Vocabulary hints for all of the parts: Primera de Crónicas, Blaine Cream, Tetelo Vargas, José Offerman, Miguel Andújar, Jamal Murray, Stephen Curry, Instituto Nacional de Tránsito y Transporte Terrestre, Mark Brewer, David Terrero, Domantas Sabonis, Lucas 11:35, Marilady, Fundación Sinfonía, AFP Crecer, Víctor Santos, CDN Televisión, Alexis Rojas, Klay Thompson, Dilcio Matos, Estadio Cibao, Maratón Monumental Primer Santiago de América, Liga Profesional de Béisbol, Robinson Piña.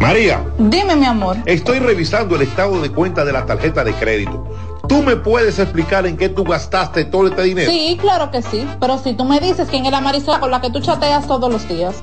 María. Dime, mi amor. Estoy revisando el estado de cuenta de la tarjeta de crédito. ¿Tú me puedes explicar en qué tú gastaste todo este dinero? Sí, claro que sí. Pero si tú me dices quién es la Marisol con la que tú chateas todos los días.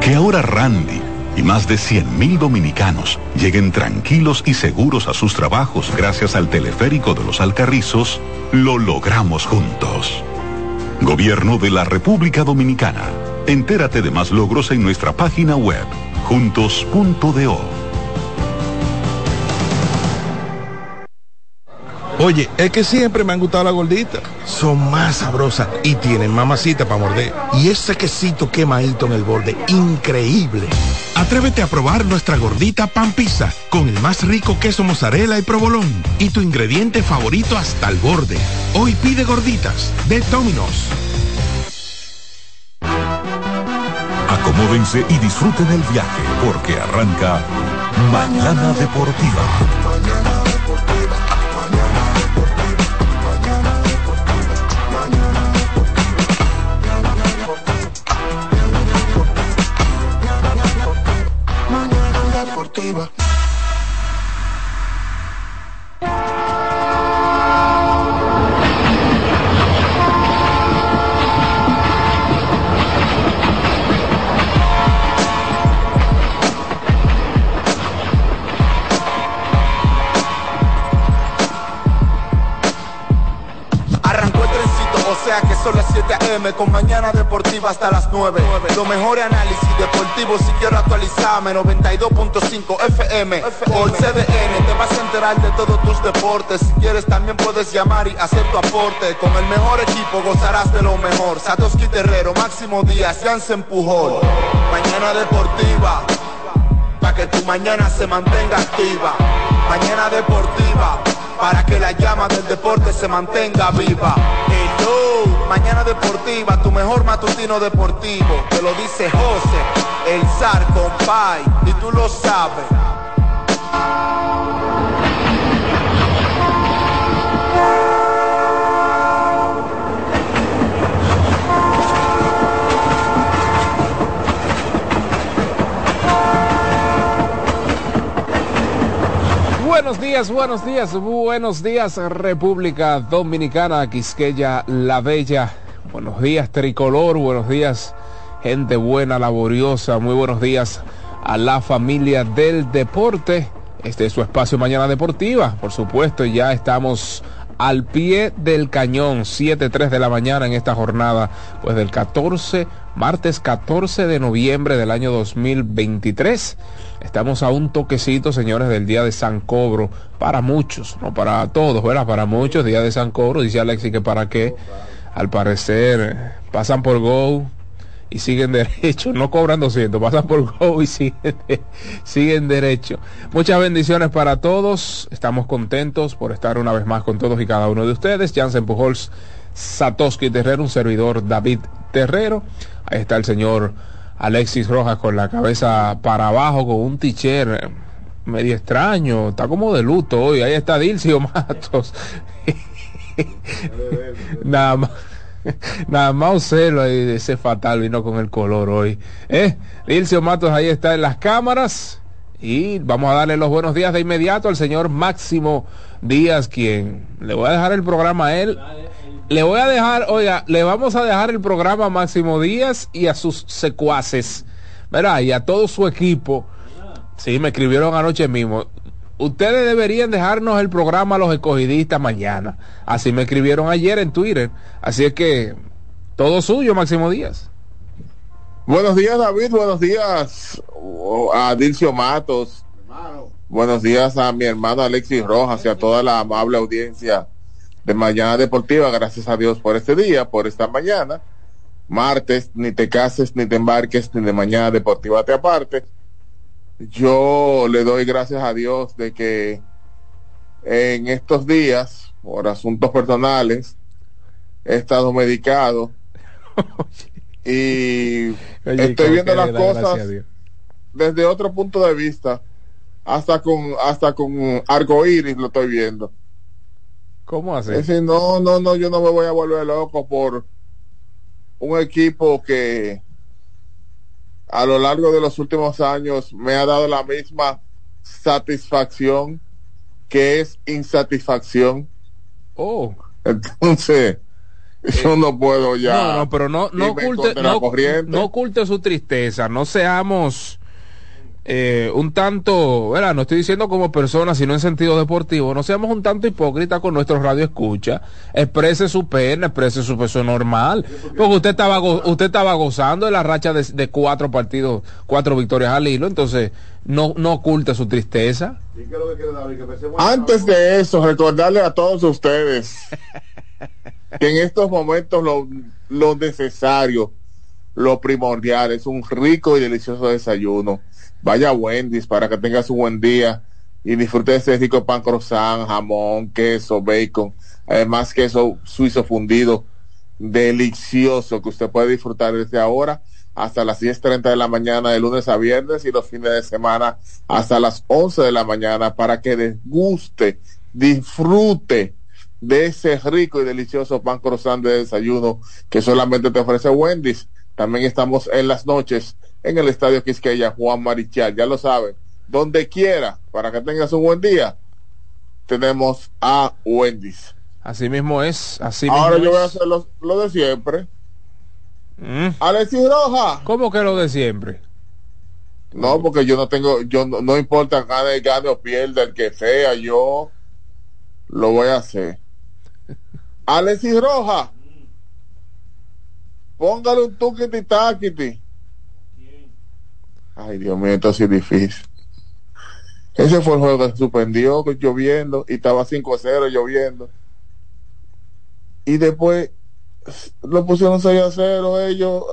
Que ahora Randy y más de 100,000 dominicanos lleguen tranquilos y seguros a sus trabajos gracias al teleférico de los Alcarrizos, lo logramos juntos. Gobierno de la República Dominicana. Entérate de más logros en nuestra página web, juntos.do. Oye, es que siempre me han gustado las gorditas. Son más sabrosas y tienen mamacita para morder. Y ese quesito quemadito en el borde, increíble. Atrévete a probar nuestra gordita pan pizza con el más rico queso mozzarella y provolón. Y tu ingrediente favorito hasta el borde. Hoy pide gorditas de Domino's. Acomódense y disfruten el viaje porque arranca Mañana Deportiva. Son las 7 a.m. con Mañana Deportiva hasta las 9. Lo mejor es análisis deportivo. Si quiero actualizarme, 92.5 FM por CDN. Te vas a enterar de todos tus deportes. Si quieres también puedes llamar y hacer tu aporte. Con el mejor equipo gozarás de lo mejor. Satoshi Terrero, Máximo Díaz, Jansen Pujol. Mañana Deportiva, para que tu mañana se mantenga activa. Mañana Deportiva, para que la llama del deporte se mantenga viva. Hello, Mañana Deportiva, tu mejor matutino deportivo. Te lo dice José, el zar, compay, y tú lo sabes. Buenos días, República Dominicana, Quisqueya, La Bella. Buenos días, Tricolor, buenos días, gente buena, laboriosa. Muy buenos días a la familia del deporte. Este es su espacio Mañana Deportiva. Por supuesto, ya estamos al pie del cañón, 7:03 de la mañana en esta jornada, pues del martes 14 de noviembre del año 2023. Estamos a un toquecito, señores, del día de San Cobro. Para muchos, no para todos, ¿verdad? Para muchos, día de San Cobro. Dice Alexis que para qué. Al parecer pasan por Go y siguen derecho. No cobran 200, pasan por Go y siguen derecho. Muchas bendiciones para todos. Estamos contentos por estar una vez más con todos y cada uno de ustedes. Jansen Pujols, Satoshi Terrero, un servidor, David Terrero. Ahí está el señor Alexis Rojas con la cabeza para abajo, con un t-shirt medio extraño, está como de luto hoy. Ahí está Dilcio Matos. Nada más Ocelo, ese fatal vino con el color hoy. Dilcio Matos ahí está en las cámaras. Y vamos a darle los buenos días de inmediato al señor Máximo Díaz, quien le voy a dejar el programa a él. Le voy a dejar, oiga, le vamos a dejar el programa a Máximo Díaz y a sus secuaces, ¿verdad? Y a todo su equipo. Sí, me escribieron anoche mismo. ustedes deberían dejarnos el programa a los escogidistas mañana. Así me escribieron ayer en Twitter. Así es que todo suyo, Máximo Díaz. Buenos días, David. Buenos días a Dilcio Matos. Hermano. Buenos días a mi hermano Alexis Rojas y a toda la amable audiencia de Mañana Deportiva. Gracias a Dios por este día, por esta mañana. Martes, ni te cases, ni te embarques, ni de Mañana Deportiva te apartes. Yo le doy gracias a Dios de que en estos días, por asuntos personales, he estado medicado y estoy viendo las cosas desde otro punto de vista, hasta con arcoíris lo estoy viendo. ¿Cómo así? Es decir, no, yo no me voy a volver loco por un equipo que a lo largo de los últimos años me ha dado la misma satisfacción que es insatisfacción. Oh, entonces yo no puedo ya. No, pero no oculte su tristeza. No seamos un tanto, ¿verdad? No estoy diciendo como personas, sino en sentido deportivo. No seamos un tanto hipócritas con nuestros radioescuchas. Exprese su pena, exprese su peso normal. Porque usted estaba gozando de la racha de 4 partidos, 4 victorias al hilo. Entonces, no oculte su tristeza. Antes de eso, recordarle a todos ustedes que en estos momentos lo necesario, lo primordial es un rico y delicioso desayuno. Vaya a Wendy's para que tengas un buen día y disfrute de ese rico pan croissant, jamón, queso, bacon, además queso suizo fundido delicioso que usted puede disfrutar desde ahora hasta las 10:30 de la mañana de lunes a viernes y los fines de semana hasta las 11 de la mañana para que desguste, disfrute de ese rico y delicioso pan croissant de desayuno que solamente te ofrece Wendy's. También estamos en las noches en el Estadio Quisqueya, Juan Marichal, ya lo saben, donde quiera, para que tengas un buen día, tenemos a Wendy's. Así mismo es, así mismo. Ahora yo voy a hacer lo de siempre. Alexis Rojas. ¿Cómo que lo de siempre? No, porque yo no importa gane o pierda, el que sea, yo lo voy a hacer. Alexis Rojas, póngale un tuquiti taquiti. Ay, Dios mío, esto sí es difícil. Ese fue el juego que se suspendió lloviendo y estaba 5-0 lloviendo. Y después lo pusieron 6-0 ellos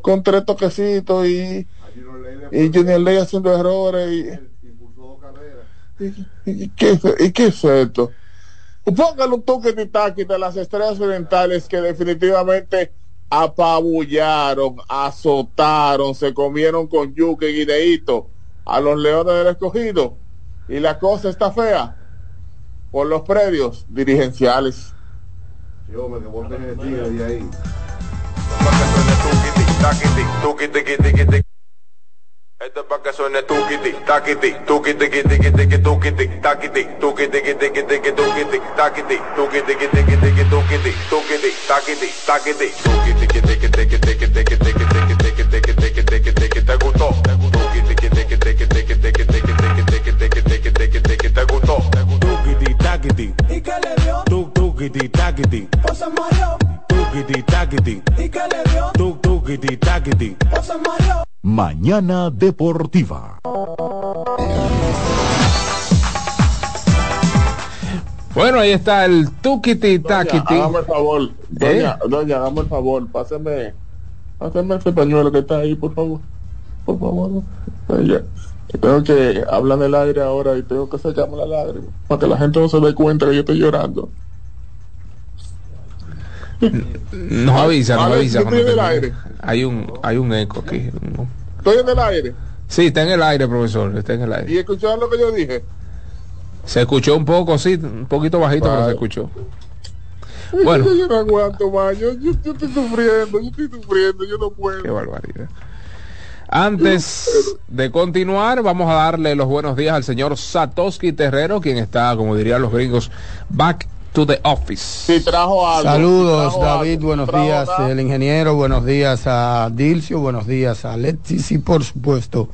con 3 toquecitos y Junior Ley haciendo errores y ¿qué es esto? Póngale un toque de taquita a las Estrellas Orientales, que definitivamente apabullaron, azotaron, se comieron con yuca y guineíto a los Leones del Escogido, y la cosa está fea por los predios dirigenciales. Yo me voy a tener el día de ahí. Esto es para que suene tuquiti, taquiti, tuquiti, tuquiti, tuquiti, taquiti, tuquiti, tuquiti, tuquiti, taquiti, tuquiti, tuquiti, tuquiti, tuquiti, taquiti, taquiti, tuquiti, tuquiti, tuquiti, tuquiti, tuquiti, tuquiti, tuquiti, te gustó, tuquiti, tuquiti, tuquiti, tuquiti, tuquiti, tuquiti, te gustó, tuquiti, taquiti, ¿y qué le dio? Tuquiti, taquiti, José Mario, tuquiti, taquiti, ¿y qué le dio? Tuquiti, taquiti, José Mario. Mañana Deportiva. Bueno, ahí está el tuquiti taquiti. Hágame el favor, doña, hágame el favor, páseme ese pañuelo que está ahí, por favor. Doña, tengo que hablar en el aire ahora y tengo que sacarme la lágrima para que la gente no se dé cuenta que yo estoy llorando. No avisa. Estoy en el aire. Hay un eco aquí. No. ¿Estoy en el aire? Sí, está en el aire, profesor. Está en el aire. ¿Y escucharon lo que yo dije? Se escuchó un poco, sí, un poquito bajito, vale. Pero se escuchó. Bueno. Yo no aguanto más. Yo estoy sufriendo, yo no puedo. Qué barbaridad. Antes de continuar, vamos a darle los buenos días al señor Satoshi Terrero, quien está, como dirían los gringos, back to the office. Sí, trajo algo. Saludos, trajo David, algo. Buenos días, el ingeniero, buenos días a Dilcio, buenos días a Alexis y por supuesto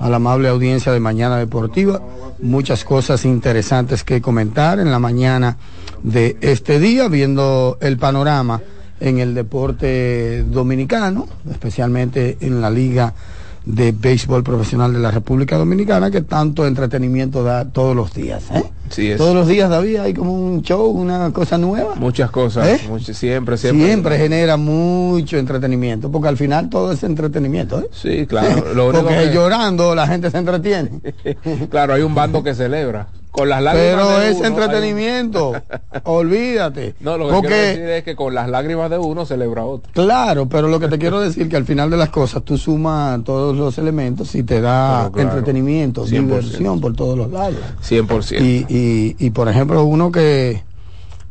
a la amable audiencia de Mañana Deportiva. Muchas cosas interesantes que comentar en la mañana de este día, viendo el panorama en el deporte dominicano, especialmente en la Liga de Béisbol Profesional de la República Dominicana, que tanto entretenimiento da todos los días, ¿eh? Sí, es. Todos los días, David, hay como un show, una cosa nueva. Muchas cosas, ¿eh? Siempre genera mucho entretenimiento, porque al final todo es entretenimiento, ¿eh? Sí, claro. Lo único porque que... llorando la gente se entretiene. Claro, hay un bando que celebra. Con las lágrimas pero es uno, entretenimiento, olvídate. No, lo que quiero decir es que con las lágrimas de uno celebra otro. Claro, pero lo que te quiero decir que al final de las cosas tú sumas todos los elementos y te da claro, entretenimiento, 100%. Diversión por todos los lados. 100%. Y por ejemplo, uno que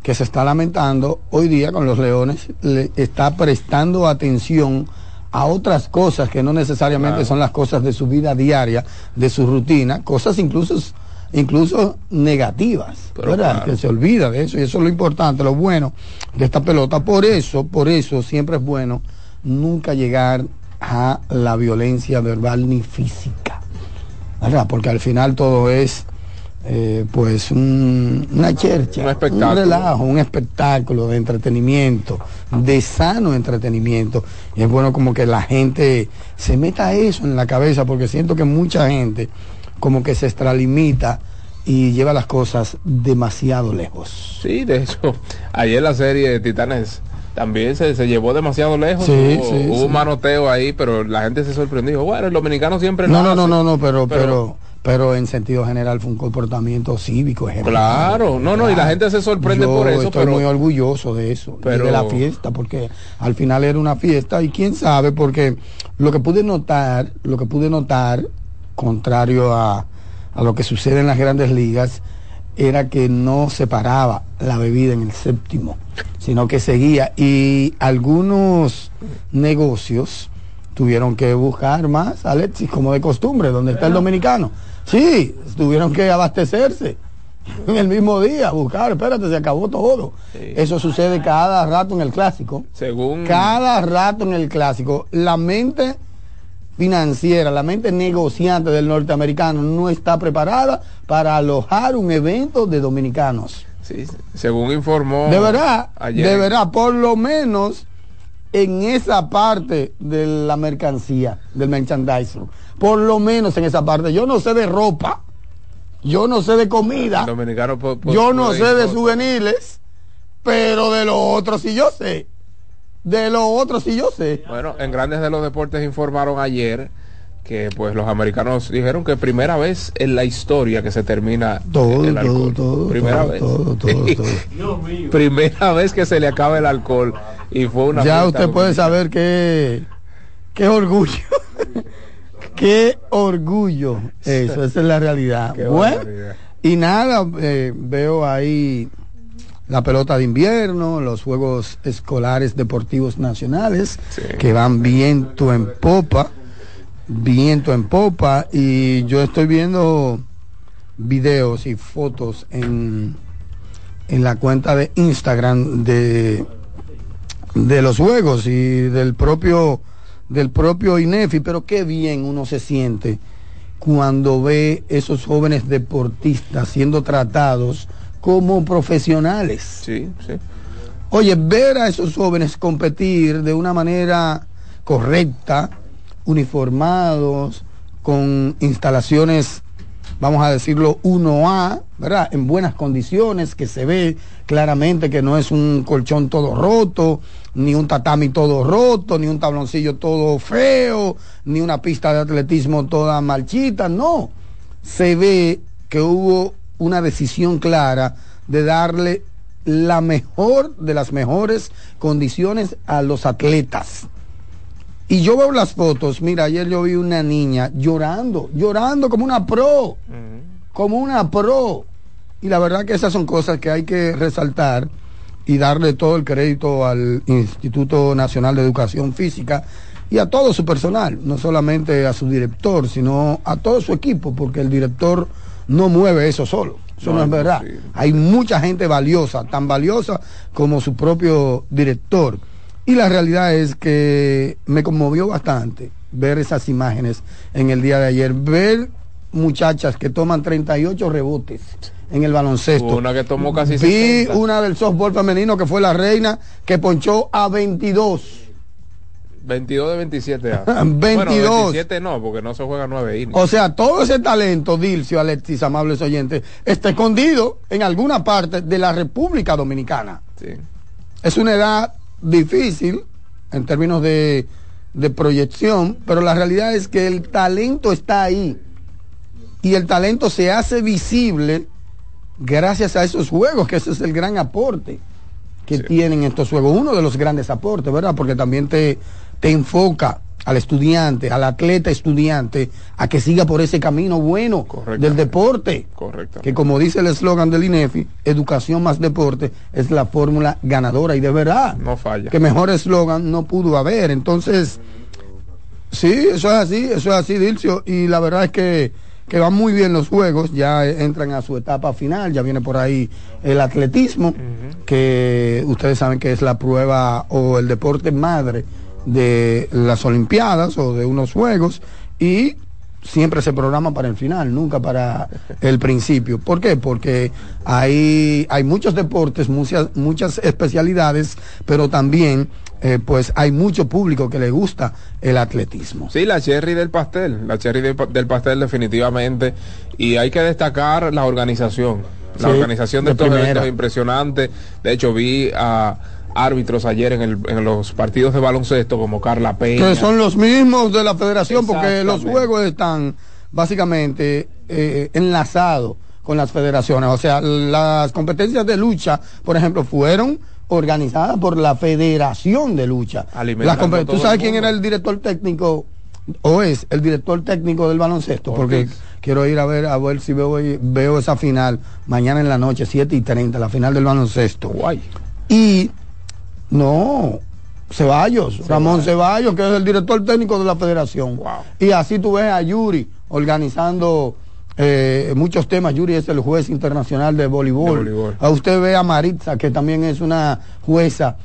se está lamentando hoy día con los Leones, le está prestando atención a otras cosas que no necesariamente claro, son las cosas de su vida diaria, de su rutina, cosas incluso negativas, pero ¿verdad? Claro. Que se olvida de eso, y eso es lo importante, lo bueno de esta pelota. Por eso siempre es bueno nunca llegar a la violencia verbal ni física, ¿verdad? Porque al final todo es pues una chercha, un relajo, un espectáculo de entretenimiento, de sano entretenimiento, y es bueno como que la gente se meta eso en la cabeza, porque siento que mucha gente como que se extralimita y lleva las cosas demasiado lejos. Sí, de hecho, ayer la serie de Titanes también se llevó demasiado lejos. Sí, hubo un manoteo ahí, pero la gente se sorprendió. Bueno, el dominicano siempre pero en sentido general fue un comportamiento cívico ejemplar. Claro, y la gente se sorprende por eso. Estoy muy orgulloso de eso, pero... y de la fiesta, porque al final era una fiesta, y quién sabe, porque lo que pude notar contrario a lo que sucede en las grandes ligas, era que no se paraba la bebida en el séptimo, sino que seguía, y algunos negocios tuvieron que buscar más, Alexis, como de costumbre, donde está el dominicano. Sí, tuvieron que abastecerse en el mismo día, buscar, espérate, se acabó todo. Sí. Eso sucede cada rato en el clásico. Cada rato en el clásico. La mente financiera, la mente negociante del norteamericano no está preparada para alojar un evento de dominicanos. Sí, según informó ayer. De verdad, por lo menos en esa parte de la mercancía, del merchandising, por lo menos en esa parte. Yo no sé de ropa, yo no sé de comida, yo no sé de souvenirs, pero de lo otro sí yo sé. De los otros sí yo sé. Bueno, en Grandes de los Deportes informaron ayer que pues los americanos dijeron que primera vez en la historia que se termina el alcohol. Todo, primera vez que se le acaba el alcohol, y fue una... Ya usted puede saber qué orgullo. Qué orgullo eso, esa es la realidad. Bueno, y nada, veo ahí la pelota de invierno, los Juegos Escolares Deportivos Nacionales, que van viento en popa, y yo estoy viendo videos y fotos en la cuenta de Instagram de los juegos y del propio INEFI, pero qué bien uno se siente cuando ve esos jóvenes deportistas siendo tratados como profesionales. Sí. Oye, ver a esos jóvenes competir de una manera correcta, uniformados, con instalaciones, vamos a decirlo, 1A, ¿verdad? En buenas condiciones, que se ve claramente que no es un colchón todo roto, ni un tatami todo roto, ni un tabloncillo todo feo, ni una pista de atletismo toda marchita, no. Se ve que hubo una decisión clara de darle la mejor de las mejores condiciones a los atletas. Y yo veo las fotos, mira, ayer yo vi una niña llorando como una pro, y la verdad que esas son cosas que hay que resaltar y darle todo el crédito al Instituto Nacional de Educación Física y a todo su personal, no solamente a su director, sino a todo su equipo, porque el director no mueve eso solo, eso no es verdad. Sí. Hay mucha gente valiosa, tan valiosa como su propio director, Y la realidad es que me conmovió bastante ver esas imágenes en el día de ayer, ver muchachas que toman 38 rebotes en el baloncesto. Una que tomó casi 60. Vi una del softball femenino que fue la reina, que ponchó a 22. 22 de 27 años. 22. Bueno, 27 no, porque no se juega 9 innings. O sea, todo ese talento, Dilcio, Alexis, amables oyentes, está escondido en alguna parte de la República Dominicana. Sí. Es una edad difícil en términos de proyección, pero la realidad es que el talento está ahí, y el talento se hace visible gracias a esos juegos, que ese es el gran aporte que tienen estos juegos, uno de los grandes aportes, ¿verdad? Porque también te enfoca al estudiante, al atleta estudiante, a que siga por ese camino bueno del deporte, que como dice el eslogan del INEFI, educación más deporte es la fórmula ganadora, y de verdad no falla, que mejor eslogan no pudo haber. Entonces sí, eso es así, Dilcio, y la verdad es que van muy bien los juegos, ya entran a su etapa final, ya viene por ahí el atletismo, que ustedes saben que es la prueba o el deporte madre de las Olimpiadas o de unos juegos, y siempre se programa para el final, nunca para el principio. ¿Por qué? Porque hay muchos deportes, muchas especialidades, pero también pues hay mucho público que le gusta el atletismo. Sí, la cherry del pastel definitivamente, y hay que destacar la organización. La organización de estos eventos es impresionante. De hecho, vi a árbitros ayer en los partidos de baloncesto como Carla Peña, que son los mismos de la federación, porque los juegos están básicamente enlazados con las federaciones. O sea, las competencias de lucha, por ejemplo, fueron organizadas por la Federación de Lucha. ¿Tú sabes quién era el director técnico, o es el director técnico del baloncesto? Porque quiero ir a ver si veo esa final mañana en la noche, 7:30, la final del baloncesto. Guay. Y no, Ramón Ceballos, que es el director técnico de la federación. Wow. Y así tú ves a Yuri organizando muchos temas. Yuri es el juez internacional de voleibol. A usted ve a Maritza, que también es una jueza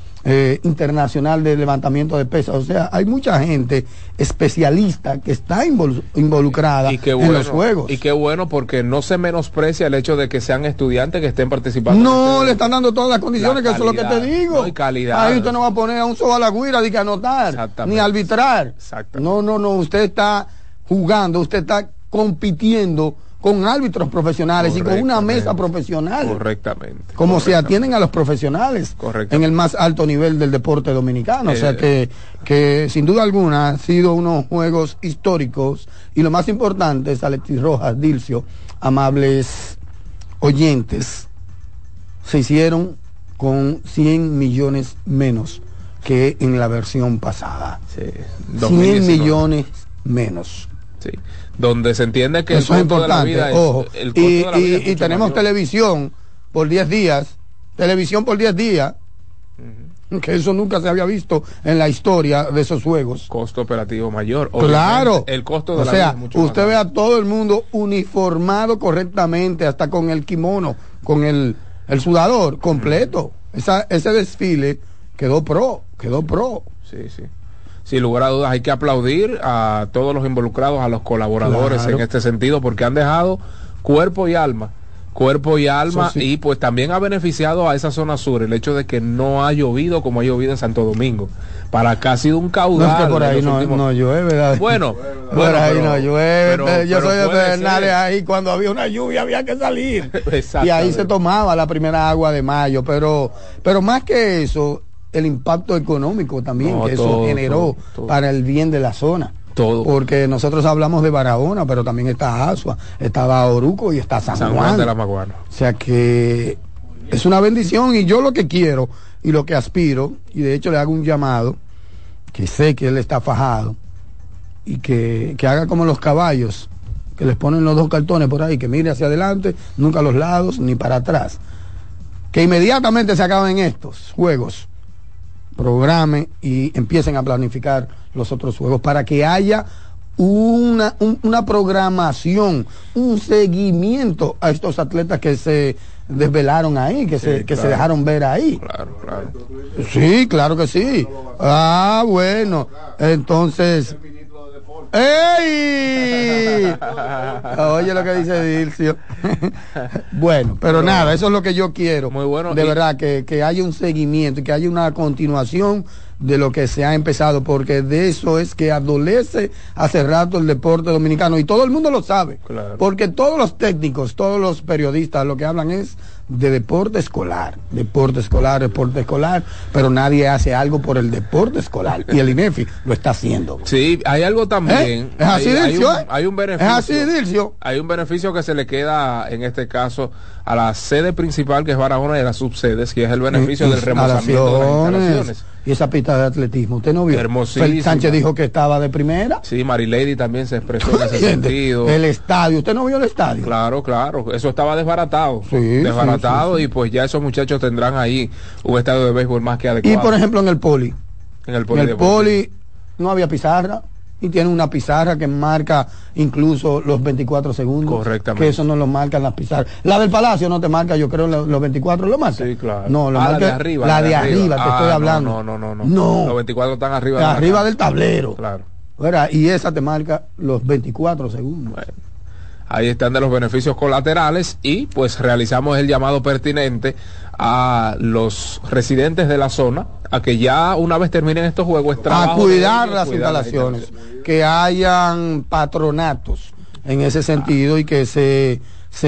internacional de levantamiento de pesas. O sea, hay mucha gente especialista que está involucrada en los juegos. Y qué bueno, porque no se menosprecia el hecho de que sean estudiantes que estén participando. No, le están dando todas las condiciones, que eso es lo que te digo. No hay calidad. Ahí usted no va a poner a un soba a la guira ni que anotar, ni arbitrar. No, usted está jugando, usted está compitiendo con árbitros profesionales y con una mesa profesional. Como se atienden a los profesionales en el más alto nivel del deporte dominicano. O sea que sin duda alguna han sido unos juegos históricos, y lo más importante es, Alexis Rojas, Dilcio, amables oyentes, se hicieron con 100 millones menos que en la versión pasada. 100 millones menos. Sí. Donde se entiende que eso es importante, de la vida es, ojo, y tenemos mayor. televisión por 10 días, que eso nunca se había visto en la historia de esos juegos. Costo operativo mayor, claro, el costo de la vida es mucho. Usted ve a todo el mundo uniformado correctamente, hasta con el kimono, con el sudador completo. Ese desfile quedó pro. Sí. Sin lugar a dudas, hay que aplaudir a todos los involucrados, a los colaboradores en este sentido, porque han dejado cuerpo y alma, sí. Y pues también ha beneficiado a esa zona sur el hecho de que no ha llovido como ha llovido en Santo Domingo. Para acá ha sido un caudal. No es que por ahí no llueve, ¿verdad? Bueno, ahí no llueve. Pero yo soy de Pedernales, ahí cuando había una lluvia había que salir. Y ahí se tomaba la primera agua de mayo, pero más que eso, el impacto económico también que eso generó para el bien de la zona. Todo. Porque nosotros hablamos de Barahona, pero también está Azua, está Bauruco y está San Juan de la Maguana. O sea que es una bendición, y yo lo que quiero y lo que aspiro, y de hecho le hago un llamado, que sé que él está fajado, y que haga como los caballos, que les ponen los dos cartones por ahí, que mire hacia adelante, nunca a los lados ni para atrás. Que inmediatamente se acaben estos juegos, programe y empiecen a planificar los otros juegos para que haya una programación, un seguimiento a estos atletas que se desvelaron ahí, que, sí, se, que claro, se dejaron ver ahí. Claro, claro. Sí, claro que sí. Ah, bueno, entonces... ¡Ey! Oye lo que dice Dilcio. Bueno, pero nada, eso es lo que yo quiero. Muy bueno. De verdad, que haya un seguimiento, que haya una continuación de lo que se ha empezado, porque de eso es que adolece hace rato el deporte dominicano, y todo el mundo lo sabe, claro, porque todos los técnicos, todos los periodistas, lo que hablan es de deporte escolar, pero nadie hace algo por el deporte escolar, y el INEFI lo está haciendo. Sí, hay algo también. Es así, Dilcio. Hay un beneficio que se le queda, en este caso, a la sede principal, que es Barahona, y a las subsedes, que es el beneficio del remozamiento de las instalaciones. Y esa pista de atletismo, ¿usted no vio? Hermosísimo. Sánchez dijo que estaba de primera. Sí, Marilady también se expresó en ese sentido. El estadio, ¿usted no vio el estadio? Claro, claro, eso estaba desbaratado. Sí, desbaratado, sí, sí, y pues ya esos muchachos tendrán ahí un estadio de béisbol más que adecuado. Y por ejemplo en el Poli. En el Poli no había pizarra, y tiene una pizarra que marca incluso los 24 segundos. Correctamente. Que eso no lo marcan las pizarras. La del Palacio no te marca, yo creo, los 24 lo marca. Sí, claro. No, lo marca la de arriba. La de arriba, te estoy hablando. No. Los 24 están arriba. De arriba del tablero. Claro. ¿Verdad? Y esa te marca los 24 segundos. Bueno. Ahí están de los beneficios colaterales, y pues realizamos el llamado pertinente a los residentes de la zona a que ya una vez terminen estos juegos a cuidar las instalaciones, que hayan patronatos en ese sentido, y que se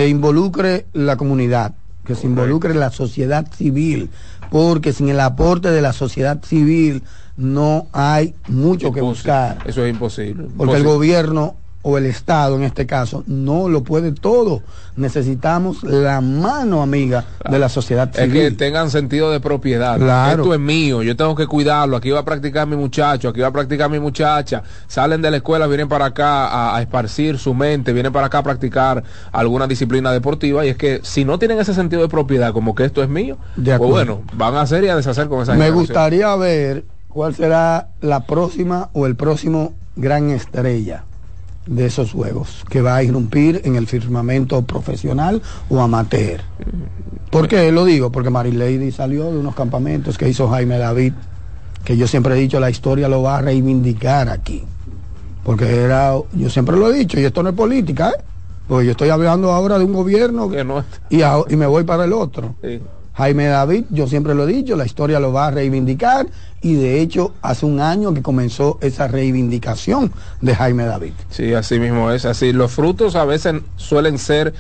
involucre la comunidad, que se involucre la sociedad civil, porque sin el aporte de la sociedad civil no hay mucho que buscar. Eso es imposible. Porque el gobierno o el Estado, en este caso, no lo puede todo. Necesitamos la mano amiga, claro, de la sociedad civil. Es que tengan sentido de propiedad. Claro. Esto es mío, yo tengo que cuidarlo. Aquí va a practicar mi muchacho, aquí va a practicar mi muchacha. Salen de la escuela, vienen para acá a esparcir su mente, vienen para acá a practicar alguna disciplina deportiva. Y es que si no tienen ese sentido de propiedad, como que esto es mío, pues bueno, van a hacer y a deshacer con esa gente. Me gustaría ver cuál será la próxima o el próximo gran estrella de esos juegos que va a irrumpir en el firmamento profesional o amateur. ¿Por qué lo digo? Porque Marilady salió de unos campamentos que hizo Jaime David, que yo siempre he dicho, la historia lo va a reivindicar aquí, porque era, yo siempre lo he dicho, y esto no es política, porque yo estoy hablando ahora de un gobierno que no está. Y me voy para el otro. Sí. Jaime David, yo siempre lo he dicho, la historia lo va a reivindicar, y de hecho hace un año que comenzó esa reivindicación de Jaime David. Sí, así mismo es, así. Los frutos a veces suelen ser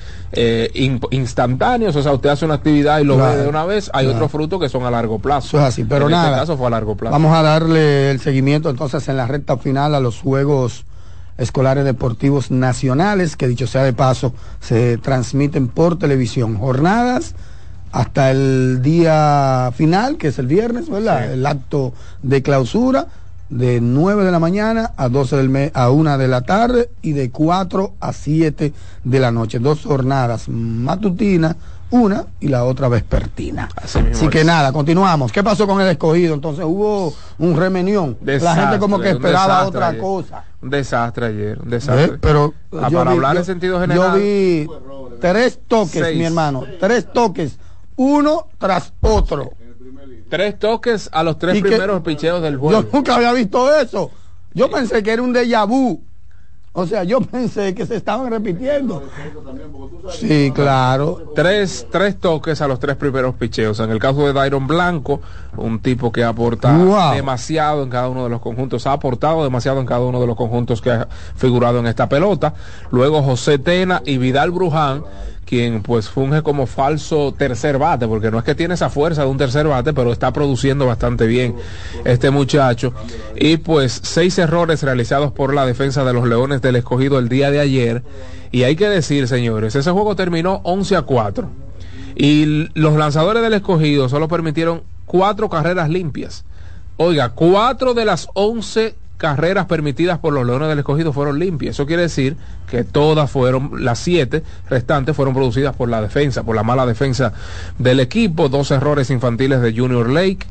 instantáneos, o sea, usted hace una actividad y lo ve de una vez, hay otros frutos que son a largo plazo. Eso es así, pero en este caso fue a largo plazo. Vamos a darle el seguimiento entonces en la recta final a los Juegos Escolares Deportivos Nacionales, que dicho sea de paso, se transmiten por televisión. Jornadas hasta el día final, que es el viernes, ¿verdad? Sí. El acto de clausura, de 9 de la mañana a 12 del mes, a 1 de la tarde, y de 4 a 7 de la noche. Dos jornadas matutinas, una y la otra vespertina. Así que nada, continuamos. ¿Qué pasó con el Escogido? Entonces hubo un remenión. La gente como que esperaba otra cosa. Un desastre ayer, un desastre. Pero para hablar en sentido general. Yo vi 3 toques, mi hermano, 3 toques. Uno tras otro. 3 toques a los 3 primeros picheos del juego. Yo nunca había visto eso. Yo pensé que era un déjà vu. O sea, yo pensé que se estaban repitiendo. Sí, claro. Tres toques a los 3 primeros picheos. En el caso de Dairon Blanco, un tipo que aporta demasiado en cada uno de los conjuntos, ha aportado demasiado en cada uno de los conjuntos que ha figurado en esta pelota. Luego José Tena y Vidal Bruján, quien pues funge como falso tercer bate, porque no es que tiene esa fuerza de un tercer bate, pero está produciendo bastante bien este muchacho. Y pues 6 errores realizados por la defensa de los Leones del Escogido el día de ayer. Y hay que decir, señores, ese juego terminó 11-4, y los lanzadores del Escogido solo permitieron 4 carreras limpias. Oiga, 4 de las 11 carreras permitidas por los Leones del Escogido fueron limpias. Eso quiere decir que todas fueron, las 7 restantes fueron producidas por la defensa, por la mala defensa del equipo. 2 errores infantiles de Junior Lake,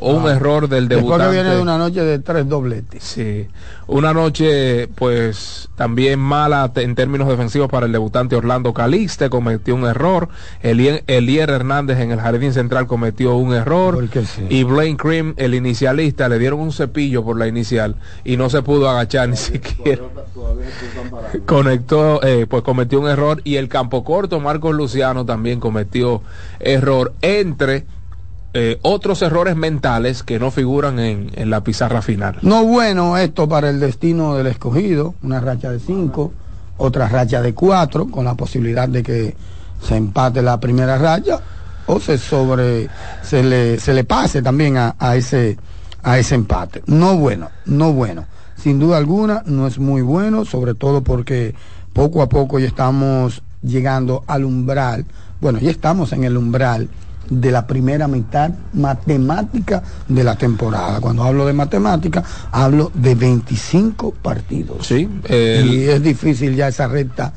o un error del debutante. Después viene de una noche de 3 dobletes. Sí, una noche pues también mala en términos defensivos para el debutante Orlando Calixte, cometió un error. Elier Hernández en el jardín central cometió un error, sí. Y Blaine Cream, el inicialista, le dieron un cepillo por la inicial y no se pudo agachar ni siquiera. Todavía conectó, pues cometió un error. Y el campo corto, Marcos Luciano, también cometió error, entre otros errores mentales que no figuran en la pizarra final. No bueno esto para el destino del escogido, una racha de 5, otra racha de 4, con la posibilidad de que se empate la primera raya o se le pase también a ese empate. No bueno, sin duda alguna, no es muy bueno, sobre todo porque poco a poco ya estamos llegando al umbral, ya estamos en el umbral de la primera mitad matemática de la temporada. Cuando hablo de matemática, hablo de 25 partidos. Sí, y es difícil ya esa recta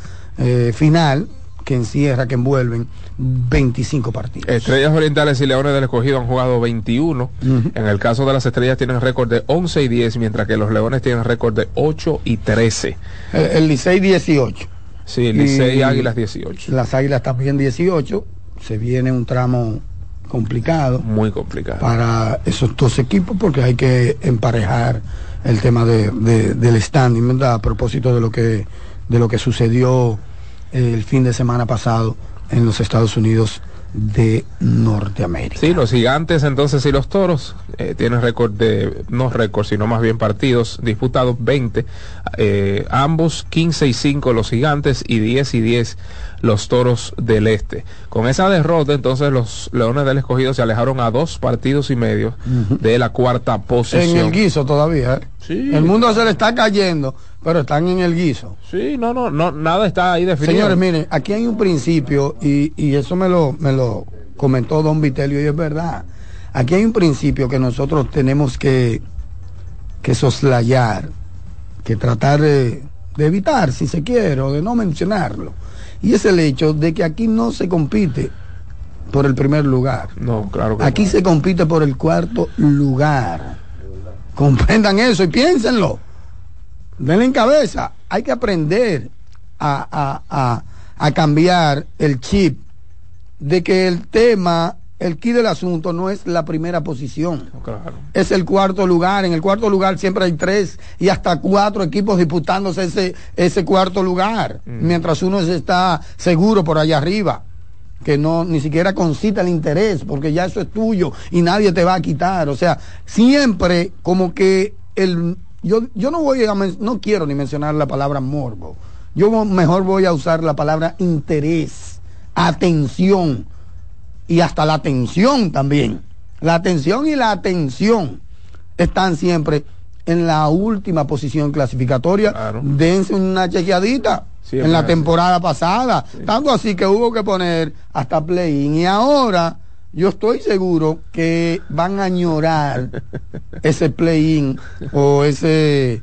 final que encierra, que envuelven 25 partidos. Estrellas Orientales y Leones del Escogido han jugado 21. Uh-huh. En el caso de las Estrellas tienen récord de 11 y 10, mientras que los Leones tienen récord de 8 y 13. El Licey 18. Sí, el Licey y Águilas 18. Las Águilas también 18. Se viene un tramo complicado. Muy complicado. Para esos dos equipos, porque hay que emparejar el tema del standing, ¿verdad? A propósito de lo que sucedió el fin de semana pasado en los Estados Unidos de Norteamérica. Sí, los Gigantes entonces y los Toros tienen no récord sino más bien partidos disputados, 20, ambos 15 y 5 los Gigantes y 10 y 10 los Toros del Este. Con esa derrota entonces los Leones del Escogido se alejaron a 2.5 partidos de la cuarta posición. En el guiso todavía, sí. El mundo se le está cayendo, pero están en el guiso. Sí, no, nada está ahí definido. Señores, miren, aquí hay un principio, y eso me lo comentó don Vitelio, y es verdad. Aquí hay un principio que nosotros tenemos que soslayar, que tratar de evitar, si se quiere, o de no mencionarlo. Y es el hecho de que aquí no se compite por el primer lugar. No, claro que aquí no. Se compite por el cuarto lugar. Comprendan eso y piénsenlo. Denle en cabeza. Hay que aprender a cambiar el chip de que el tema, el quid del asunto, no es la primera posición. Claro. Es el cuarto lugar. En el cuarto lugar siempre hay 3 y hasta 4 equipos disputándose ese cuarto lugar, mientras uno está seguro por allá arriba, que no ni siquiera concita el interés, porque ya eso es tuyo y nadie te va a quitar. O sea, siempre como que yo no quiero ni mencionar la palabra morbo. Yo mejor voy a usar la palabra interés, atención, y hasta la atención también. La atención y la atención están siempre en la última posición clasificatoria. Claro. Dense una chequeadita. Sí, en la temporada pasada, sí. Tanto así que hubo que poner hasta play-in, y ahora yo estoy seguro que van a añorar ese play-in o ese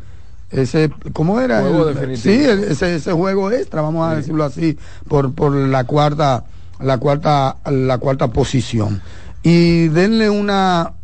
¿cómo era? Juego definitivo. Sí, ese juego extra, vamos a decirlo así, por la cuarta posición. Y denle una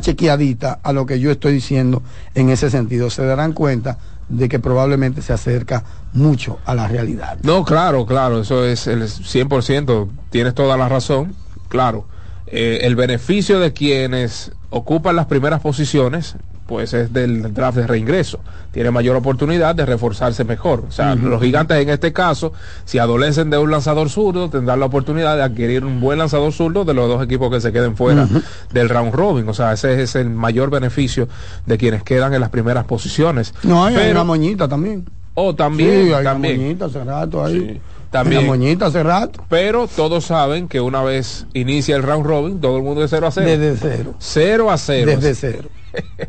chequeadita a lo que yo estoy diciendo en ese sentido, se darán cuenta de que probablemente se acerca mucho a la realidad. No, claro, eso es el 100%, tienes toda la razón, claro. El beneficio de quienes ocupan las primeras posiciones, pues es del draft de reingreso. Tiene mayor oportunidad de reforzarse mejor. O sea, los Gigantes en este caso, si adolecen de un lanzador zurdo, tendrán la oportunidad de adquirir un buen lanzador zurdo de los dos equipos que se queden fuera del round robin. O sea, ese es el mayor beneficio de quienes quedan en las primeras posiciones. No, hay una moñita también. Oh, también. Sí, hay también. Una moñita hace rato ahí. Sí. También. La moñita hace rato. Pero todos saben que una vez inicia el round robin, todo el mundo de 0 a 0. Desde 0. 0 a 0. Desde 0.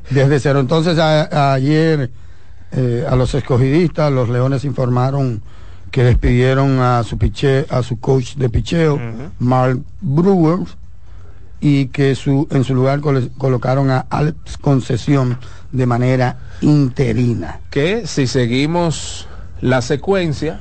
Desde 0. Entonces ayer a los escogidistas, los Leones informaron que despidieron a su coach de picheo, Mark Brewer, y que en su lugar colocaron a Alex Concesión de manera interina. Que si seguimos la secuencia,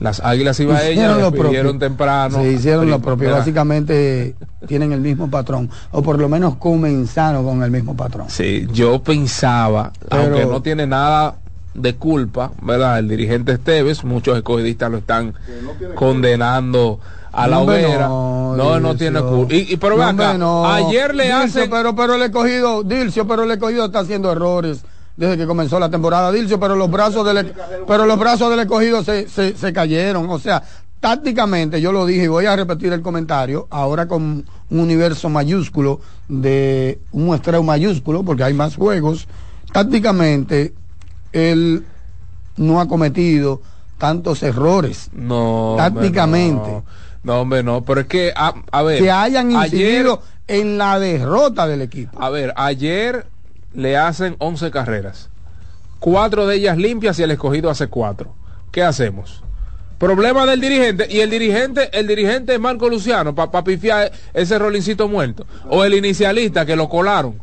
Las Águilas Cibaeñas despidieron temprano. Se hicieron lo propio, básicamente tienen el mismo patrón, o por lo menos comenzaron con el mismo patrón. Sí, yo pensaba, pero, aunque no tiene nada de culpa, ¿verdad?, el dirigente Esteves, muchos escogidistas lo están condenando a la hoguera. No tiene culpa. Pero vean acá, ayer le hace... Pero el escogido, Dilcio, pero el escogido está haciendo errores desde que comenzó la temporada, Dilcio, pero los brazos del escogido se cayeron. O sea, tácticamente, yo lo dije y voy a repetir el comentario, ahora con un universo mayúsculo, de un muestreo mayúsculo, porque hay más juegos. Tácticamente, él no ha cometido tantos errores. No. Tácticamente. No, pero es que, a ver. Que hayan incidido ayer, en la derrota del equipo. A ver, ayer le hacen 11 carreras, 4 de ellas limpias y el escogido hace 4. ¿Qué hacemos? Problema del dirigente, y el dirigente es Marco Luciano, para pifiar ese rolincito muerto, o el inicialista que lo colaron,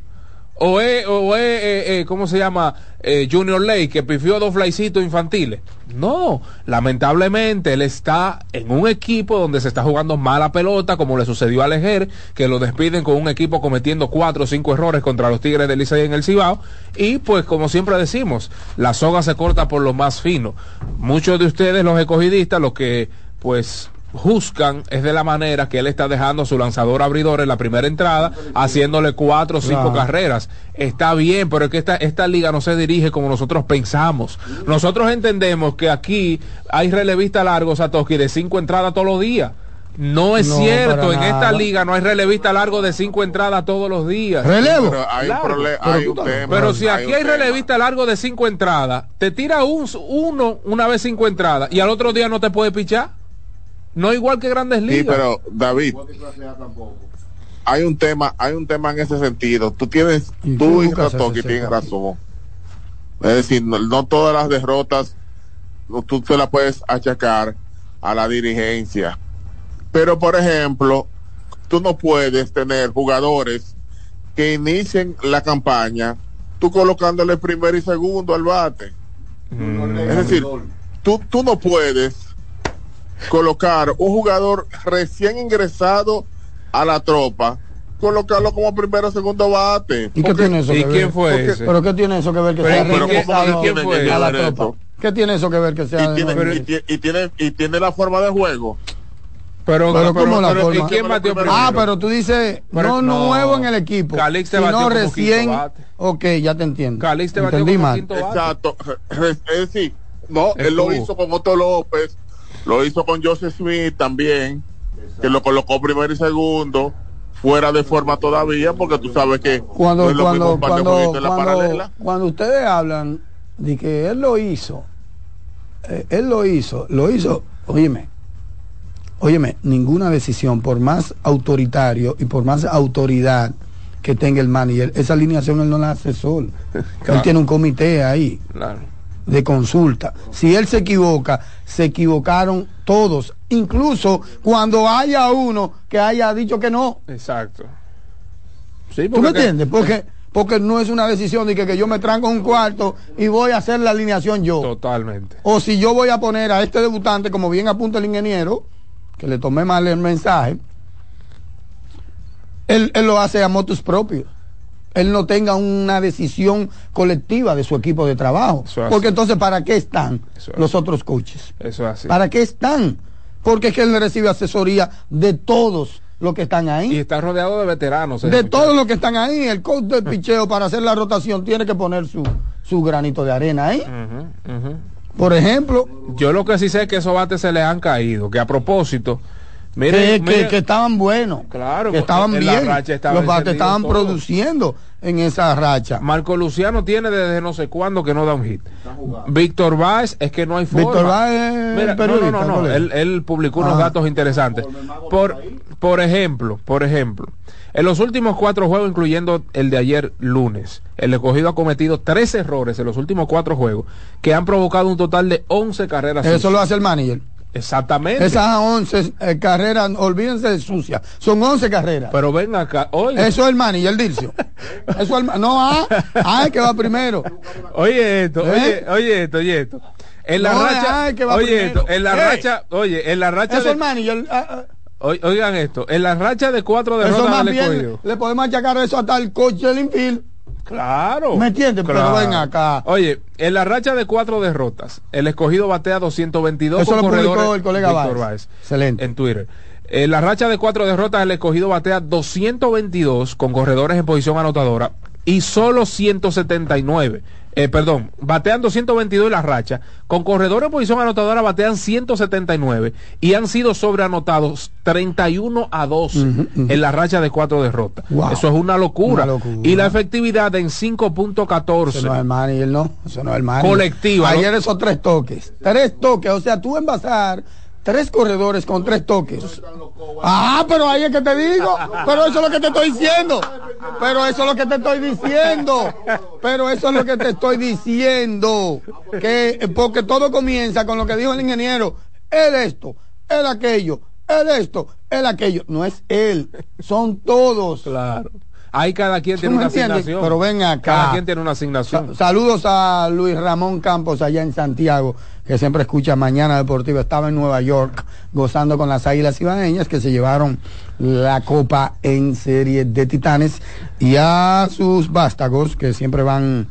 o Junior Ley, que pifió 2 flycitos infantiles. No, lamentablemente él está en un equipo donde se está jugando mala pelota, como le sucedió a Lejer, que lo despiden con un equipo cometiendo 4 o 5 errores contra los Tigres del Licey en el Cibao, y pues como siempre decimos, la soga se corta por lo más fino. Muchos de ustedes, los escogidistas, los que pues juzgan es de la manera que él está dejando a su lanzador abridor en la primera entrada, haciéndole 4 o 5 carreras. Está bien, pero es que esta liga no se dirige como nosotros pensamos. Nosotros entendemos que aquí hay relevistas largos, Satoshi, de 5 entradas todos los días. No es cierto, en esta liga no hay relevista largo de 5 entradas todos los días. ¿Relevo? Pero hay un problema, pero si aquí hay relevista largo de 5 entradas, te tira uno una vez 5 entradas y al otro día no te puede pichar. No igual que Grandes Ligas. Sí, pero David, hay un tema en ese sentido. Tú y Satoshi tienen razón. Es decir, no todas las derrotas tú se las puedes achacar a la dirigencia. Pero, por ejemplo, tú no puedes tener jugadores que inicien la campaña tú colocándole primero y segundo al bate. Es decir, tú no puedes colocar un jugador recién ingresado a la tropa, colocarlo como primero o segundo bate. ¿Y qué tiene eso que ver? ¿Y quién fue ese? ¿Pero qué tiene eso que ver que sea ingresado a la tropa? ¿Qué tiene eso que ver que sea? Y tiene la forma de juego. Pero ¿cómo la forma? ¿Y quién batió primero? Pero tú dices, no nuevo en el equipo, sino recién. Ok, ya te entiendo. Calixte batió como quinto bate. Exacto. Es decir, no, él lo hizo con Otto López. Lo hizo con Joseph Smith también. Exacto. Que lo colocó primero y segundo, fuera de forma todavía, porque tú sabes que cuando ustedes hablan de que él lo hizo, óyeme, ninguna decisión, por más autoritario y por más autoridad que tenga el manager, esa alineación él no la hace solo. Claro. Él tiene un comité ahí. Claro. De consulta. Si él se equivoca, se equivocaron todos, incluso cuando haya uno que haya dicho que no. Exacto. Sí, ¿tú me entiendes? Porque no es una decisión de que yo me tranco un cuarto y voy a hacer la alineación yo. Totalmente. O si yo voy a poner a este debutante, como bien apunta el ingeniero, que le tomé mal el mensaje, él lo hace a motus propio. Él no tenga una decisión colectiva de su equipo de trabajo. Porque entonces, ¿para qué están los otros coaches? Eso es así. ¿Para qué están? Porque es que él recibe asesoría de todos los que están ahí. Y está rodeado de veteranos. De todos los que están ahí. El coach del picheo, para hacer la rotación, tiene que poner su granito de arena ahí. Por ejemplo. Yo lo que sí sé es que esos bates se les han caído. Que a propósito... Miren, que estaban buenos, claro, que estaban bien, los bates estaban todo produciendo en esa racha. Marco Luciano tiene desde no sé cuándo que no da un hit. Víctor Báez, es que no hay forma. Víctor Báez, mira, no. Él publicó unos datos interesantes. Por ejemplo, en los últimos 4 juegos, incluyendo el de ayer lunes, el escogido ha cometido 3 errores en los últimos 4 juegos, que han provocado un total de 11 carreras. Eso lo hace el manager. Exactamente. Esas 11 carreras, olvídense de sucias, son 11 carreras. Pero ven acá, oye. Eso es el manager, el Dilcio. Eso es el que va primero. Oye esto, ¿eh? oye esto. En la racha, oye, en la racha eso, hermano, yo oigan esto, en la racha de 4 derrotas al escogido. Le podemos achacar eso hasta el coche del infield. Claro. ¿Me entienden? Claro. Pero ven acá. Oye, en la racha de 4 derrotas, el escogido batea 222. Eso lo publicó el colega Víctor Báez. Excelente. En Twitter. En la racha de 4 derrotas, el escogido batea 222 con corredores en posición anotadora y solo 179. Perdón, batean 222 en la racha, con corredores en posición anotadora batean 179 y han sido sobreanotados 31 a 12 en la racha de 4 derrotas. Wow. Eso es una locura. Y la efectividad en 5.14. Eso no es el mani, él no. Eso no es el mani. Colectiva. Ayer ¿no? Esos 3 toques. 3 toques, o sea, tú envasar 3 corredores con 3 toques. Ah, pero ahí es que te digo. Pero eso es lo que te estoy diciendo. Pero eso es lo que te estoy diciendo. Que porque todo comienza con lo que dijo el ingeniero. Él esto, él aquello, él esto, él aquello. No es él, son todos. Claro. Ahí cada quien tiene una asignación. Pero ven acá. Cada quien tiene una asignación. Saludos a Luis Ramón Campos allá en Santiago, que siempre escucha Mañana Deportiva. Estaba en Nueva York gozando con las Águilas Ibaeñas, que se llevaron la Copa en Serie de Titanes, y a sus vástagos, que siempre van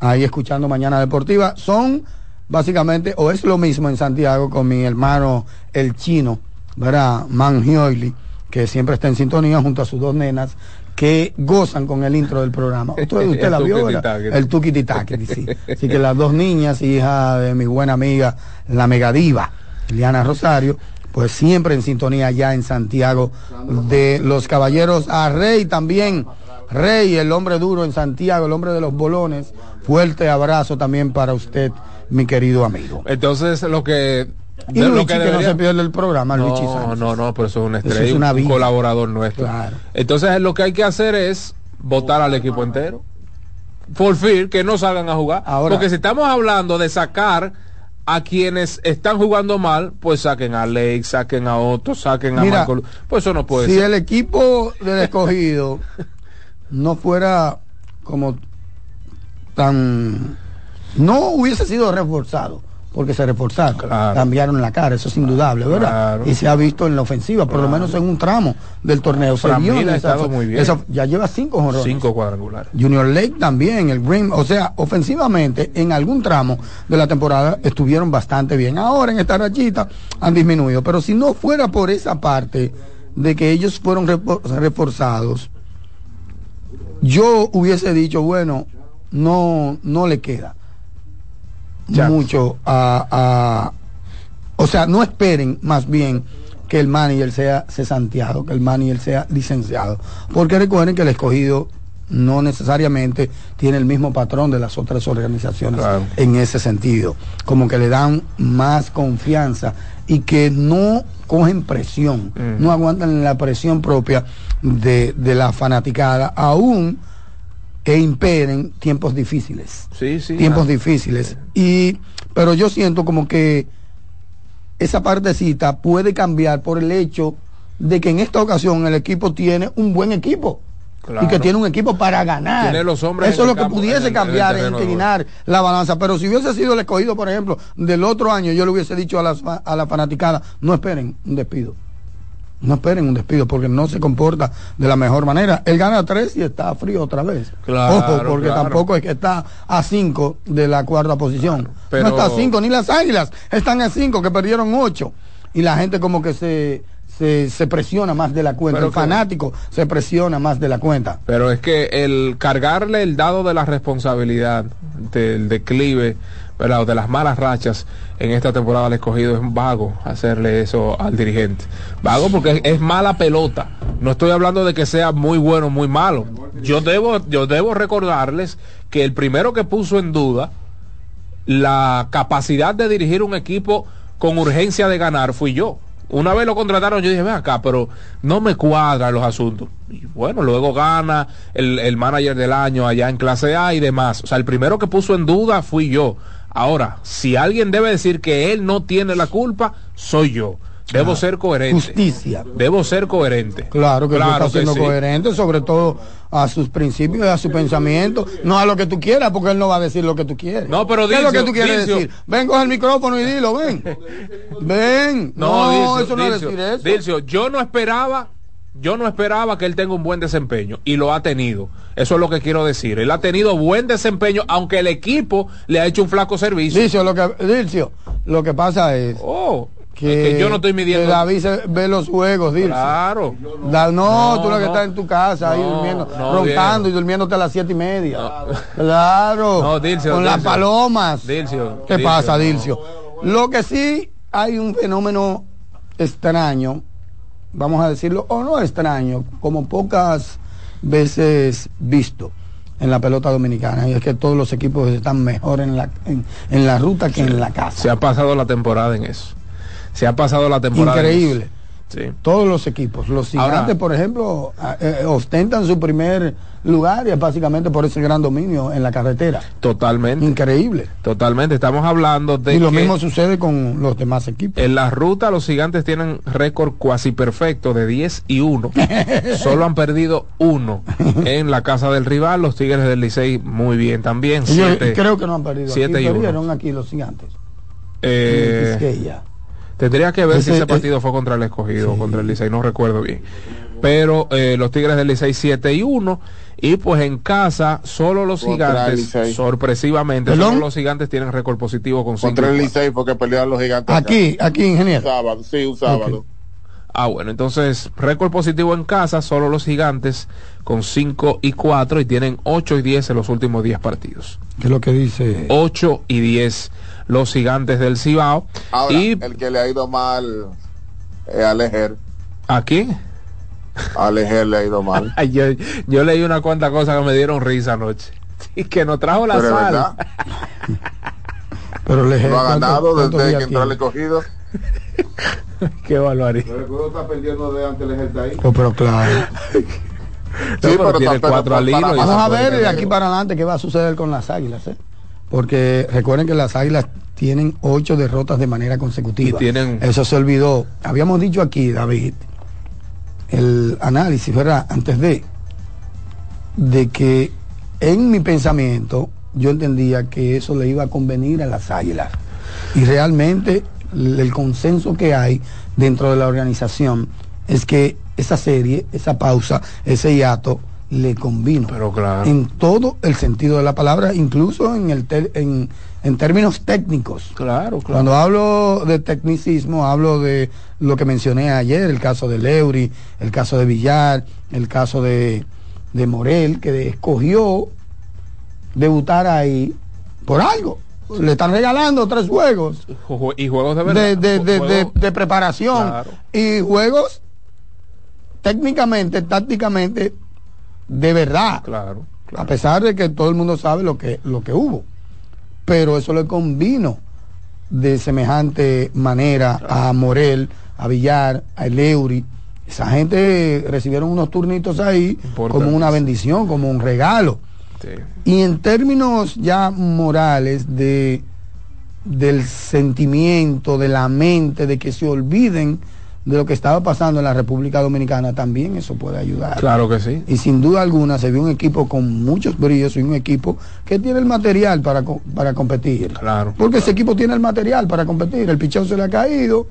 ahí escuchando Mañana Deportiva. Son básicamente, o es lo mismo en Santiago con mi hermano el chino, ¿verdad? Mangioili, que siempre está en sintonía junto a sus 2 nenas, que gozan con el intro del programa. Usted la vio, el tuquititaque, sí. Así que las 2 niñas, hija de mi buena amiga, la megadiva, Liliana Rosario, pues siempre en sintonía allá en Santiago de los Caballeros. A Rey también, Rey, el hombre duro en Santiago, el hombre de los bolones, fuerte abrazo también para usted, mi querido amigo. Entonces, lo que... Y Luigi, lo que debería... no se pierde el programa, Luigi Sánchez. No, pero eso es una estrella, es un colaborador nuestro. Claro. Entonces lo que hay que hacer es votar al equipo entero. For fear que no salgan a jugar. Ahora, porque si estamos hablando de sacar a quienes están jugando mal, pues saquen a Alex, saquen a Otto, saquen a Marco. Pues eso no puede ser. Si el equipo del escogido no fuera como tan... no hubiese sido reforzado. Porque se reforzaron, claro. Cambiaron la cara, eso es indudable, ¿verdad? Claro. Y se ha visto en la ofensiva, por lo menos en un tramo del torneo. Se vio muy bien. Ya lleva 5 jonrones. 5 cuadrangulares. Junior Lake también, el Green, o sea, ofensivamente en algún tramo de la temporada estuvieron bastante bien. Ahora en esta rachita han disminuido, pero si no fuera por esa parte de que ellos fueron reforzados, yo hubiese dicho, bueno, no le queda mucho o sea, no esperen más bien que el manager sea cesanteado, que el manager sea licenciado, porque recuerden que el escogido no necesariamente tiene el mismo patrón de las otras organizaciones, claro. En ese sentido, como que le dan más confianza y que no cogen presión, no aguantan la presión propia de la fanaticada, aún que imperen tiempos difíciles. Sí. Tiempos difíciles. Pero yo siento como que esa partecita puede cambiar por el hecho de que en esta ocasión el equipo tiene un buen equipo. Claro. Y que tiene un equipo para ganar. Tiene los hombres. Eso es lo que pudiese cambiar, es inclinar la balanza. Pero si hubiese sido el escogido, por ejemplo, del otro año, yo le hubiese dicho a la fanaticada, no esperen un despido. No esperen un despido porque no se comporta de la mejor manera. Él gana 3 y está frío otra vez. Claro, ojo, porque tampoco es que está a 5 de la 4ª posición. Claro, pero... no está a 5, ni las Águilas están a 5, que perdieron 8. Y la gente como que se presiona más de la cuenta. Pero el fanático se presiona más de la cuenta. Pero es que el cargarle el dado de la responsabilidad del declive, ¿verdad?, o de las malas rachas en esta temporada al escogido, es vago hacerle eso al dirigente. Vago porque es mala pelota. No estoy hablando de que sea muy bueno o muy malo. Yo debo recordarles que el primero que puso en duda la capacidad de dirigir un equipo con urgencia de ganar fui yo. Una vez lo contrataron, yo dije, ven acá, pero no me cuadran los asuntos. Y bueno, luego gana el manager del año allá en clase A y demás. O sea, el primero que puso en duda fui yo. Ahora, si alguien debe decir que él no tiene la culpa, soy yo. Debo ser coherente. Justicia. Debo ser coherente. Claro que claro tú estás siendo sí. coherente, sobre todo a sus principios y a su pensamiento, no a lo que tú quieras, porque él no va a decir lo que tú quieres. No, pero ¿qué es lo que tú quieres decir? Ven, coge el micrófono y dilo, ven. Ven. No, Dilcio, eso no es decir eso. Dilcio, yo no esperaba que él tenga un buen desempeño y lo ha tenido. Eso es lo que quiero decir. Él ha tenido buen desempeño, aunque el equipo le ha hecho un flaco servicio. Dilcio, lo que pasa es... Oh. Que yo no estoy midiendo. David ve los juegos, Dilcio. Claro. No, tú lo que estás en tu casa, ahí durmiendo, roncando y durmiéndote a las 7:30. No. Claro. No, Dilcio, con las palomas. Dilcio. ¿Qué pasa, Dilcio? No. Lo que sí hay un fenómeno extraño, vamos a decirlo, o no extraño, como pocas veces visto en la pelota dominicana, y es que todos los equipos están mejor en la ruta que en la casa. Se ha pasado la temporada en eso. Se ha pasado la temporada. Increíble. Sí. Todos los equipos. Los Gigantes, ahora, por ejemplo, ostentan su primer lugar y es básicamente por ese gran dominio en la carretera. Totalmente. Increíble. Totalmente. Estamos hablando de. Y lo mismo sucede con los demás equipos. En la ruta, los Gigantes tienen récord cuasi perfecto de 10-1. Solo han perdido 1 en la casa del rival. Los Tigres del Licey, muy bien también. Yo 7, creo que no han perdido. 7-1. Perdieron aquí los Gigantes. Quisqueya. Tendría que ver si ese partido fue contra el Escogido o contra el Licey, no recuerdo bien. Pero los Tigres del Licey 7-1 y pues en casa solo los Gigantes, sorpresivamente, solo los Gigantes tienen récord positivo con 5. Contra el Licey porque pelearon los Gigantes. Aquí ingeniero. Un sábado. Okay. Ah, bueno, entonces récord positivo en casa, solo los Gigantes con 5-4 y tienen 8-10 en los últimos 10 partidos. ¿Qué es lo que dice? 8-10. Los Gigantes del Cibao. Ahora, y el que le ha ido mal es Alejer. ¿A quién? A Alejer le ha ido mal. yo leí una cuanta cosa que me dieron risa anoche. Y que nos trajo la sal. Pero Alejer no ha ganado desde que entró el Escogido. Qué barbaridad. Pero el juego está perdiendo de ante Alejer de ahí. Pero claro. pero tiene 4 al hilo. Vamos a ver de aquí para adelante qué va a suceder con las Águilas, porque recuerden que las Águilas tienen 8 derrotas de manera consecutiva. Eso se olvidó. Habíamos dicho aquí, David, el análisis, ¿verdad? Antes de que en mi pensamiento yo entendía que eso le iba a convenir a las Águilas. Y realmente el consenso que hay dentro de la organización es que esa serie, esa pausa, ese hiato, le convino. Pero claro. En todo el sentido de la palabra, incluso en términos técnicos. Claro, claro. Cuando hablo de tecnicismo, hablo de lo que mencioné ayer, el caso de Leury, el caso de Villar, el caso de Morel, que escogió debutar ahí por algo. Le están regalando 3 juegos. Y juegos de verdad. De preparación. Claro. Y juegos técnicamente, tácticamente, de verdad, claro. A pesar de que todo el mundo sabe lo que hubo, pero eso le convino de semejante manera a Morel, a Villar, a Leury. Esa gente recibieron unos turnitos ahí como una bendición, como un regalo. Sí. Y en términos ya morales del sentimiento, de la mente, de que se olviden de lo que estaba pasando en la República Dominicana, también eso puede ayudar. Claro que sí. Y sin duda alguna se vio un equipo con muchos brillos y un equipo que tiene el material para competir. Claro. Porque ese equipo tiene el material para competir. El picheo se le ha caído,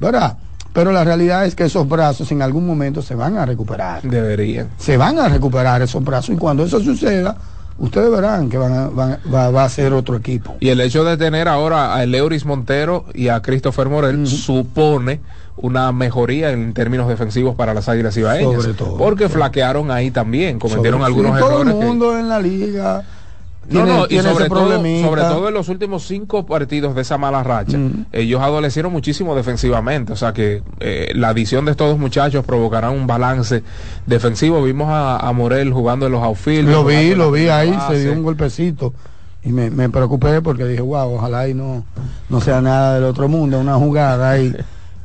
¿verdad? Pero la realidad es que esos brazos en algún momento se van a recuperar. Deberían. Se van a recuperar esos brazos y cuando eso suceda, ustedes verán que va a ser otro equipo. Y el hecho de tener ahora a Eleuris Montero y a Christopher Morel supone una mejoría en términos defensivos para las Águilas cibaeñas. Sobre todo. Porque flaquearon ahí también, cometieron algunos errores. Todo el mundo en la liga tiene sobre todo en los últimos 5 partidos de esa mala racha, ellos adolecieron muchísimo defensivamente, o sea que la adición de estos 2 muchachos provocará un balance defensivo. Vimos a Morel jugando en los outfield. Lo vi ahí, se dio un golpecito y me preocupé porque dije, wow, ojalá y no sea nada del otro mundo, una jugada ahí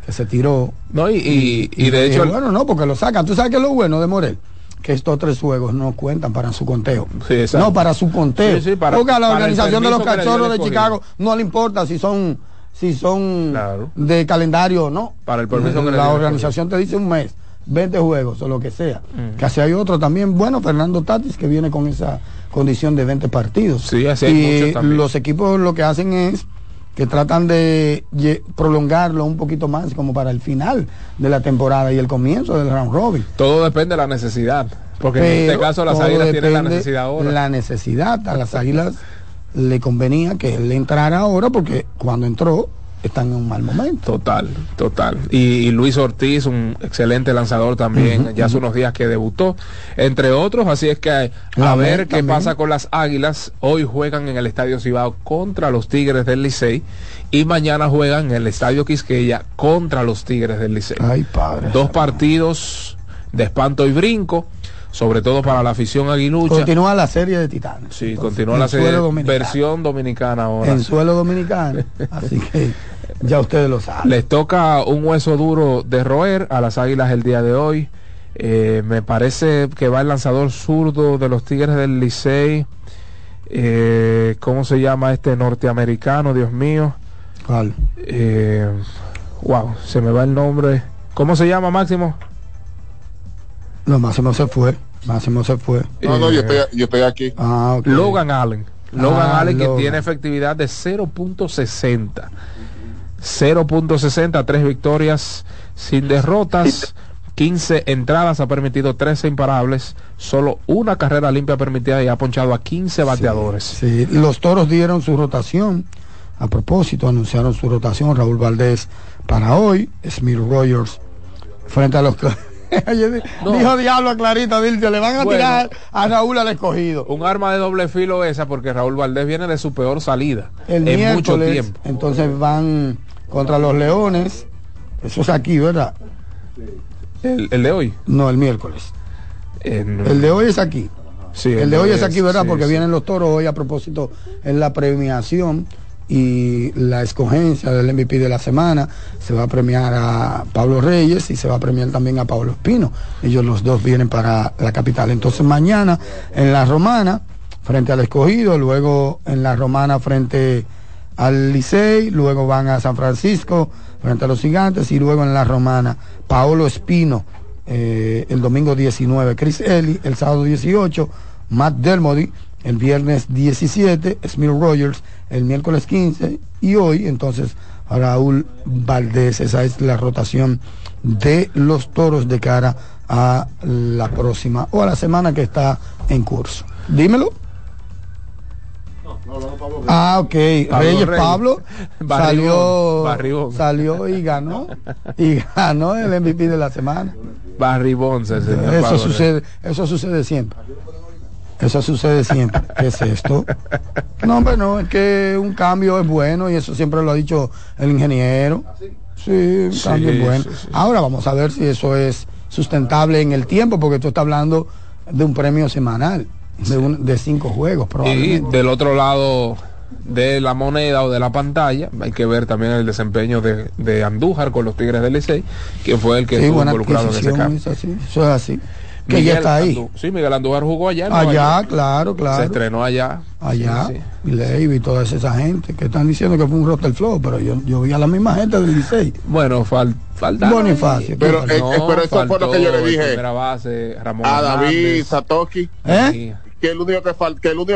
que se tiró. No, y de hecho... Bueno, no, porque lo sacan. Tú sabes que es lo bueno de Morel, que estos 3 juegos no cuentan para su conteo. Sí, no, para su conteo. Sí, porque a la organización de los Cachorros de Chicago no le importa si son si son de calendario o no. Para el permiso que la organización te dice un mes, 20 juegos o lo que sea. Casi hay otro también, bueno, Fernando Tatis, que viene con esa condición de 20 partidos. Sí, así hay muchos también. Los equipos lo que hacen es que tratan de prolongarlo un poquito más, como para el final de la temporada y el comienzo del round robin. Todo depende de la necesidad, porque en este caso las Águilas tienen la necesidad ahora. La necesidad, a las Águilas le convenía que él entrara ahora, porque cuando entró están en un mal momento. Total. Y Luis Ortiz, un excelente lanzador también, ya hace unos días que debutó, entre otros, así es que a ver qué también pasa con las Águilas. Hoy juegan en el Estadio Cibao contra los Tigres del Licey, y mañana juegan en el Estadio Quisqueya contra los Tigres del Licey. Ay, padre. Dos partidos de espanto y brinco, sobre todo para la afición aguilucha. Continúa la serie de Titanes. Sí, entonces, continúa la serie dominicano. Versión dominicana ahora. En suelo dominicano, así que ya ustedes lo saben. Les toca un hueso duro de roer a las Águilas el día de hoy. Me parece que va el lanzador zurdo de los Tigres del Licey. ¿Cómo se llama este norteamericano? Dios mío. ¿Cuál? Wow, se me va el nombre. ¿Cómo se llama, Máximo? No, Máximo se fue. No, yo estoy aquí. Ah, okay. Logan Allen. Que tiene efectividad de 0.60. 0.60, 3 victorias sin derrotas, 15 entradas, ha permitido 13 imparables, solo una carrera limpia permitida y ha ponchado a 15 bateadores. Sí. Los Toros dieron su rotación. A propósito, anunciaron su rotación. Raúl Valdés para hoy, Smith Rogers frente a los... Dijo diablo a Clarita, dice, le van a tirar a Raúl al escogido. Un arma de doble filo esa, porque Raúl Valdés viene de su peor salida en mucho tiempo. Entonces van contra los Leones. Eso es aquí, ¿verdad? ¿El de hoy? No, el miércoles. El de hoy es aquí. Sí, el de hoy es aquí, ¿verdad? Sí, porque vienen los Toros hoy, a propósito, en la premiación y la escogencia del MVP de la semana. Se va a premiar a Pablo Reyes y se va a premiar también a Pablo Espino. Ellos los dos vienen para la capital. Entonces mañana en La Romana frente al escogido, luego en La Romana frente al Licey, luego van a San Francisco frente a los Gigantes y luego en La Romana Paolo Espino, el domingo 19, Chris Eli el sábado 18, Matt Dermody el viernes 17, Smith Rogers el miércoles 15 y hoy entonces Raúl Valdés. Esa es la rotación de los Toros de cara a la próxima o a la semana que está en curso. Dímelo. No, Pablo. Ah, ok. Reyes. Pablo salió y ganó el MVP de la semana. Barribón, señor. Eso sucede siempre. ¿Qué es esto? No, hombre, no, es que un cambio es bueno y eso siempre lo ha dicho el ingeniero. Sí, un cambio es bueno. Sí. Ahora vamos a ver si eso es sustentable en el tiempo, porque tú estás hablando de un premio semanal, de 5 juegos probablemente. Y del otro lado de la moneda o de la pantalla, hay que ver también el desempeño de Andújar con los Tigres del Licey, quien fue el que estuvo involucrado en ese cambio. Eso es así. Que Miguel ya está ahí. Miguel Andújar jugó allá. Claro. Se estrenó allá. Sí. Levy y toda esa gente que están diciendo que fue un roster flow, pero yo vi a la misma gente del Licey. Bueno, falta Bonifacio. Pero eso fue lo que yo le dije. Primera base, Ramón a David Satoshi. Que el único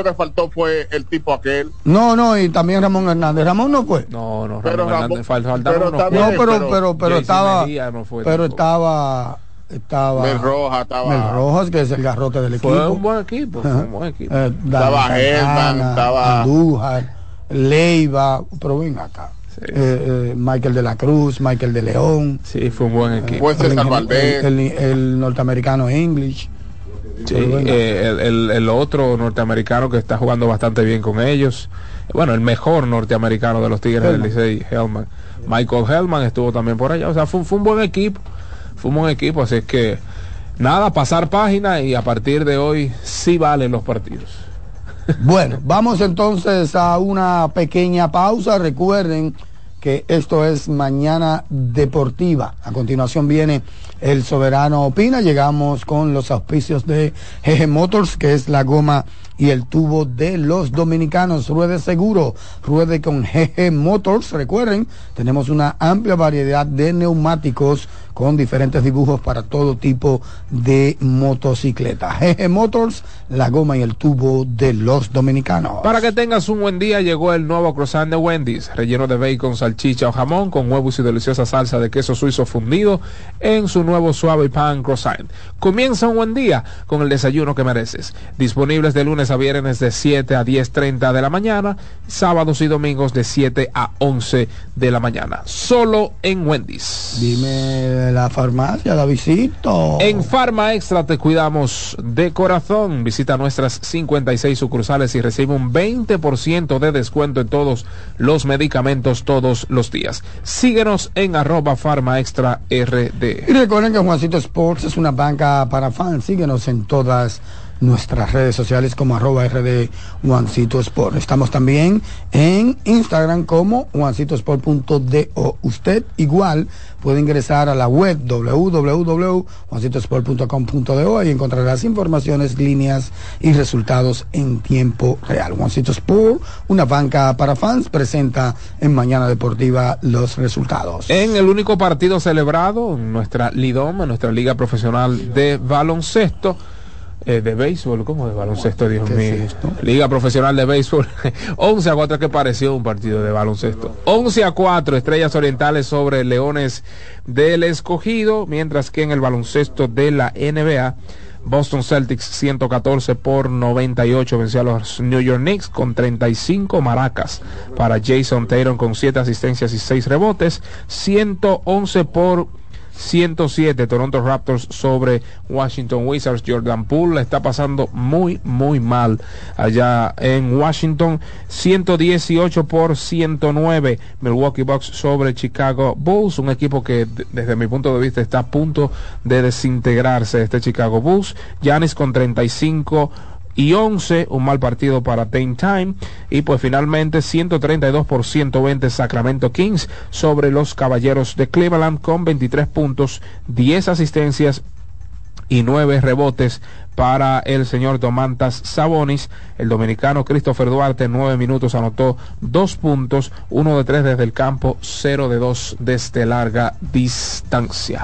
que faltó fue el tipo aquel. No, y también Ramón Hernández. Ramón no fue. No, pero Ramón Hernández faltaba. Pero estaba Mel Rojas, que es el garrote del equipo. Fue un buen equipo. Estaba Herman, estaba Andújar, Leiva, pero ven acá. Sí. Michael de la Cruz, Michael de León. Sí, fue un buen equipo. Pues César Valdés. El norteamericano English. Sí, el otro norteamericano que está jugando bastante bien con ellos. Bueno, el mejor norteamericano de los Tigres del Licey, Hellman. Michael Hellman estuvo también por allá. O sea, fue un buen equipo. Así es que nada, pasar página y a partir de hoy sí valen los partidos. Bueno, vamos entonces a una pequeña pausa. Recuerden que esto es Mañana Deportiva. A continuación viene El Soberano Opina. Llegamos con los auspicios de GG Motors, que es la goma y el tubo de los dominicanos. Ruede seguro, ruede con GG Motors. Recuerden, tenemos una amplia variedad de neumáticos con diferentes dibujos para todo tipo de motocicletas. GG Motors, la goma y el tubo de los dominicanos. Para que tengas un buen día, llegó el nuevo croissant de Wendy's, relleno de bacon, salchicha o jamón, con huevos y deliciosa salsa de queso suizo fundido en su nuevo suave pan croissant. Comienza un buen día con el desayuno que mereces. Disponibles de lunes a viernes de 7 a 10:30 de la mañana, sábados y domingos de 7 a 11 de la mañana. Solo en Wendy's. Dime la farmacia, la visito. En Farma Extra te cuidamos de corazón. Visita nuestras 56 sucursales y recibe un 20% de descuento en todos los medicamentos todos los días. Síguenos en @farmaextraRD. Y recuerden que Juancito Sports es una banca para fans. Síguenos en todas nuestras redes sociales como @RD Juancito Sport. Estamos también en Instagram como juancitosport.do. Usted igual puede ingresar a la web www.juancitosport.com.do y encontrarás informaciones, líneas y resultados en tiempo real. Juancito Sport, una banca para fans, presenta en Mañana Deportiva los resultados. En el único partido celebrado, nuestra Lidoma, nuestra Liga Profesional de Baloncesto, de béisbol, como de baloncesto, Dios mío. Es Liga Profesional de Béisbol, 11-4, que pareció un partido de baloncesto. 11-4, Estrellas Orientales sobre Leones del Escogido, mientras que en el baloncesto de la NBA, Boston Celtics 114-98 venció a los New York Knicks con 35 maracas para Jason Tatum con 7 asistencias y 6 rebotes. 111-107 Toronto Raptors sobre Washington Wizards. Jordan Poole la está pasando muy, muy mal allá en Washington. 118-109 Milwaukee Bucks sobre Chicago Bulls, un equipo que desde mi punto de vista está a punto de desintegrarse, este Chicago Bulls. Giannis con 35-11, un mal partido para Dame Time. Y pues finalmente 132-120 Sacramento Kings sobre los Caballeros de Cleveland con 23 puntos, 10 asistencias y 9 rebotes para el señor Domantas Sabonis. El dominicano Christopher Duarte en 9 minutos anotó 2 puntos, 1 de 3 desde el campo, 0 de 2 desde larga distancia.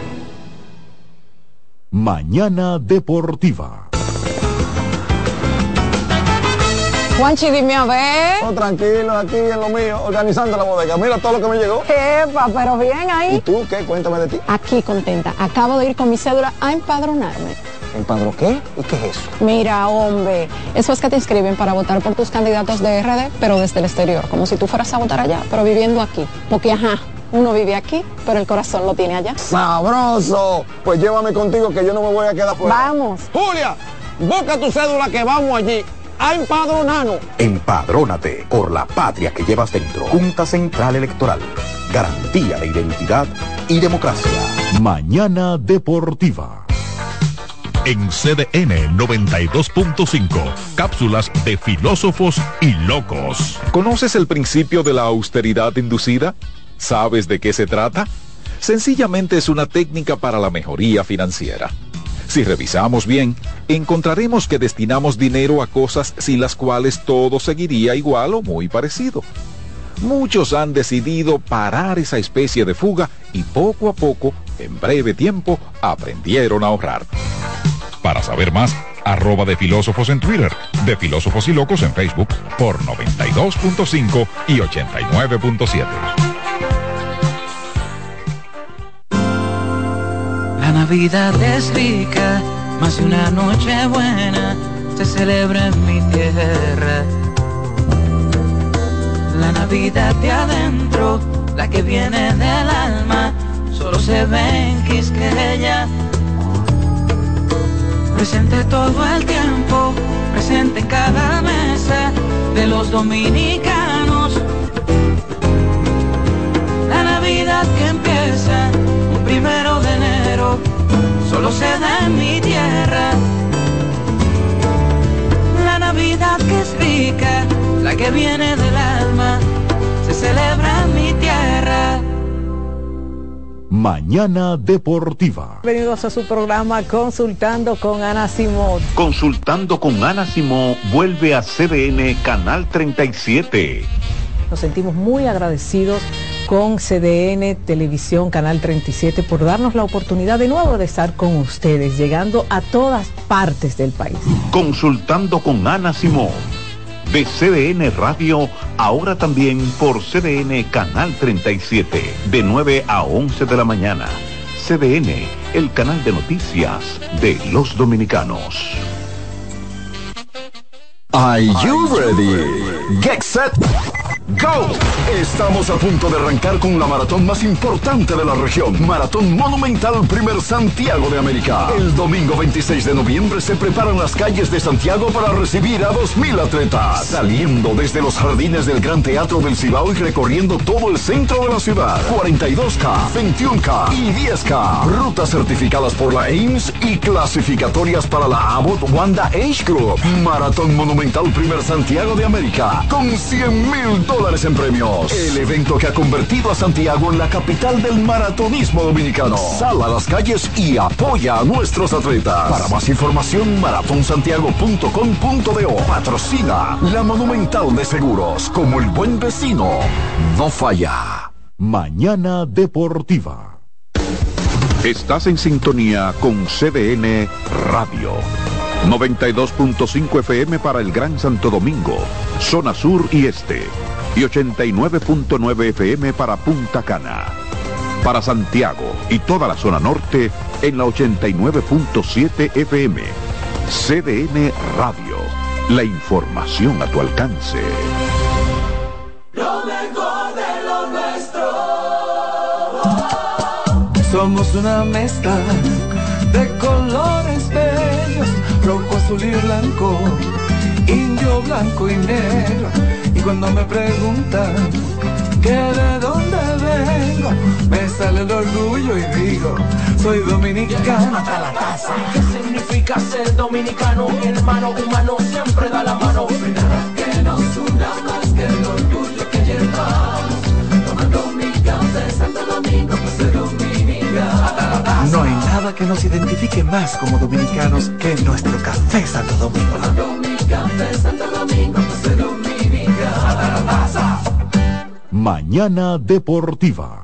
Mañana Deportiva. Juanchi, dime a ver. Oh, tranquilo, aquí en lo mío, organizando la bodega. Mira todo lo que me llegó. Epa, pero bien ahí. ¿Y tú qué? Cuéntame de ti. Aquí contenta. Acabo de ir con mi cédula a empadronarme. ¿Empadrón qué? ¿Y qué es eso? Mira, hombre, eso es que te inscriben para votar por tus candidatos de RD, pero desde el exterior, como si tú fueras a votar allá, pero viviendo aquí. Porque, ajá, uno vive aquí, pero el corazón lo tiene allá. ¡Sabroso! Pues llévame contigo que yo no me voy a quedar fuera. ¡Vamos! Julia, busca tu cédula que vamos allí a empadronarnos. Empadrónate por la patria que llevas dentro. Junta Central Electoral. Garantía de identidad y democracia. Mañana Deportiva. En CDN 92.5, cápsulas de filósofos y locos. ¿Conoces el principio de la austeridad inducida? ¿Sabes de qué se trata? Sencillamente es una técnica para la mejoría financiera. Si revisamos bien, encontraremos que destinamos dinero a cosas sin las cuales todo seguiría igual o muy parecido. muchos han decidido parar esa especie de fuga y poco a poco, en breve tiempo, aprendieron a ahorrar. Para saber más, @defilósofos en Twitter, de Filósofos y Locos en Facebook, por 92.5 y 89.7. La Navidad es rica, más de una noche buena se celebra en mi tierra. La Navidad de adentro, la que viene del alma, solo se ve en Quisqueya. Presente todo el tiempo, presente en cada mesa de los dominicanos. La Navidad que empieza un 1 de enero, solo se da en mi tierra. La Navidad que es rica, la que viene del alma, se celebra en mi tierra. Mañana Deportiva. Bienvenidos a su programa Consultando con Ana Simón. Consultando con Ana Simón vuelve a CDN Canal 37. Nos sentimos muy agradecidos con CDN Televisión Canal 37 por darnos la oportunidad de nuevo de estar con ustedes, llegando a todas partes del país. Consultando con Ana Simón, de CDN Radio, ahora también por CDN Canal 37, de 9 a 11 de la mañana. CDN, el canal de noticias de los dominicanos. Are you ready? Get set. ¡Go! Estamos a punto de arrancar con la maratón más importante de la región, Maratón Monumental Primer Santiago de América. El domingo 26 de noviembre se preparan las calles de Santiago para recibir a 2.000 atletas, saliendo desde los jardines del Gran Teatro del Cibao y recorriendo todo el centro de la ciudad. 42K, 21K y 10K. Rutas certificadas por la AIMS y clasificatorias para la Abbott Wanda Age Group. Maratón Monumental Primer Santiago de América, con $100,000 en premios. El evento que ha convertido a Santiago en la capital del maratonismo dominicano. Sal a las calles y apoya a nuestros atletas. Para más información, maratonsantiago.com.do. Patrocina la Monumental de Seguros. Como el buen vecino, no falla. Mañana Deportiva. Estás en sintonía con CDN Radio. 92.5 FM para el Gran Santo Domingo, zona sur y este, y 89.9 FM para Punta Cana. Para Santiago y toda la zona norte en la 89.7 FM. CDN Radio, la información a tu alcance. Lo mejor de lo nuestro. Somos una mezcla de colores bellos, rojo, azul y blanco, indio, blanco y negro. Cuando me preguntan que de dónde vengo, me sale el orgullo y digo, soy dominicano hasta la casa. ¿Qué significa ser dominicano? Hermano humano siempre da la mano. No hay nada que nos una más que el orgullo que llevamos. Tomando mi café en Santo Domingo, pues soy dominicano hasta la casa. No hay nada que nos identifique más como dominicanos que nuestro café Santo Domingo. Tomando mi café en Santo Domingo, pues soy dominicano. Mañana Deportiva.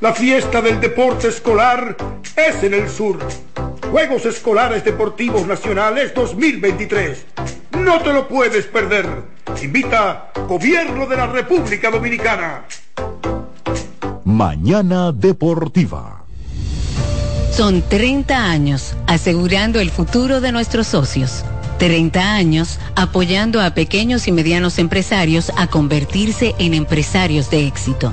La fiesta del deporte escolar es en el sur. Juegos Escolares Deportivos Nacionales 2023. No te lo puedes perder. Invita Gobierno de la República Dominicana. Mañana Deportiva. Son 30 años asegurando el futuro de nuestros socios. 30 años apoyando a pequeños y medianos empresarios a convertirse en empresarios de éxito.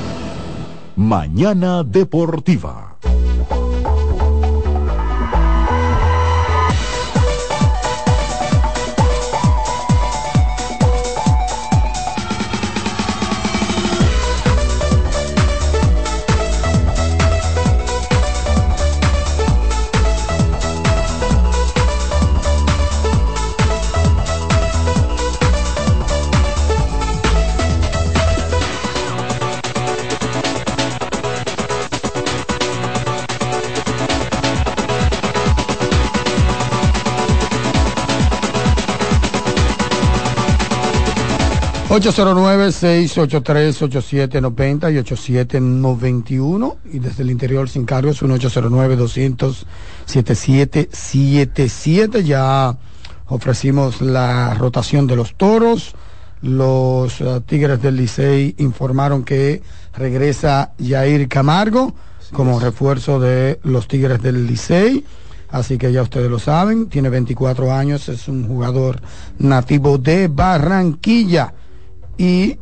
Mañana Deportiva. ...809-683-8790 y 8791... y desde el interior sin cargos, 1-809-200-7777... Ya ofrecimos la rotación de los toros. Los Tigres del Licey informaron que regresa Yair Camargo, sí, como refuerzo de los Tigres del Licey. Así que ya ustedes lo saben, tiene 24 años... es un jugador nativo de Barranquilla y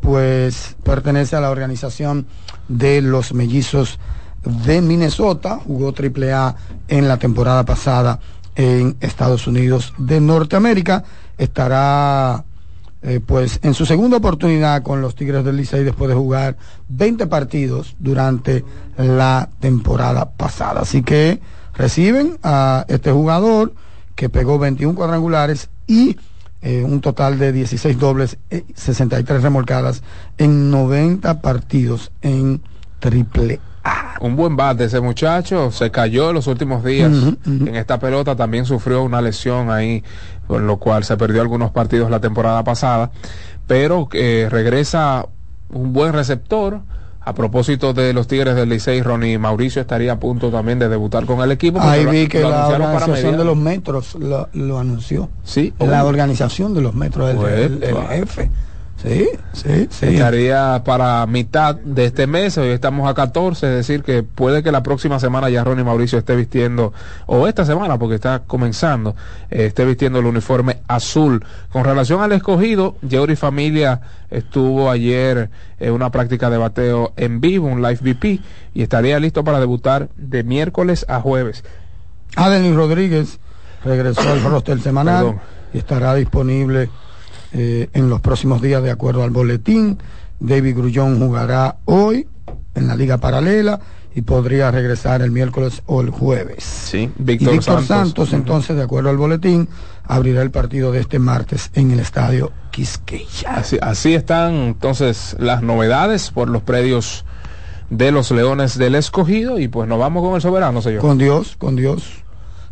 pues pertenece a la organización de los Mellizos de Minnesota. Jugó triple A en la temporada pasada en Estados Unidos de Norteamérica. Estará pues en su segunda oportunidad con los Tigres del Licey después de jugar 20 partidos durante la temporada pasada. Así que reciben a este jugador que pegó 21 cuadrangulares y un total de 16 dobles, 63 remolcadas en 90 partidos en triple A. Un buen bate ese muchacho, se cayó en los últimos días en esta pelota, también sufrió una lesión ahí, con lo cual se perdió algunos partidos la temporada pasada, pero regresa un buen receptor. A propósito de los Tigres del Licey, Ronnie Mauricio estaría a punto también de debutar con el equipo. Ahí vi que la organización de los metros lo anunció. Sí. La organización de los metros, el jefe. Sí, sí, sí. Estaría para mitad de este mes, hoy estamos a 14, es decir que puede que la próxima semana ya Ronnie Mauricio esté vistiendo, o esta semana porque está comenzando, esté vistiendo el uniforme azul. Con relación al escogido, Yeuri Familia estuvo ayer en una práctica de bateo en vivo, un live VP, y estaría listo para debutar de miércoles a jueves. Adeline Rodríguez regresó al roster semanal y estará disponible en los próximos días, de acuerdo al boletín. David Grullón jugará hoy en la Liga Paralela y podría regresar el miércoles o el jueves. Sí, Víctor Santos entonces, de acuerdo al boletín, abrirá el partido de este martes en el Estadio Quisqueya. Así están entonces las novedades por los predios de los Leones del Escogido, y pues nos vamos con el soberano, señor. Con Dios.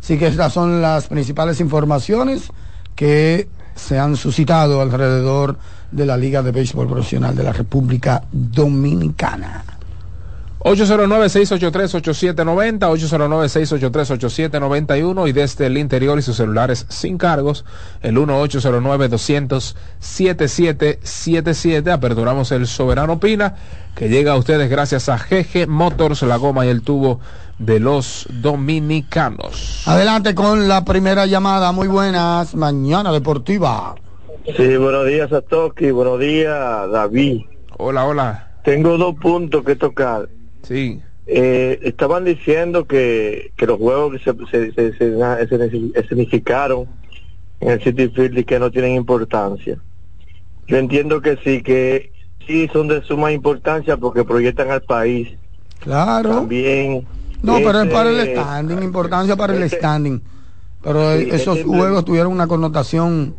Así que estas son las principales informaciones que se han suscitado alrededor de la Liga de Béisbol Profesional de la República Dominicana. 809-683-8790, 809-683-8791, y desde el interior y sus celulares sin cargos, el 1-809-200-7777. Aperturamos el Soberano Opina, que llega a ustedes gracias a GG Motors, la goma y el tubo de los dominicanos. Adelante con la primera llamada. Muy buenas, Mañana Deportiva. Sí, buenos días a Toki, buenos días David. Hola. Tengo dos puntos que tocar. Sí. Estaban diciendo que los juegos que se escenificaron en el City Field y que no tienen importancia. Yo entiendo que sí son de suma importancia porque proyectan al país. Claro. También. No, pero es para el standing, importancia para el standing. Pero sí, esos juegos tuvieron una connotación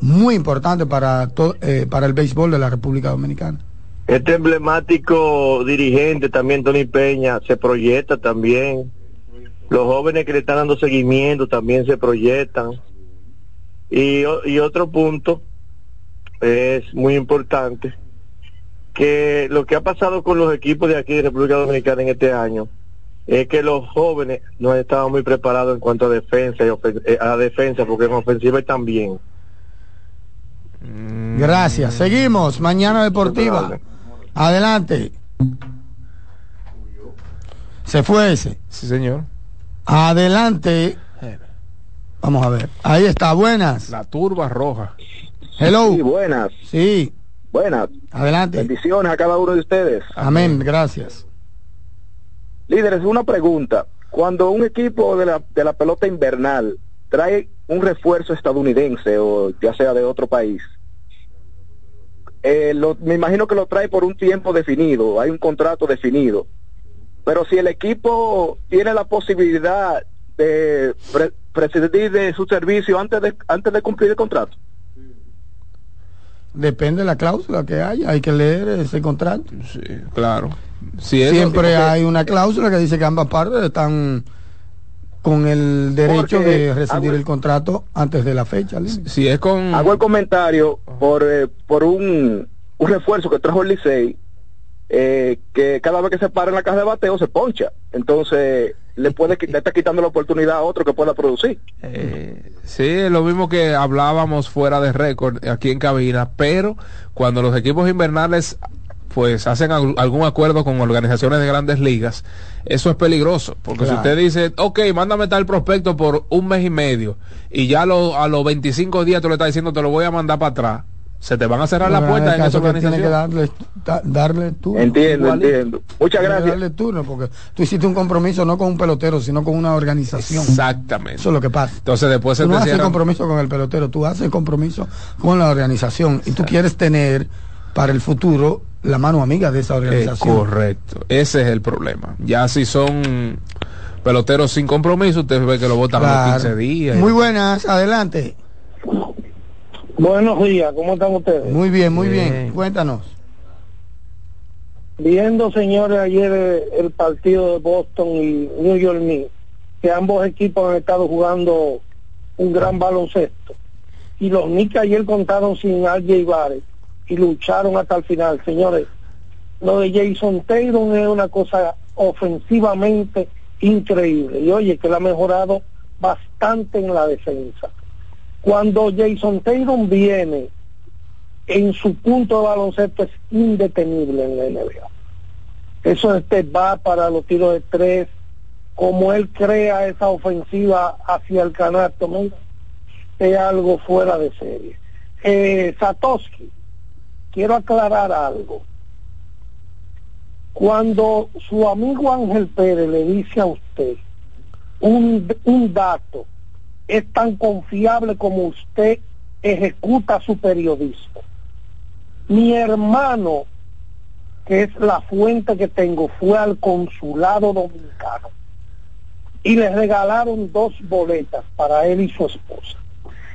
muy importante para el béisbol de la República Dominicana. Este emblemático dirigente también, Tony Peña, se proyecta también. Los jóvenes que le están dando seguimiento también se proyectan. Y otro punto es muy importante, que lo que ha pasado con los equipos de aquí de República Dominicana en este año es que los jóvenes no han estado muy preparados en cuanto a defensa, porque en ofensiva también. Gracias. Seguimos. Mañana Deportiva. Adelante. ¿Se fue ese? Sí, señor. Adelante. Vamos a ver. Ahí está. Buenas. La turba roja. Hello. Sí, buenas. Sí. Buenas. Adelante. Bendiciones a cada uno de ustedes. Amén. Gracias. Líderes, una pregunta. Cuando un equipo de la pelota invernal trae un refuerzo estadounidense o ya sea de otro país, me imagino que lo trae por un tiempo definido, hay un contrato definido, pero si el equipo tiene la posibilidad de prescindir de su servicio antes de cumplir el contrato. Depende de la cláusula que haya, hay que leer ese contrato. Sí, claro. Siempre hay una cláusula que dice que ambas partes están con el derecho de rescindir el contrato antes de la fecha. Si es con... Hago el comentario por un refuerzo que trajo el Licey, que cada vez que se para en la caja de bateo se poncha, entonces le está quitando la oportunidad a otro que pueda producir. Sí, lo mismo que hablábamos fuera de récord aquí en cabina, pero cuando los equipos invernales pues hacen algún acuerdo con organizaciones de grandes ligas, eso es peligroso, porque claro, si usted dice, ok, mándame tal prospecto por un mes y medio, y ya a los 25 días tú le estás diciendo, te lo voy a mandar para atrás, se te van a cerrar las puertas en esa organización. Que darle turno. Entiendo. Muchas gracias. Darle turno, porque tú hiciste un compromiso no con un pelotero, sino con una organización. Exactamente. Eso es lo que pasa. Entonces después tú no haces compromiso con el pelotero, tú haces compromiso con la organización. Exacto. Y tú quieres tener para el futuro la mano amiga de esa organización. Correcto. Ese es el problema. Ya si son peloteros sin compromiso, usted ve que lo votan claro, los 15 días. Muy buenas. Adelante. Buenos días, ¿cómo están ustedes? Muy bien, cuéntanos. Viendo, señores, ayer el partido de Boston y New York Knicks, que ambos equipos han estado jugando un gran baloncesto, y los Knicks ayer contaron sin RJ Barrett y lucharon hasta el final, señores. Lo de Jason Tatum es una cosa ofensivamente increíble, y oye, que le ha mejorado bastante en la defensa. Cuando Jason Tatum viene en su punto de baloncesto es indetenible en la NBA. Eso va para los tiros de tres, como él crea esa ofensiva hacia el canasto, mira, es algo fuera de serie. Satoshi, quiero aclarar algo. Cuando su amigo Ángel Pérez le dice a usted un dato, es tan confiable como usted ejecuta su periodismo. Mi hermano, que es la fuente que tengo, fue al consulado dominicano y le regalaron 2 boletas para él y su esposa,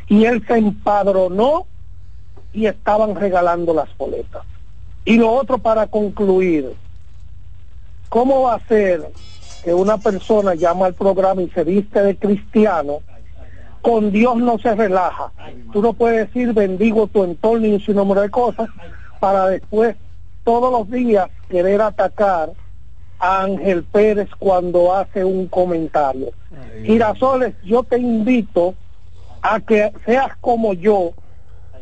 y él se empadronó y estaban regalando las boletas. Y lo otro, para concluir, ¿cómo va a ser que una persona llama al programa y se viste de cristiano? Con Dios no se relaja. Tú no puedes decir bendigo tu entorno y su número de cosas para después todos los días querer atacar a Ángel Pérez cuando hace un comentario. Girasoles, yo te invito a que seas como yo,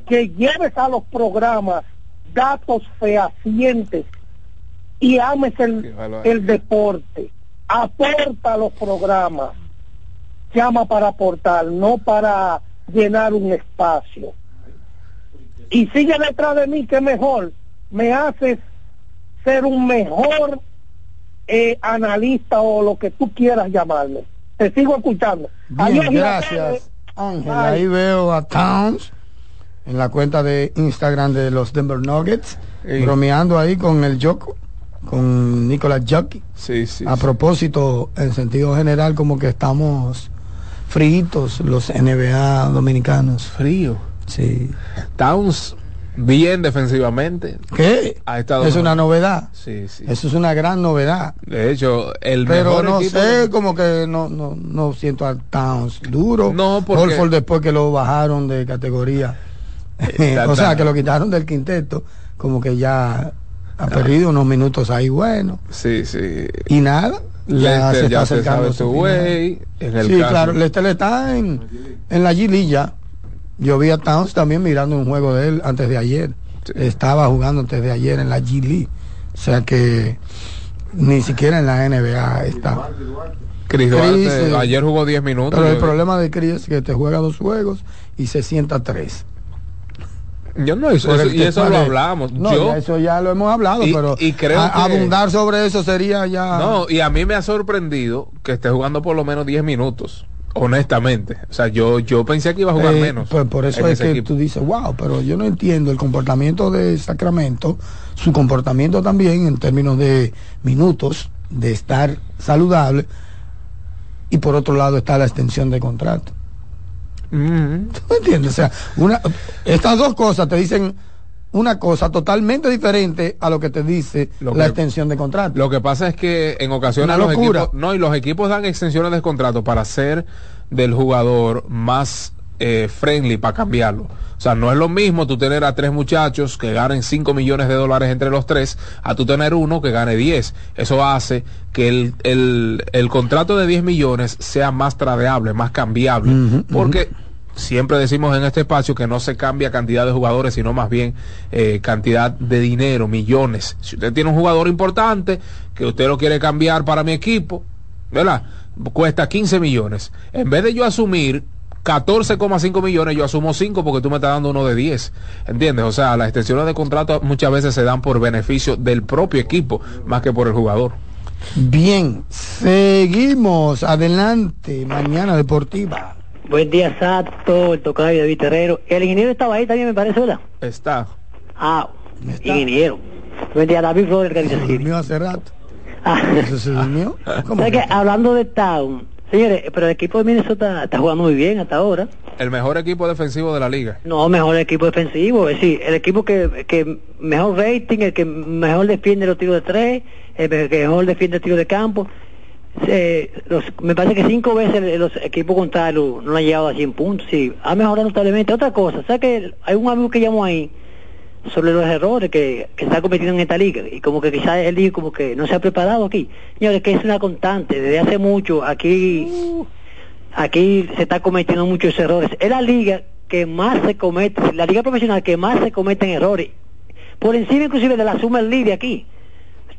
que lleves a los programas datos fehacientes y ames el deporte. Aporta a los programas. Llama para aportar, no para llenar un espacio. Y sigue detrás de mí, que mejor me haces ser un mejor analista o lo que tú quieras llamarme. Te sigo escuchando. Bien, adiós, gracias, Ángel. Ahí veo a Towns en la cuenta de Instagram de los Denver Nuggets, bromeando ahí con el Yoko, con Nicolas Jockey. Sí. A propósito, en sentido general, como que estamos fríos los NBA dominicanos. Frío. Sí. Towns bien defensivamente. ¿Qué? Ha estado es una novedad. Sí, sí. Eso es una gran novedad. De hecho, el mejor equipo. Pero no sé, como que no siento a Towns duro. No, porque Holford, después que lo bajaron de categoría. O sea, que lo quitaron del quinteto, como que ya ha perdido unos minutos ahí, bueno. Sí, sí. Y nada. Ya se está acercando su güey. Sí, caso, claro, Lester está en la G-League ya. Yo vi a Towns también mirando un juego de él antes de ayer. Sí. Estaba jugando antes de ayer en la G-League. O sea que ni siquiera en la NBA está. Chris Duarte, ayer jugó 10 minutos. Pero el problema de Chris es que te juega 2 juegos y se sienta 3. Yo no hice eso, y eso lo hablamos. No, yo, eso ya lo hemos hablado, pero creo que abundar sobre eso sería ya. No, y a mí me ha sorprendido que esté jugando por lo menos 10 minutos, honestamente. O sea, yo pensé que iba a jugar menos. Pues por eso es que equipo. Tú dices, wow, pero yo no entiendo el comportamiento de Sacramento, su comportamiento también en términos de minutos, de estar saludable, y por otro lado está la extensión de contrato. ¿Tú me entiendes? O sea, estas dos cosas te dicen una cosa totalmente diferente a lo que te dice la extensión de contrato. Lo que pasa es que en ocasiones los equipos, los equipos dan extensiones de contrato para hacer del jugador más friendly, para cambiarlo. O sea, no es lo mismo tú tener a 3 muchachos que ganen $5 millones entre los 3, a tú tener uno que gane 10. Eso hace que el contrato de 10 millones sea más tradeable, más cambiable. Uh-huh, porque siempre decimos en este espacio que no se cambia cantidad de jugadores, sino más bien cantidad de dinero, millones. Si usted tiene un jugador importante que usted lo quiere cambiar para mi equipo, ¿verdad? Cuesta 15 millones. En vez de yo asumir 14,5 millones, yo asumo 5 porque tú me estás dando uno de 10, ¿entiendes? O sea, las extensiones de contrato muchas veces se dan por beneficio del propio equipo, más que por el jugador. Bien, seguimos, adelante, Mañana Deportiva. Buen día, Sato, el tocayo de Viterrero. El ingeniero estaba ahí también, me parece, ¿verdad? Está. Ah, está. Ingeniero. Buen día, David Flores del Caribe. Se durmió hace rato. ¿Eso se durmió? ¿Cómo? ¿Sabes que hablando de Town? Señores, pero el equipo de Minnesota está jugando muy bien hasta ahora. ¿El mejor equipo defensivo de la liga? No, mejor equipo defensivo. Es decir, el equipo que mejor rating, el que mejor defiende los tiros de 3, el que mejor defiende el tiro de campo. Me parece que 5 veces los equipos contrarios no han llegado a 100 puntos. Sí, ha mejorado notablemente. Otra cosa, ¿sabes que hay un amigo que llamó ahí sobre los errores que se han cometido en esta liga, y como que quizás él dijo como que no se ha preparado aquí? Señores, que es una constante desde hace mucho aquí se está cometiendo muchos errores. Es la liga que más se comete, la liga profesional que más se cometen errores, por encima inclusive de la Summer League de aquí.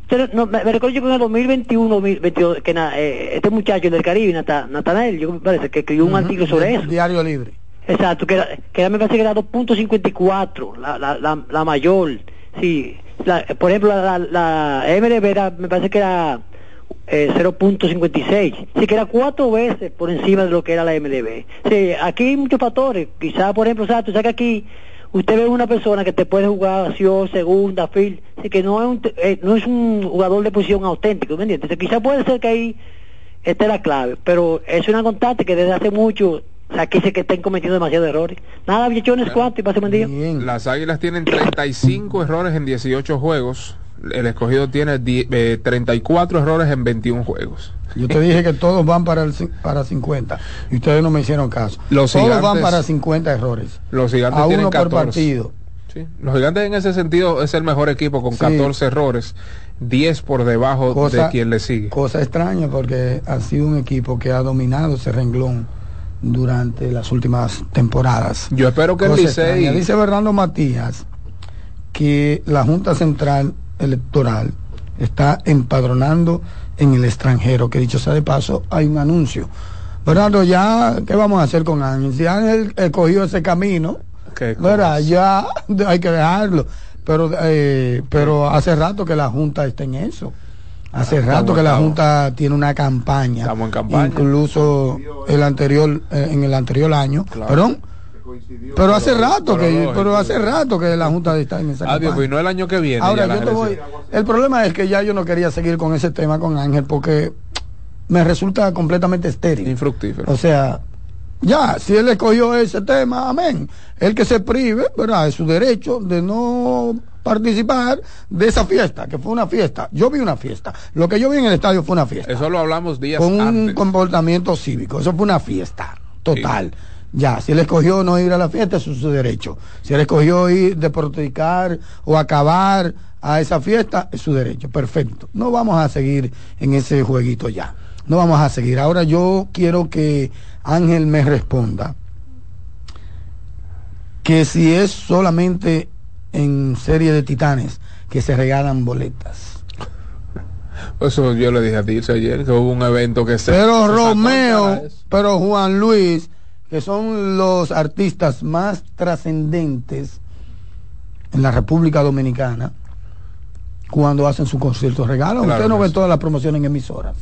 Entonces, me recuerdo yo que en el 2021, 2022, que este muchacho del Caribe, Natanael, yo me parece que escribió un artículo sobre eso, Diario Libre. Exacto, que me parece que era 2.54, la mayor. Sí, por ejemplo, la MLB era, me parece que era 0.56. Sí, que era 4 veces por encima de lo que era la MLB. Sí, aquí hay muchos factores. Quizás, por ejemplo, tú sabes que aquí usted ve una persona que te puede jugar segunda, field. Sí, que no es un jugador de posición auténtico, ¿me entiendes? Sí, quizás puede ser que ahí esta es la clave, pero es una constante que desde hace mucho. O sea, aquí sé que están cometiendo demasiados errores. Nada, bichones, ¿cuánto? Y pase buen día. Bien. Las Águilas tienen 35 errores en 18 juegos. El Escogido tiene 34 errores en 21 juegos. Yo te dije que todos van para 50. Y ustedes no me hicieron caso. Todos van para 50 errores. Los Gigantes tienen 14. Por partido. Sí. Los Gigantes en ese sentido es el mejor equipo con 14 errores. 10 por debajo de quien le sigue. Cosa extraña, porque ha sido un equipo que ha dominado ese renglón durante las últimas temporadas. Yo espero que el Licey. Dice Fernando Matías que la Junta Central Electoral está empadronando en el extranjero, que dicho sea de paso, hay un anuncio. Fernando, ya, ¿qué vamos a hacer con Ángel? Si Ángel cogió ese camino, ¿verdad? Ya hay que dejarlo. Pero hace rato que la Junta está en eso. Hace rato que la Junta tiene una campaña. Estamos en campaña. Incluso en el anterior año. Claro. Perdón. Pero hace rato que la Junta está en esa campaña. Pues no el año que viene. Ahora yo te voy. El problema es que ya yo no quería seguir con ese tema con Ángel porque me resulta completamente estéril. Infructífero. O sea, Ya, si él escogió ese tema, amén. El que se prive, ¿verdad?, de su derecho de no participar de esa fiesta, que fue una fiesta. Yo vi una fiesta. Lo que yo vi en el estadio fue una fiesta. Eso lo hablamos días antes. Con un comportamiento cívico. Eso fue una fiesta total. Sí. Ya, si él escogió no ir a la fiesta, eso es su derecho. Si él escogió ir de proticar o acabar a esa fiesta, es su derecho. Perfecto. No vamos a seguir en ese jueguito ya. No vamos a seguir. Ahora yo quiero que Ángel me responda que si es solamente en Serie de Titanes que se regalan boletas. Eso yo le dije a ti ayer, que hubo un evento que se... Pero Romeo, pero Juan Luis, que son los artistas más trascendentes en la República Dominicana, cuando hacen su concierto regalan. Claro, usted no ve todas las promociones en emisoras.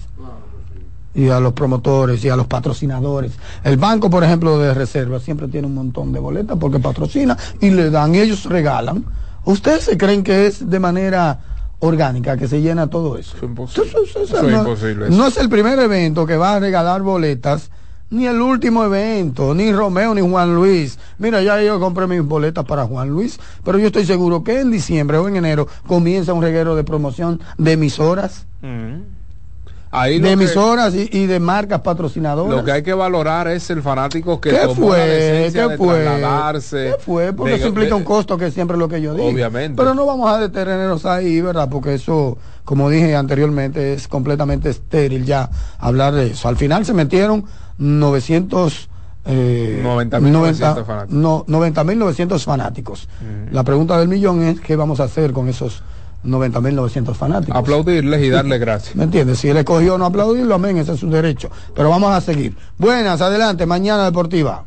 Y a los promotores y a los patrocinadores. El banco, por ejemplo, de reserva siempre tiene un montón de boletas porque patrocina y le dan, ellos regalan. ¿Ustedes se creen que es de manera orgánica que se llena todo eso? Eso es imposible. No es el primer evento que va a regalar boletas, ni el último evento, ni Romeo ni Juan Luis. Mira, ya yo compré mis boletas para Juan Luis, pero yo estoy seguro que en diciembre o en enero comienza un reguero de promoción de emisoras. Ahí de emisoras y de marcas patrocinadoras. Lo que hay que valorar es el fanático que tomó la decencia de trasladarse. ¿Qué fue? Porque eso implica un costo, que siempre es lo que yo digo. Obviamente. Pero no vamos a detenernos ahí, ¿verdad? Porque eso, como dije anteriormente, es completamente estéril ya hablar de eso. Al final se metieron 90.900 fanáticos. La pregunta del millón es, ¿qué vamos a hacer con esos 90.900 fanáticos? Aplaudirles y darle gracias. ¿Me entiendes? Si él escogió no aplaudirlo, amén, ese es su derecho. Pero vamos a seguir. Buenas, adelante, Mañana Deportiva.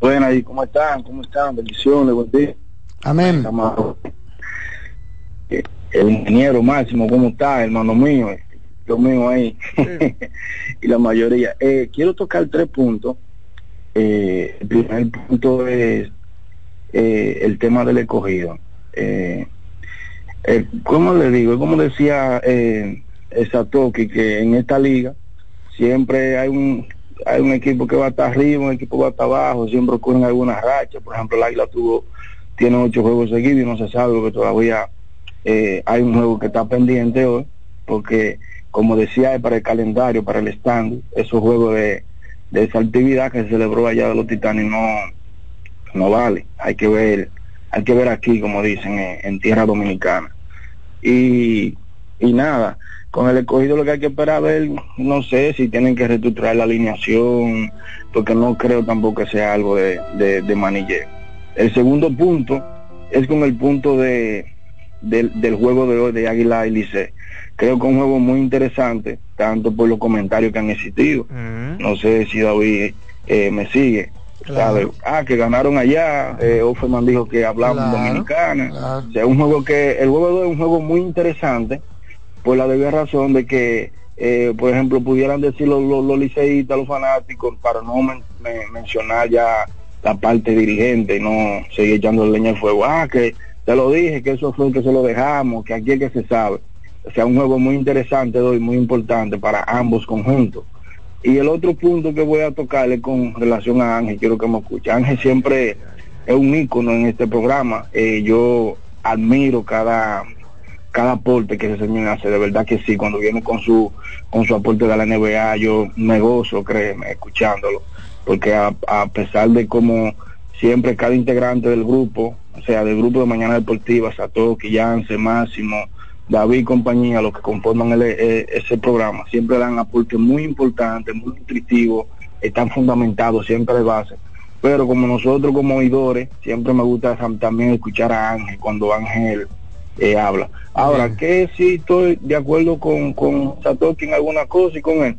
Buenas, ¿y cómo están? ¿Cómo están? Bendiciones, buen día. Amén. El ingeniero Máximo, ¿cómo está, hermano mío? Lo mío ahí. Sí. Y la mayoría. Quiero tocar tres puntos. El primer punto es el tema del escogido. ¿Cómo le digo? Como decía Satoki, que en esta liga siempre hay un equipo que va a estar arriba, un equipo que va a estar abajo, siempre ocurren algunas rachas. Por ejemplo, el Águila tiene 8 juegos seguidos y no se sabe, que todavía hay un juego que está pendiente hoy, porque como decía, para el calendario, para el stand, esos juegos de esa actividad que se celebró allá de los Titanes no vale. Hay que ver aquí, como dicen, en tierra dominicana. Y nada, con el escogido lo que hay que esperar a ver, no sé si tienen que reestructurar la alineación, porque no creo tampoco que sea algo de manilleo. El segundo punto es con el punto del juego de hoy de Águila y Licey. Creo que es un juego muy interesante, tanto por los comentarios que han existido. No sé si David me sigue. Claro. Que ganaron allá, Offerman dijo que hablaban dominicana. Claro. O sea, el juego de hoy es un juego muy interesante, por la debida razón de que, por ejemplo, pudieran decir los liceístas, los fanáticos, para no mencionar ya la parte dirigente, no seguir echando leña al fuego. Que te lo dije, que eso fue el que se lo dejamos, que aquí es que se sabe. O sea, un juego muy interesante de hoy, muy importante para ambos conjuntos. Y el otro punto que voy a tocarle con relación a Ángel, quiero que me escuche. Ángel siempre es un ícono en este programa. Yo admiro cada aporte que ese señor hace, de verdad que sí. Cuando viene con su aporte de la NBA, yo me gozo, créeme, escuchándolo. Porque a pesar de como siempre cada integrante del grupo, o sea, del grupo de Mañana Deportiva, Satoki, Yance, Máximo, David y compañía, los que conforman ese programa, siempre dan aportes muy importantes, muy nutritivos, están fundamentados siempre de base. Pero como nosotros, como oidores, siempre me gusta también escuchar a Ángel cuando Ángel habla. Ahora, que sí estoy de acuerdo con Satoki en alguna cosa y con él.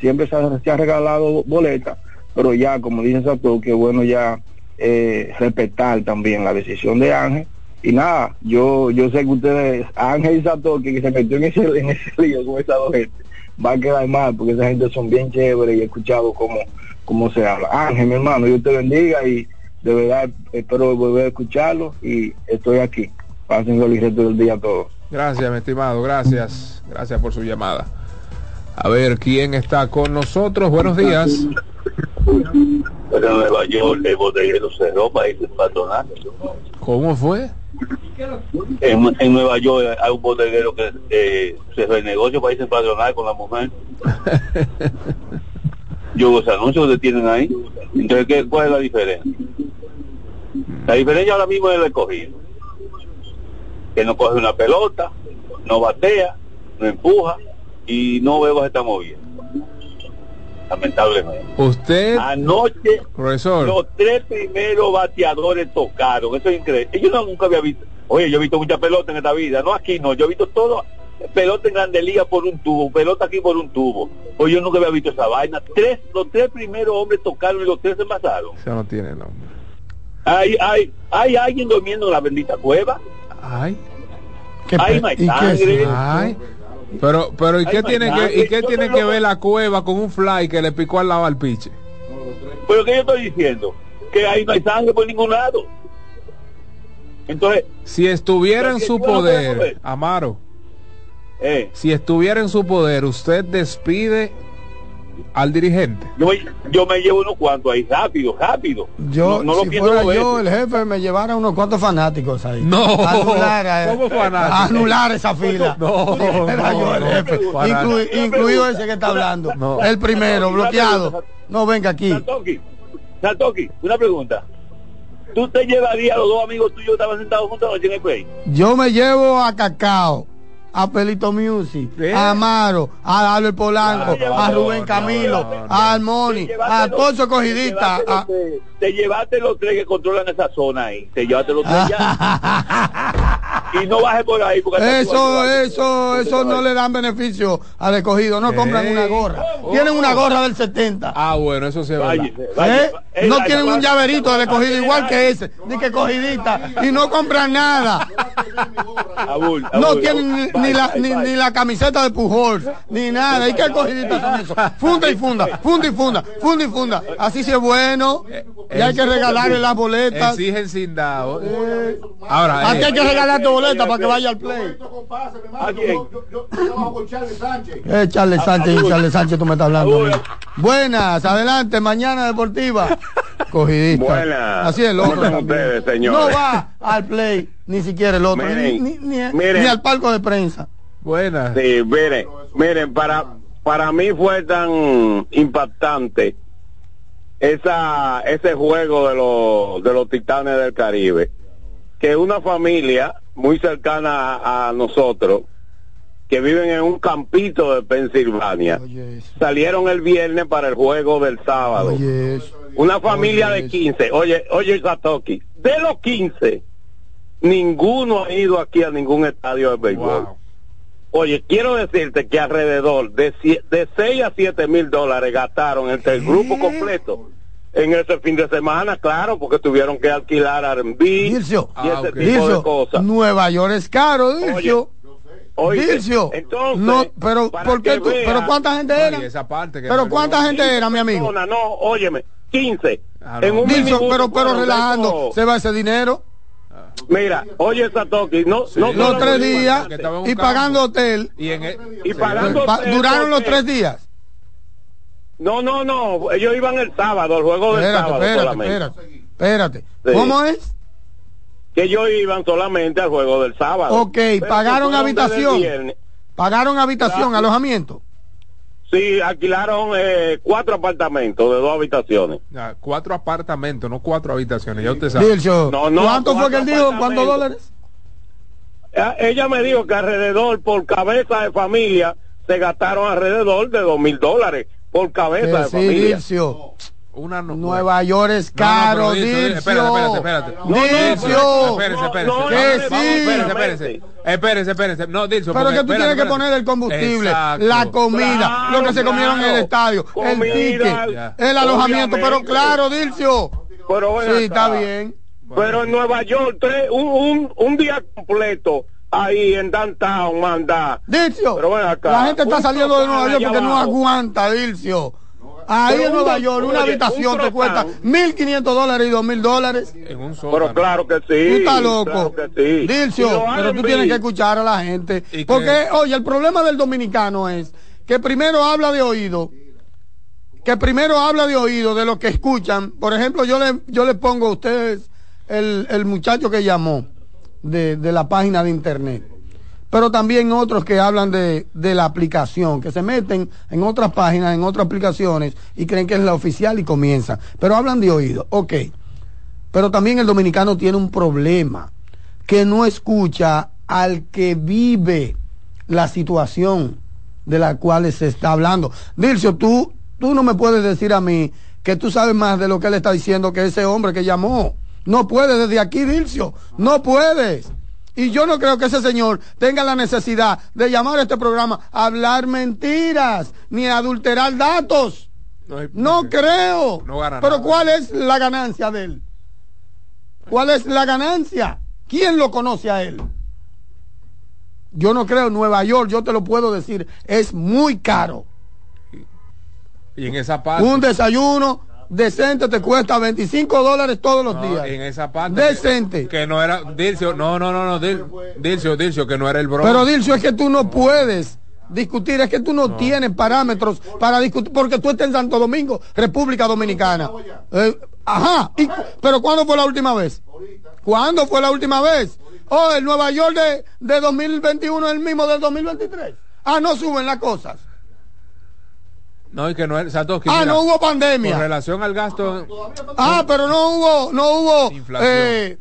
Siempre se ha regalado boletas, pero ya, como dice Satoki, bueno ya respetar también la decisión de Ángel. Y nada, yo sé que ustedes, Ángel y Satoki, que se metió en ese lío con esas dos gente, va a quedar mal, porque esa gente son bien chéveres y he escuchado cómo se habla. Ángel, mi hermano, Dios te bendiga y de verdad espero volver a escucharlo y estoy aquí. Pásenlo el resto del día a todos. Gracias, mi estimado, gracias por su llamada. A ver quién está con nosotros. Buenos días. Pero en Nueva York el botellero cerró para irse al patronato. ¿Cómo fue? En Nueva York hay un bodeguero que cerró el negocio para irse al patronato con la mujer. Yo los anuncios que tienen ahí. Entonces, ¿cuál es la diferencia? La diferencia ahora mismo es el escogido, que no coge una pelota, no batea, no empuja y no veo que se está moviendo, lamentablemente. Usted anoche, profesor, los tres primeros bateadores tocaron. Eso es increíble. Yo nunca había visto, oye, yo he visto mucha pelota en esta vida, no aquí no, yo he visto todo, pelota en Grande Liga por un tubo, pelota aquí por un tubo. Oye, yo nunca había visto esa vaina. Los tres primeros hombres tocaron y los tres se mataron. Eso no tiene nombre. Hay alguien durmiendo en la bendita cueva. Ay, ay, no hay sangre. Ay, pero ¿y qué tiene que, y qué tiene que ver la cueva con un fly que le picó al lado al piche? Pero que yo estoy diciendo que ahí no hay sangre por ningún lado. Entonces, si estuviera en su poder, Amaro, si estuviera en su poder, usted despide al dirigente. Yo me llevo unos cuantos ahí, rápido. Yo, no si lo fuera yo el jefe, me llevara unos cuantos fanáticos ahí. No, anular esa fila. No, era yo el jefe, incluido ese que está hablando. No. El primero, bloqueado. No, venga aquí. Santoki, una pregunta. ¿Tú te llevarías a los dos amigos tuyos que estaban sentados juntos en el play? Yo me llevo a Cacao, a Pelito Music, a Amaro, a Albert Polanco, a Rubén Camilo, a Armoni, a todos esos cogidistas. Te llevaste los tres que controlan esa zona ahí. Te llevaste los tres ya. Y no bajes por ahí. Porque eso no le dan beneficio al escogido. No compran una gorra. Tienen una gorra del 70. Ah, bueno, eso sí es verdad. No tienen un llaverito del escogido igual que ese. Ni que cogidista. Y no compran nada. No tienen ni la camiseta de Pujols, ni nada. ¿Y qué cogidistas son eso? Funda y funda. Así sí es bueno. Y hay que regalarle las boletas. Exigen sin dado. Ahora, aquí hay que regalar tu boleta para que vaya al play. Charles Sánchez, tú me estás hablando. Buenas, adelante, Mañana Deportiva. Cogidista. Buenas. Así es el otro. No va al play, ni siquiera el otro. Ni al palco de prensa. Buenas. Sí, miren, para mí fue tan impactante ese juego de los Titanes del Caribe, que una familia muy cercana a nosotros que viven en un campito de Pensilvania salieron el viernes para el juego del sábado. Una familia de 15, oye Satoki, de los 15 ninguno ha ido aquí a ningún estadio de béisbol. Wow. Oye, quiero decirte que alrededor de 6 a 7 mil dólares gastaron entre el grupo completo en ese fin de semana, claro, porque tuvieron que alquilar Airbnb y ese tipo de cosas. Nueva York es caro, Dircio. Dircio, entonces, no, pero ¿por qué tú? ¿Pero cuánta gente era? Pero ¿cuánta gente era, mi amigo? No, óyeme, 15. Dircio, pero relajando, ¿se va ese dinero? Mira, oye Satoki, no los 3 días y pagando hotel duraron los 3 días. No, ellos iban el sábado, el juego del sábado solamente. Espérate. Sí. ¿Cómo es? Que ellos iban solamente al juego del sábado. Okay, pagaron habitación, claro. Alojamiento. Sí, alquilaron 4 apartamentos de 2 habitaciones. 4 apartamentos, no 4 habitaciones, ya usted sabe. No, ¿cuánto fue que él dijo? ¿Cuántos dólares? Ella me dijo que alrededor, por cabeza de familia, se gastaron alrededor de $2,000 por cabeza de familia. Dircio. Nueva York es caro, Dircio. Espérate. Espérese. No, Dircio. Pero que tú tienes que poner el combustible, la comida, lo que se comieron en el estadio, el ticket, el alojamiento. Pero claro, Dircio. Sí, está bien. Pero en Nueva York, un día completo ahí en downtown, manda. Dircio, pero bueno, acá, la gente está saliendo de Nueva York porque no aguanta, Dircio. Ahí en Nueva York, una habitación te cuesta $1,500 y $2,000. En un solo. Pero claro que sí. Tú estás loco. Claro sí. Dircio, pero tú tienes que escuchar a la gente. Porque, oye, el problema del dominicano es que primero habla de oído, de lo que escuchan. Por ejemplo, yo le pongo a ustedes el muchacho que llamó de la página de internet, pero también otros que hablan de la aplicación, que se meten en otras páginas, en otras aplicaciones, y creen que es la oficial y comienzan, pero hablan de oído, ok. Pero también el dominicano tiene un problema, que no escucha al que vive la situación de la cual se está hablando. Dilcio, tú no me puedes decir a mí que tú sabes más de lo que él está diciendo que ese hombre que llamó. No puedes desde aquí, Dilcio, no puedes. Y yo no creo que ese señor tenga la necesidad de llamar a este programa a hablar mentiras, ni a adulterar datos. No creo. No gana nada. Pero ¿cuál es la ganancia de él? ¿Cuál es la ganancia? ¿Quién lo conoce a él? Yo no creo. Nueva York, yo te lo puedo decir, es muy caro. Y en esa parte... Un desayuno... decente te cuesta $25 todos los días. En esa parte decente que no era Dilcio, Dilcio que no era el broma. Pero Dilcio, es que tú no puedes discutir, es que tú no tienes parámetros para discutir, porque tú estás en Santo Domingo, República Dominicana. Ajá, pero ¿cuándo fue la última vez? Oh, el Nueva York de 2021 es el mismo del 2023. Ah, no suben las cosas. No, y que no es, Satoshi, mira, no hubo pandemia. Con relación al gasto. Pero no hubo inflación.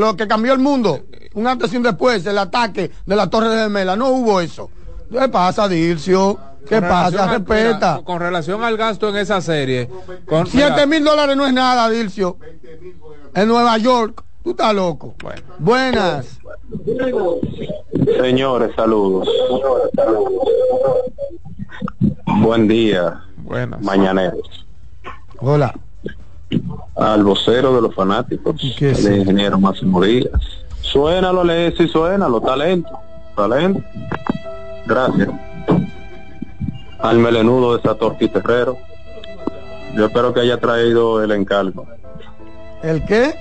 Lo que cambió el mundo, un antes y un después, el ataque de la Torre de Gemela, no hubo eso. ¿Qué pasa, Dilcio? ¿Qué pasa? Respeta. Mira, con relación al gasto en esa serie, con $7,000 no es nada, Dilcio. En Nueva York, tú estás loco. Bueno. Buenas. Señores, saludos. Buen día. Buenas. Mañaneros. Hola. Al vocero de los fanáticos, el ingeniero Máximo Díaz. Suénalo, Alexis, suénalo. Talento. Gracias. Al melenudo de Satorqui Terrero. Yo espero que haya traído el encargo. ¿El qué?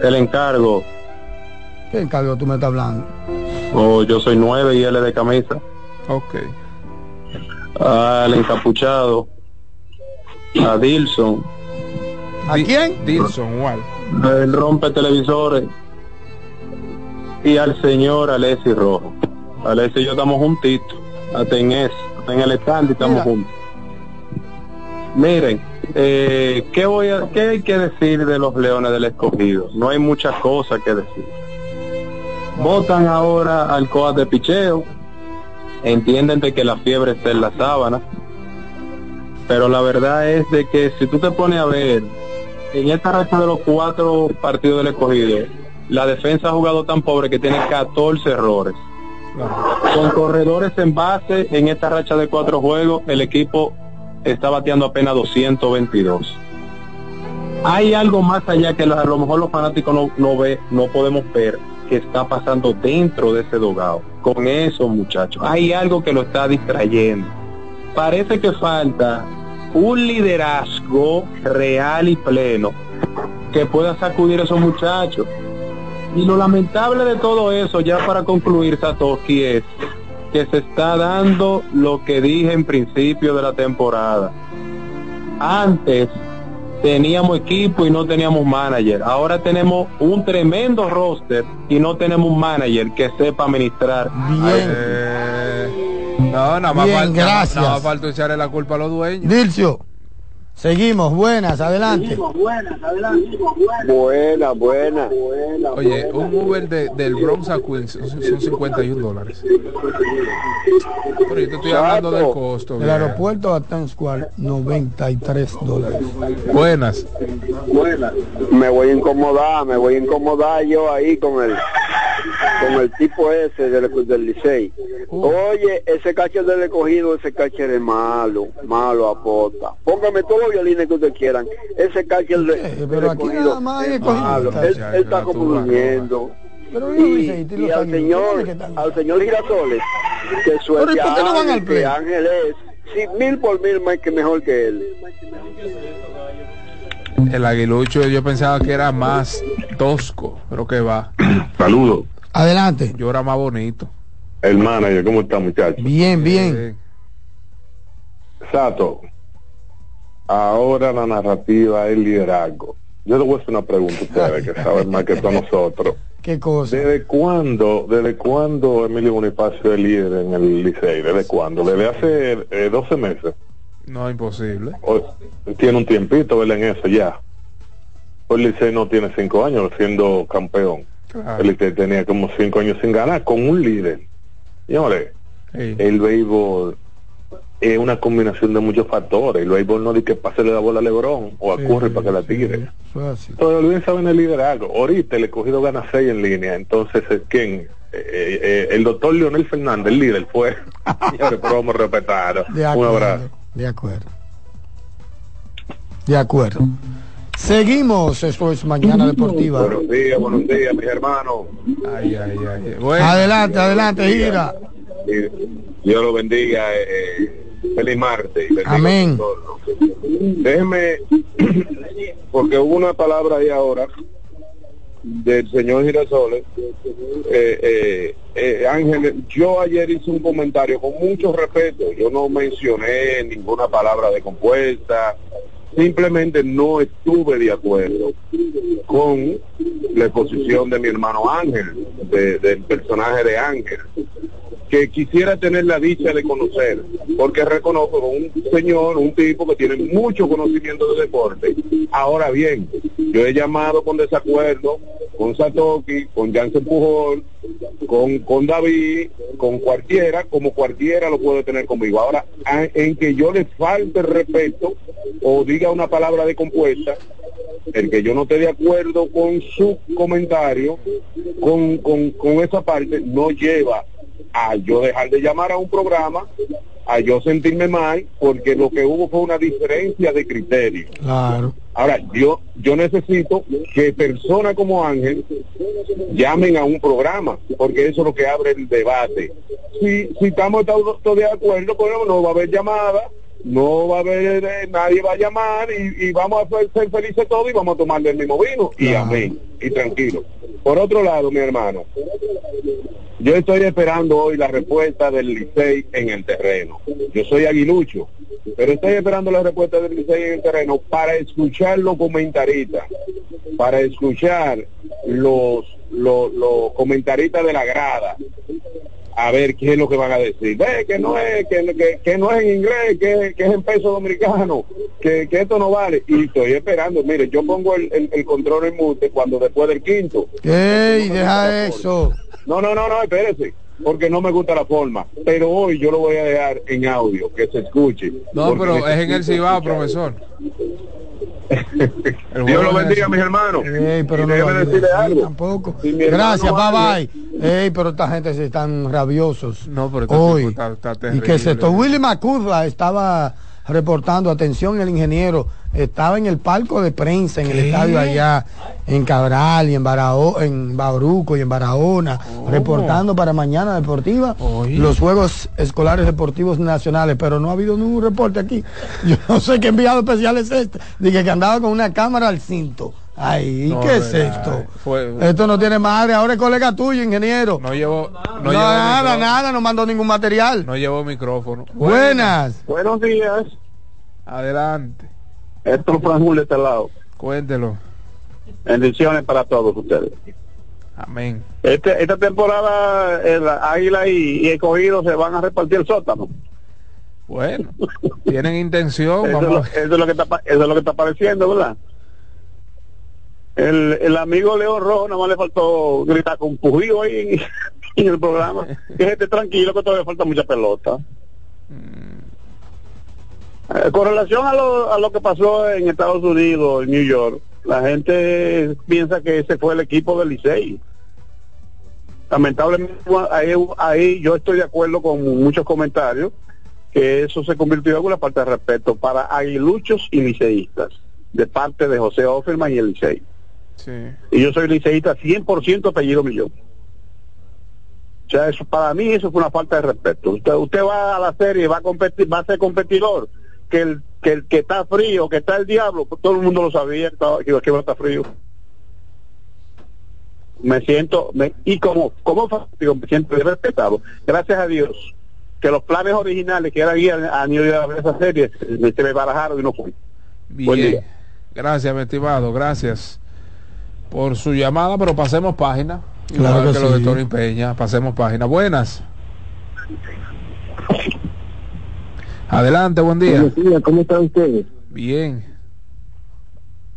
El encargo. ¿Qué encargo tú me estás hablando? Oh, yo soy 9 y él es de camisa. Ok. Al encapuchado, a Dilson. ¿A quién? Dilson, igual. El rompe televisores. Y al señor Alexis Rojo. Alexis y yo estamos juntitos. Hasta en eso, hasta en el stand estamos juntos. Miren, ¿qué hay que decir de los Leones del Escogido? No hay muchas cosas que decir. Votan ahora al coach de picheo. Entienden de que la fiebre está en la sábana, pero la verdad es de que si tú te pones a ver en esta racha de los 4 partidos del Escogido, la defensa ha jugado tan pobre que tiene 14 errores con corredores en base. En esta racha de 4 juegos el equipo está bateando apenas 222. Hay algo más allá que a lo mejor los fanáticos no podemos ver, que está pasando dentro de ese dogado con esos muchachos. Hay algo que lo está distrayendo. Parece que falta un liderazgo real y pleno que pueda sacudir a esos muchachos. Y lo lamentable de todo eso, ya para concluir, Satoshi, es que se está dando lo que dije en principio de la temporada. Antes teníamos equipo y no teníamos manager. Ahora tenemos un tremendo roster y no tenemos un manager que sepa administrar. Bien. Nada más falta echarle la culpa a los dueños. Dilcio, seguimos. Buenas, adelante. Buenas. Oye, un Uber del Bronx a Queens son $51. Pero yo te estoy hablando del costo. Del aeropuerto a Times Square, $93. Buenas. Me voy a incomodar yo ahí con el tipo ese del Licey. Oye, ese catcher del Escogido, es malo, apota. Póngame todos los violines que ustedes quieran. Ese catcher del Escogido es malo. Él está como durmiendo. Y al señor Girasoles, que suerte a Ángel es 1,000 por 1,000 más que mejor que él. El aguilucho yo pensaba que era más tosco, pero que va. Saludos. Adelante. Yo era más bonito. El manager, ¿cómo está, muchacho? Bien. Sato, ahora la narrativa es liderazgo. Yo le voy a hacer una pregunta a ustedes que saben más que todos nosotros. ¿Qué cosa? ¿Desde cuándo Emilio Bonifacio es líder en el Licey? ¿Desde cuándo? ¿Desde hace 12 meses? No, imposible. Tiene un tiempito, ¿verdad? En eso ya. El Licey no tiene 5 años siendo campeón. Claro. El Licey tenía como 5 años sin ganar con un líder. Señores, sí. El béisbol es una combinación de muchos factores. El béisbol no dice que pase la bola a LeBron o a Curry para que la tire. Sí. Pero bien saben el liderazgo. Ahorita el escogido gana 6 en línea. Entonces, ¿quién? El doctor Leonel Fernández, el líder, fue. Señores, pero vamos a respetar. Un abrazo. De acuerdo. Seguimos, esto es Mañana Deportiva. Buenos días, mis hermanos. Ay. Bueno, adelante, gira. Dios lo bendiga. Feliz martes. Amén. Déjeme, porque hubo una palabra ahí ahora del señor Girasoles. Ángel, yo ayer hice un comentario con mucho respeto. Yo no mencioné ninguna palabra de compuesta. Simplemente no estuve de acuerdo con la exposición de mi hermano Ángel, del personaje de Ángel, que quisiera tener la dicha de conocer, porque reconozco un señor, un tipo que tiene mucho conocimiento de deporte. Ahora bien, yo he llamado con desacuerdo con Satoki, con Jansen Pujol, con David, con cualquiera, como cualquiera lo puede tener conmigo. Ahora, en que yo le falte respeto o diga una palabra de compuesta, el que yo no esté de acuerdo con su comentario, con esa parte, no lleva a yo dejar de llamar a un programa, a yo sentirme mal, porque lo que hubo fue una diferencia de criterio. Claro. Ahora, yo necesito que personas como Ángel llamen a un programa, porque eso es lo que abre el debate. Si estamos todos de acuerdo, pues no va a haber llamada, no va a haber, nadie va a llamar, y vamos a ser felices todos y vamos a tomar el mismo vino, claro. Y amén, y tranquilo. Por otro lado, mi hermano, yo estoy esperando hoy la respuesta del Licey en el terreno. Yo soy aguilucho, pero estoy esperando la respuesta del Licey en el terreno para escuchar los comentaristas, para escuchar los comentaristas de la grada, a ver qué es lo que van a decir. Ve que no es, que no es en inglés, que es en peso dominicano, que esto no vale. Y estoy esperando. Mire, yo pongo el control en mute cuando después del quinto. ¡Ey, no deja eso! No, espérese, porque no me gusta la forma, pero hoy yo lo voy a dejar en audio, que se escuche. No, pero es en el Cibao, profesor. Dios lo bendiga, mis hermanos. Pero no debe decirle algo. Tampoco. Gracias, bye bye. Pero esta gente se están rabiosos. No, pero hoy está terrible. Y que se esto, Willy Macurra estaba reportando, atención, el ingeniero estaba en el palco de prensa en el estadio allá en Cabral y en Bauruco y en Barahona, reportando para Mañana Deportiva los Juegos Escolares Deportivos Nacionales, pero no ha habido ningún reporte aquí. Yo no sé qué enviado especial es este. Dije que andaba con una cámara al cinto. Ay, no, ¿qué es esto? Esto no tiene madre. Ahora es colega tuyo, ingeniero. No llevó nada, no mandó ningún material. No llevó micrófono. Buenas. Buenos días. Adelante. Esto es Franjul de este lado. Cuéntelo. Bendiciones para todos ustedes. Amén. Esta temporada el Águila y Escogido se van a repartir el sótano. Bueno, tienen intención. Eso es lo que está pareciendo, ¿verdad? El amigo León Rojo nada más le faltó gritar con Pujío ahí en el programa. Quédate tranquilo que todavía falta mucha pelota. Con relación a lo que pasó en Estados Unidos, en New York, la gente piensa que ese fue el equipo del Licey. Lamentablemente ahí yo estoy de acuerdo con muchos comentarios que eso se convirtió en una falta de respeto para aguiluchos y liceístas de parte de José Offerman y el Licey. Sí. Y yo soy liceísta 100% apellido Millón. O sea, eso, para mí eso fue una falta de respeto. Usted va a la serie, va a competir, va a ser competidor, que está frío, que está el diablo, todo el mundo lo sabía, que iba a estar frío. Me siento, y como fanático me siento respetado. Gracias a Dios que los planes originales que eran a nivel de esa serie se me barajaron y no fui. Bien, gracias, mi estimado, gracias por su llamada, pero pasemos página. Claro que sí. Lo de Tony Peña, pasemos página. Buenas. Adelante, buen día. Buenos días, ¿cómo están ustedes? Bien.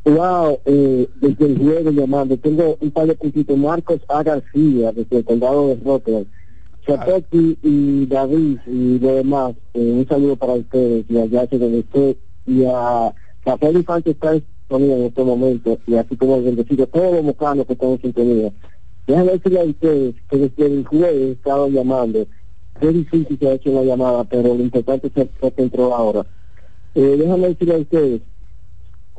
Wow, desde el juego llamando, tengo un par de puntitos. Marcos A. García, desde el condado de Rotterdam. Chapetti y David y los demás, un saludo para ustedes y allá se usted y a la fe de infancia está disponible en este momento, y así como el bendecido todos los mocanos que estamos sintonía. Déjame decirle a ustedes que desde el jueves estaba llamando, es difícil que ha hecho la llamada, pero lo importante es que se entró ahora. Déjame decirle a ustedes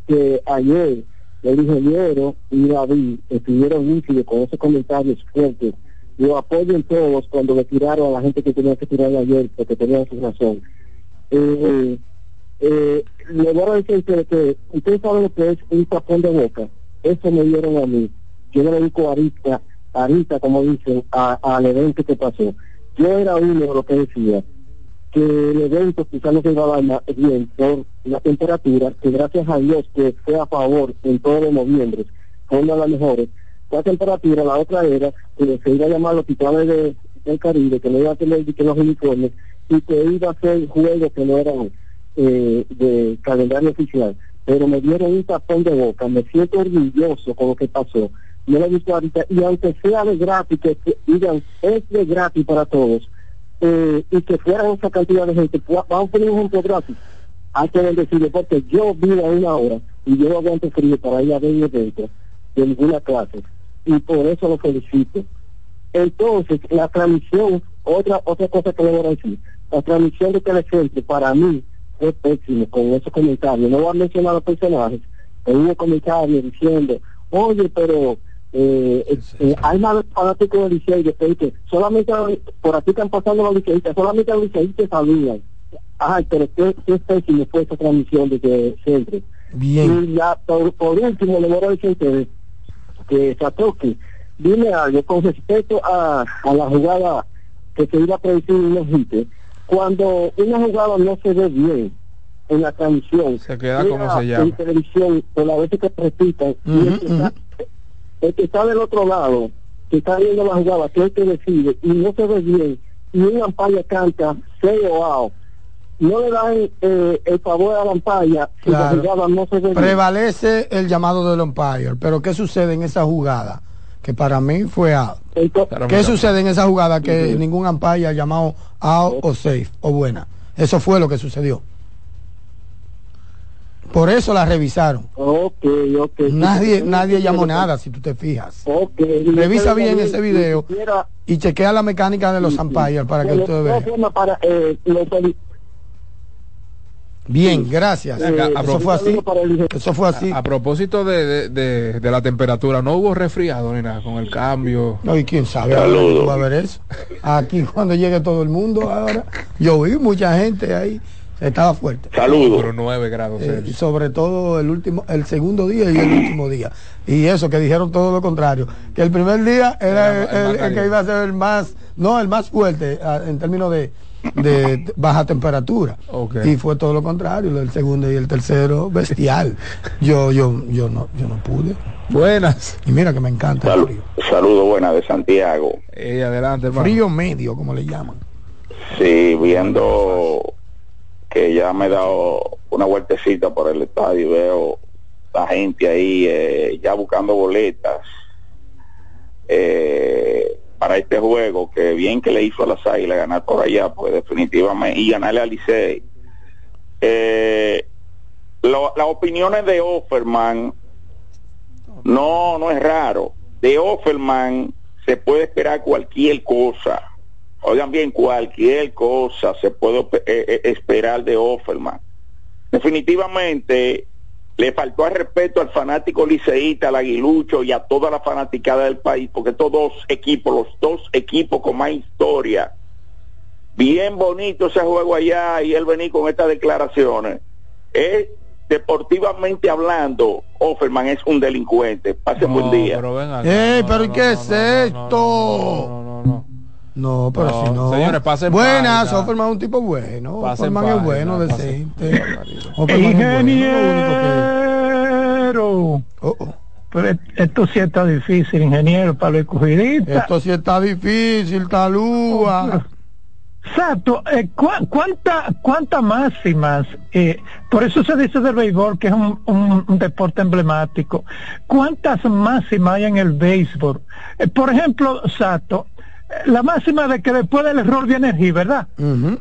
que ayer el ingeniero y David estuvieron líquidos con esos comentarios fuertes. Lo apoyen todos cuando le tiraron a la gente que tenía que tirar ayer, porque tenían su razón. Le voy a decir que ustedes saben lo que es un tapón de boca. Eso me dieron a mí. Yo le dedico a Arita, como dicen, al evento que pasó. Yo era uno de los que decía que el evento quizás no se iba a dar bien por la temperatura, que gracias a Dios que fue a favor en todo noviembre, fue una de las mejores. La temperatura, la otra era que se iba a llamar los titulares del Caribe, que no iba a tener que los uniformes y que iba a hacer juegos que no eran de calendario oficial, pero me dieron un tapón de boca. Me siento orgulloso con lo que pasó, no lo he visto ahorita, y aunque sea de gratis, que digan es de gratis para todos, y que fuera esa cantidad de gente, vamos a poner un ejemplo gratis, hay que bendecirlo, porque yo vivo a una hora y yo no aguanto frío para ir a ver un evento de ninguna clase, y por eso lo felicito. Entonces, la transmisión, otra cosa que le voy a decir, la transmisión de Telecentro para mí fue pésimo con esos comentarios. No voy a mencionar a los personajes, pero hubo comentarios diciendo, oye, pero hay más fanáticos de Licey, de solamente por aquí están pasando los liceístas, solamente los liceístas sabían. Ay, pero qué pésimo fue esa transmisión de Telecentro. Bien. Y ya, por último, le voy a decir a ustedes que Satoshi, dime algo con respecto a la jugada que se iba a producir en los hits. Cuando una jugada no se ve bien en la transmisión, se queda como se llama en televisión, por la vez que repitan, el que está del otro lado, que está viendo la jugada, que es el que decide, y no se ve bien, y un ampalla canta "Say o out", no le dan el favor a la umpire, claro. Si la jugada no se ve, prevalece bien el llamado del umpire. Pero ¿qué sucede en esa jugada? Que para mí fue out. ¿Qué sucede en esa jugada? Que ningún umpire ha llamado out o safe o buena. Eso fue lo que sucedió. Por eso la revisaron. Okay. Nadie llamó nada, si tú te fijas. Revisa bien ese video y chequea la mecánica de los umpires para que ustedes vean. Bien, gracias. Eso fue así. A propósito de la temperatura, no hubo resfriado ni nada con el cambio. No, y quién sabe, va a ver eso. Aquí cuando llegue todo el mundo ahora, yo vi mucha gente ahí, estaba fuerte. Saludos. Pero 9 grados. Sobre todo el segundo día y el último día. Y eso que dijeron todo lo contrario, que el primer día era el que iba a ser el más fuerte en términos de baja temperatura, y fue todo lo contrario, el segundo y el tercero bestial. Yo no pude. Buenas. Y mira que me encanta el frío. Saludo buena de Santiago. Adelante, hermano. Frío medio, como le llaman. Sí, viendo que ya me he dado una vueltecita por el estadio y veo la gente ahí ya buscando boletas para este juego, que bien que le hizo a las Águilas ganar por allá, pues definitivamente, y ganarle a Licey. Las opiniones de Offerman no es raro. De Offerman se puede esperar cualquier cosa. Oigan bien, cualquier cosa se puede esperar de Offerman. Definitivamente le faltó al respeto al fanático liceísta, al aguilucho y a toda la fanaticada del país, porque estos dos equipos, los dos equipos con más historia, bien bonito ese juego allá, y él venir con estas declaraciones. Deportivamente hablando, Offerman es un delincuente. Pasen buen día. Pero ¿qué es esto? No, pero no, si no. Señores, pasen. Buenas, Offerman es un tipo bueno. Offerman es bueno, decente. Ingeniero. Pero esto sí está difícil, ingeniero, para los escogidistas. Esto sí está difícil, Talúa. Exacto. ¿Cuántas máximas? Por eso se dice del béisbol que es un deporte emblemático. ¿Cuántas máximas hay en el béisbol? Por ejemplo, Sato, la máxima de que después del error viene el hit, ¿verdad? Uh-huh.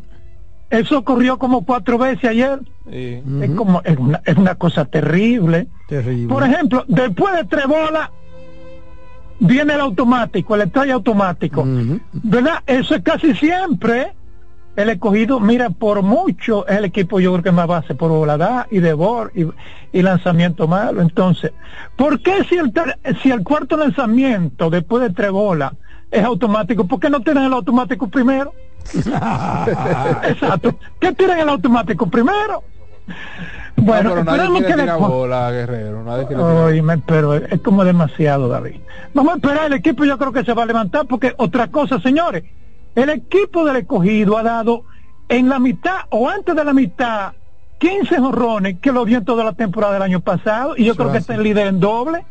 Eso ocurrió como 4 veces ayer. Uh-huh. Es una cosa terrible. Terrible. Por ejemplo, después de 3 bolas viene el automático, el estadio automático. Uh-huh. ¿Verdad? Eso es casi siempre el escogido. Mira, por mucho es el equipo, yo creo que más base por volada y de bor y lanzamiento malo. Entonces, ¿por qué si el cuarto lanzamiento después de 3 bolas es automático? ¿Por qué no tienen el automático primero? Exacto. ¿Qué tienen el automático primero? Bueno, no, pero esperemos que bola, Guerrero. Pero es como demasiado, David. Vamos a esperar el equipo, yo creo que se va a levantar, porque otra cosa, señores, el equipo del escogido ha dado en la mitad o antes de la mitad 15 jonrones, que lo vio en toda la temporada del año pasado, y yo creo que está el líder en doble.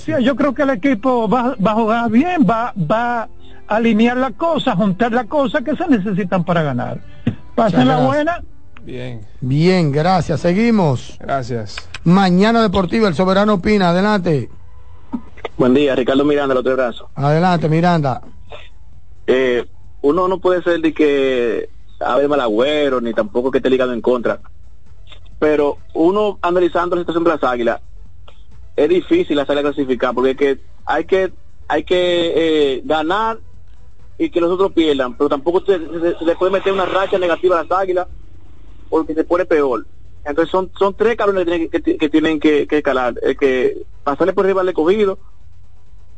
Sí, yo creo que el equipo va a jugar bien, va a alinear las cosas, juntar las cosas que se necesitan para ganar. Pasen la buena. Bien, gracias. Seguimos. Gracias. Mañana Deportiva, el Soberano opina. Adelante. Buen día, Ricardo Miranda, el otro brazo. Adelante, Miranda. Uno no puede ser de que hable mal agüero, ni tampoco que esté ligado en contra. Pero uno, analizando la situación de las Águilas, es difícil hacerla clasificar, porque hay que ganar y que los otros pierdan, pero tampoco se le puede meter una racha negativa a las Águilas porque se pone peor. Entonces son 3 cabrones que tienen que escalar, que pasarle por arriba al escogido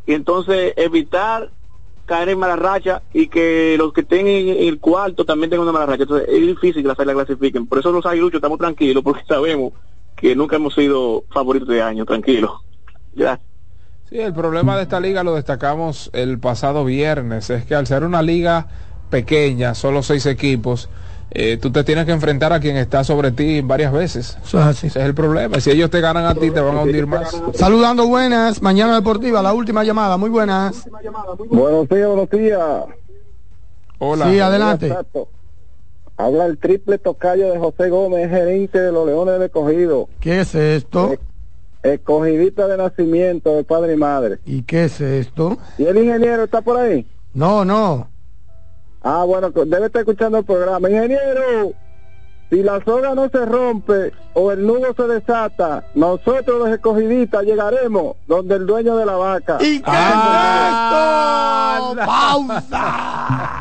y entonces evitar caer en mala racha, y que los que estén en el cuarto también tengan una mala racha. Entonces es difícil que las Águilas clasifiquen, por eso los aguiluchos estamos tranquilos, porque sabemos que nunca hemos sido favoritos de año, tranquilo. Gracias. Sí, el problema de esta liga lo destacamos el pasado viernes, es que al ser una liga pequeña, solo 6 equipos, tú te tienes que enfrentar a quien está sobre ti varias veces. Eso es así. Ese es el problema, si ellos te ganan a ti te van a hundir más. Saludando, buenas, Mañana Deportiva, la última llamada, muy buenas. Buenos días. Hola. Sí, adelante. Habla el triple tocayo de José Gómez, gerente de los Leones del Escogido. ¿Qué es esto? Escogidita de nacimiento de padre y madre. ¿Y qué es esto? ¿Y el ingeniero está por ahí? No. Ah, bueno, debe estar escuchando el programa. Ingeniero, si la soga no se rompe o el nudo se desata, nosotros los escogidistas llegaremos donde el dueño de la vaca. ¿Y qué es esto? ¡Pausa!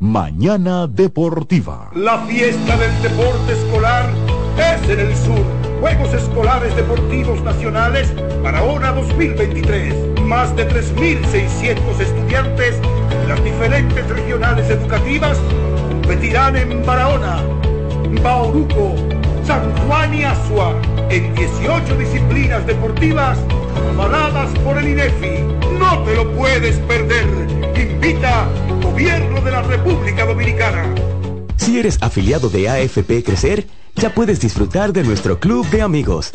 Mañana Deportiva. La fiesta del deporte escolar es en el sur. Juegos Escolares Deportivos Nacionales para ahora 2023. Más de 3.600 estudiantes de las diferentes regionales educativas competirán en Barahona, Bauruco, San Juan y Asua en 18 disciplinas deportivas avaladas por el INEFI. No te lo puedes perder. Invita Gobierno de la República Dominicana. Si eres afiliado de AFP Crecer, ya puedes disfrutar de nuestro club de amigos.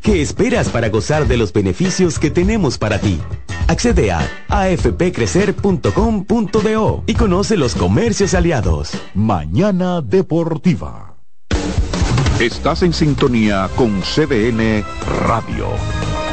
¿Qué esperas para gozar de los beneficios que tenemos para ti? Accede a afpcrecer.com.do y conoce los comercios aliados. Mañana Deportiva. Estás en sintonía con CDN Radio.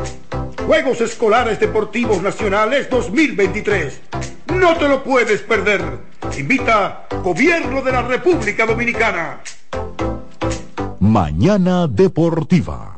Juegos Escolares Deportivos Nacionales 2023. No te lo puedes perder. Invita Gobierno de la República Dominicana. Mañana Deportiva.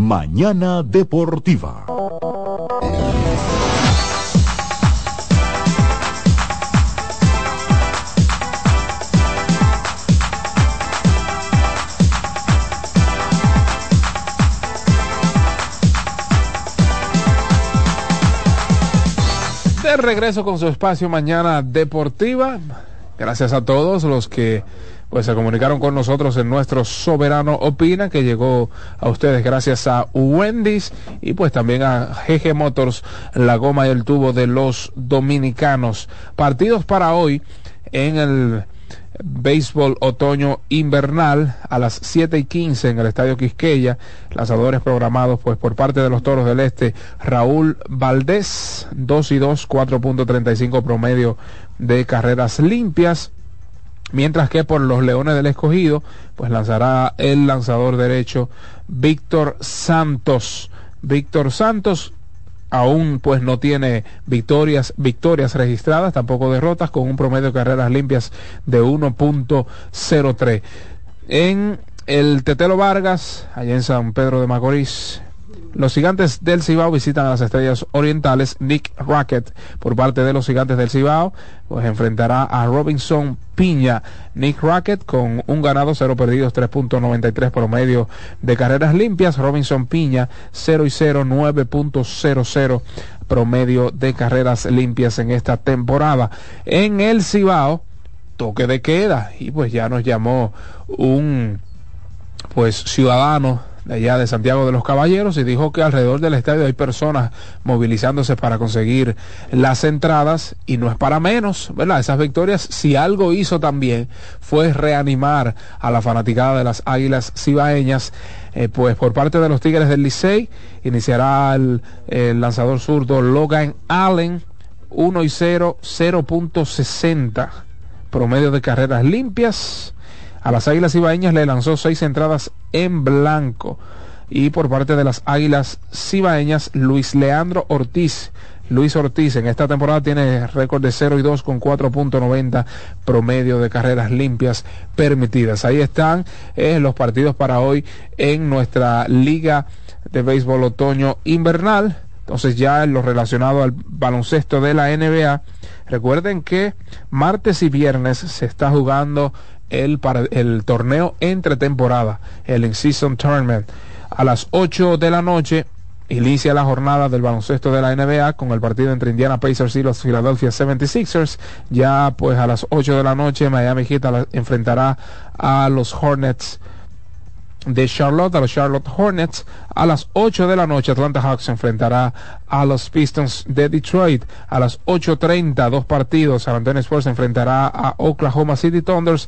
Mañana Deportiva. De regreso con su espacio Mañana Deportiva. Gracias a todos los que pues se comunicaron con nosotros en nuestro Soberano Opina, que llegó a ustedes gracias a Wendy's y pues también a GG Motors, la goma y el tubo de los dominicanos. Partidos para hoy en el béisbol otoño invernal a las 7:15 en el Estadio Quisqueya. Lanzadores programados pues por parte de los Toros del Este: Raúl Valdés, 2-2, 4.35 promedio de carreras limpias. Mientras que por los Leones del Escogido, pues lanzará el lanzador derecho Víctor Santos. Víctor Santos aún pues no tiene victorias registradas, tampoco derrotas, con un promedio de carreras limpias de 1.03. En el Tetelo Vargas, allá en San Pedro de Macorís, los Gigantes del Cibao visitan a las Estrellas Orientales. Nick Rackett, por parte de los Gigantes del Cibao, pues enfrentará a Robinson Piña. Nick Rackett con 1 ganado, 0 perdidos, 3.93 promedio de carreras limpias. Robinson Piña, 0-0, 9.00 promedio de carreras limpias en esta temporada. En el Cibao, toque de queda, y pues ya nos llamó un pues ciudadano de allá de Santiago de los Caballeros, y dijo que alrededor del estadio hay personas movilizándose para conseguir las entradas, y no es para menos, ¿verdad? Esas victorias, si algo hizo también, fue reanimar a la fanaticada de las Águilas Cibaeñas. Pues por parte de los Tigres del Licey, iniciará el lanzador zurdo Logan Allen, 1-0, 0.60, promedio de carreras limpias. A las Águilas Cibaeñas le lanzó 6 entradas en blanco. Y por parte de las Águilas Cibaeñas, Luis Ortiz en esta temporada tiene récord de 0-2 con 4.90 promedio de carreras limpias permitidas. Ahí están los partidos para hoy en nuestra Liga de Béisbol Otoño Invernal. Entonces, ya en lo relacionado al baloncesto de la NBA, recuerden que martes y viernes se está jugando el torneo entre temporada, el In-Season Tournament. A las 8 de la noche inicia la jornada del baloncesto de la NBA con el partido entre Indiana Pacers y los Philadelphia 76ers. Ya pues a las 8 de la noche Miami Heat enfrentará a los Hornets de Charlotte, a los Charlotte Hornets. A las 8 de la noche Atlanta Hawks enfrentará a los Pistons de Detroit. A las 8:30, 2 partidos, San Antonio Spurs enfrentará a Oklahoma City Thunder,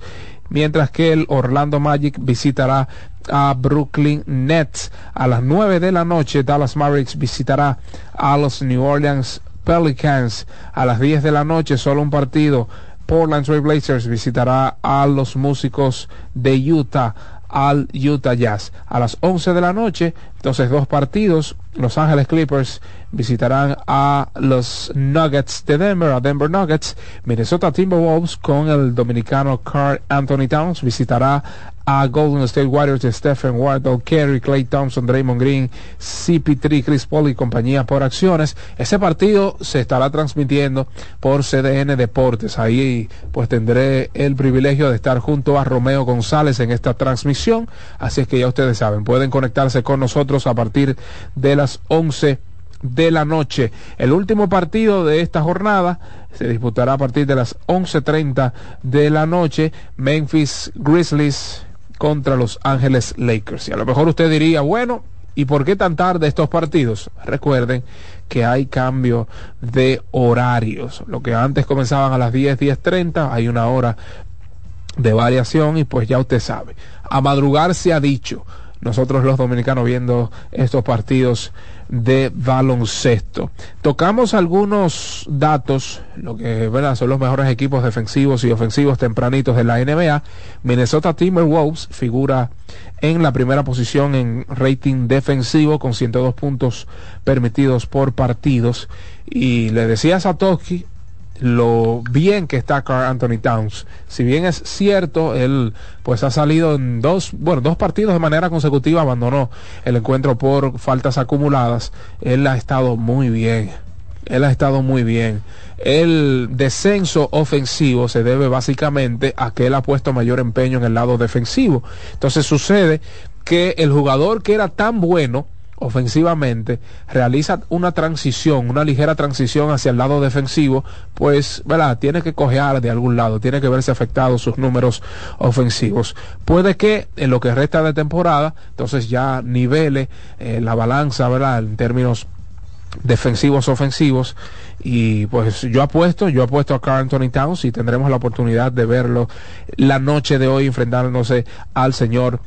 mientras que el Orlando Magic visitará a Brooklyn Nets. A las 9 de la noche Dallas Mavericks visitará a los New Orleans Pelicans. A las 10 de la noche, solo un partido, Portland Trail Blazers visitará a los músicos de Utah, al Utah Jazz. A las 11 de la noche, entonces 2 partidos, Los Ángeles Clippers visitarán a los Nuggets de Denver, a Denver Nuggets. Minnesota Timberwolves con el dominicano Karl Anthony Towns visitará a Golden State Warriors de Stephen Wardell, Curry, Klay Thompson, Draymond Green, CP3, Chris Paul y compañía por acciones. Ese partido se estará transmitiendo por CDN Deportes. Ahí pues tendré el privilegio de estar junto a Romeo González en esta transmisión. Así es que ya ustedes saben, pueden conectarse con nosotros a partir de las 11 de la noche. El último partido de esta jornada se disputará a partir de las 11:30 de la noche. Memphis Grizzlies contra Los Ángeles Lakers. Y a lo mejor usted diría, bueno, ¿y por qué tan tarde estos partidos? Recuerden que hay cambio de horarios. Lo que antes comenzaban a las 10, 10:30, hay una hora de variación y pues ya usted sabe. A madrugar se ha dicho. Nosotros los dominicanos viendo estos partidos de baloncesto. Tocamos algunos datos, lo que, ¿verdad?, son los mejores equipos defensivos y ofensivos tempranitos de la NBA. Minnesota Timberwolves figura en la primera posición en rating defensivo con 102 puntos permitidos por partidos. Y le decía a Satoshi lo bien que está Karl Anthony Towns. Si bien es cierto, él pues ha salido en dos partidos de manera consecutiva, abandonó el encuentro por faltas acumuladas. Él ha estado muy bien. El descenso ofensivo se debe básicamente a que él ha puesto mayor empeño en el lado defensivo. Entonces sucede que el jugador que era tan bueno ofensivamente realiza una ligera transición hacia el lado defensivo, pues, ¿verdad?, tiene que cojear de algún lado, tiene que verse afectados sus números ofensivos. Puede que en lo que resta de temporada, entonces ya nivele la balanza, ¿verdad?, en términos defensivos ofensivos, y pues yo apuesto a Karl Anthony Towns y tendremos la oportunidad de verlo la noche de hoy enfrentándose al señor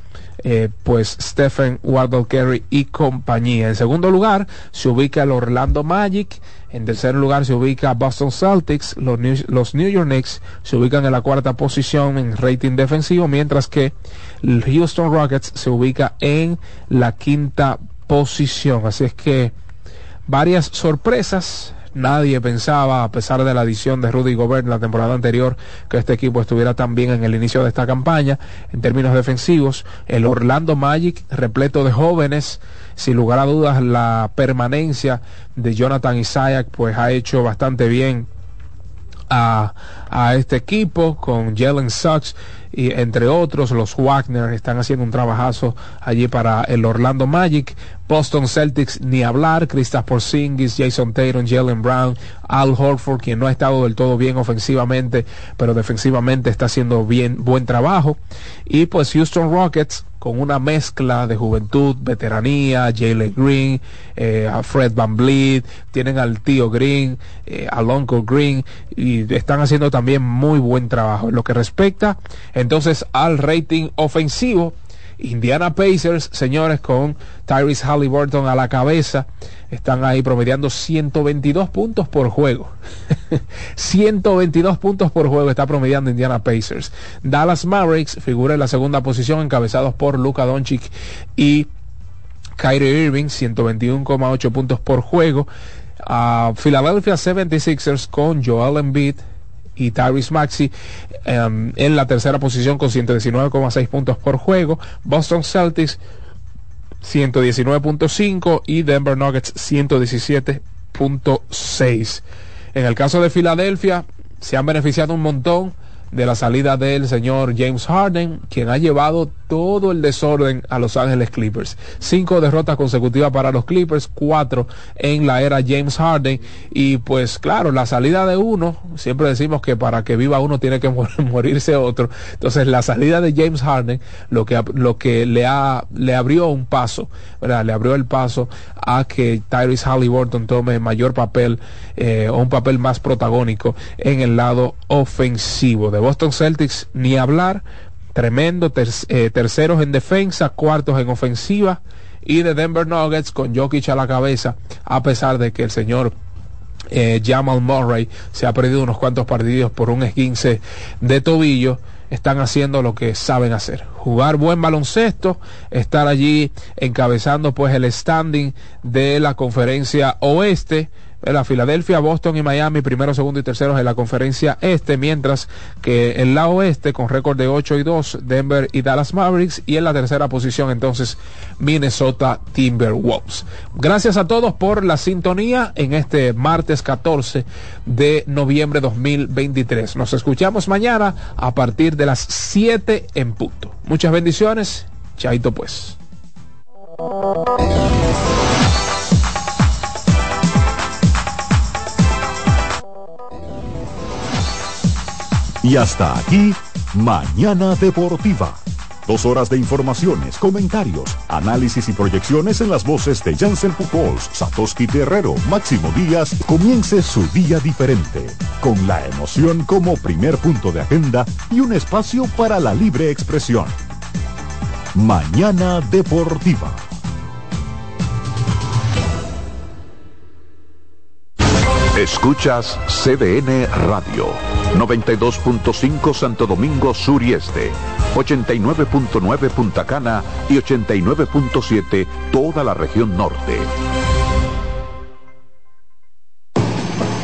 pues Stephen Wardell Curry y compañía. En segundo lugar se ubica el Orlando Magic, en tercer lugar se ubica Boston Celtics, los New York Knicks se ubican en la cuarta posición en rating defensivo, mientras que el Houston Rockets se ubica en la quinta posición. Así es que varias sorpresas. Nadie pensaba, a pesar de la adición de Rudy Gobert la temporada anterior, que este equipo estuviera tan bien en el inicio de esta campaña en términos defensivos. El Orlando Magic repleto de jóvenes, sin lugar a dudas la permanencia de Jonathan Isaac pues ha hecho bastante bien a este equipo, con Jalen Suggs y entre otros. Los Wagner están haciendo un trabajazo allí para el Orlando Magic. Boston Celtics ni hablar, Kristaps Porzingis, Jason Tatum, Jaylen Brown, Al Horford, quien no ha estado del todo bien ofensivamente, pero defensivamente está haciendo buen trabajo. Y pues Houston Rockets con una mezcla de juventud, veteranía, Jalen Green, a Fred VanVleet, tienen al tío Green, a Lonco Green, y están haciendo también muy buen trabajo. En lo que respecta entonces al rating ofensivo, Indiana Pacers, señores, con Tyrese Halliburton a la cabeza, están ahí promediando 122 puntos por juego. 122 puntos por juego está promediando Indiana Pacers. Dallas Mavericks figura en la segunda posición, encabezados por Luka Doncic y Kyrie Irving, 121,8 puntos por juego. Philadelphia 76ers con Joel Embiid y Tyrese Maxey en la tercera posición con 119,6 puntos por juego. Boston Celtics 119,5 y Denver Nuggets 117,6. En el caso de Filadelfia, se han beneficiado un montón de la salida del señor James Harden, quien ha llevado todo el desorden a Los Ángeles Clippers. 5 derrotas consecutivas para los Clippers, 4 en la era James Harden, y pues claro, la salida de uno, siempre decimos que para que viva uno tiene que morirse otro, entonces la salida de James Harden lo que le abrió un paso, ¿verdad? Le abrió el paso a que Tyrese Halliburton tome mayor papel, un papel más protagónico en el lado ofensivo. De Boston Celtics ni hablar, tremendo, terceros en defensa, cuartos en ofensiva, y de Denver Nuggets con Jokic a la cabeza, a pesar de que el señor Jamal Murray se ha perdido unos cuantos partidos por un esguince de tobillo. Están haciendo lo que saben hacer, jugar buen baloncesto, estar allí encabezando pues el standing de la conferencia oeste. La Filadelfia, Boston y Miami, primero, segundo y terceros en la conferencia este, mientras que en la oeste, con récord de 8-2, Denver y Dallas Mavericks, y en la tercera posición entonces Minnesota Timberwolves. Gracias a todos por la sintonía en este martes 14 de noviembre 2023. Nos escuchamos mañana a partir de las 7 en punto. Muchas bendiciones. Chaito pues. Y hasta aquí, Mañana Deportiva. 2 horas de informaciones, comentarios, análisis y proyecciones en las voces de Jansen Pujols, Satoshi Terrero, Máximo Díaz. Comience su día diferente, con la emoción como primer punto de agenda y un espacio para la libre expresión. Mañana Deportiva. Escuchas CDN Radio, 92.5 Santo Domingo Sur y Este, 89.9 Punta Cana y 89.7 toda la región norte.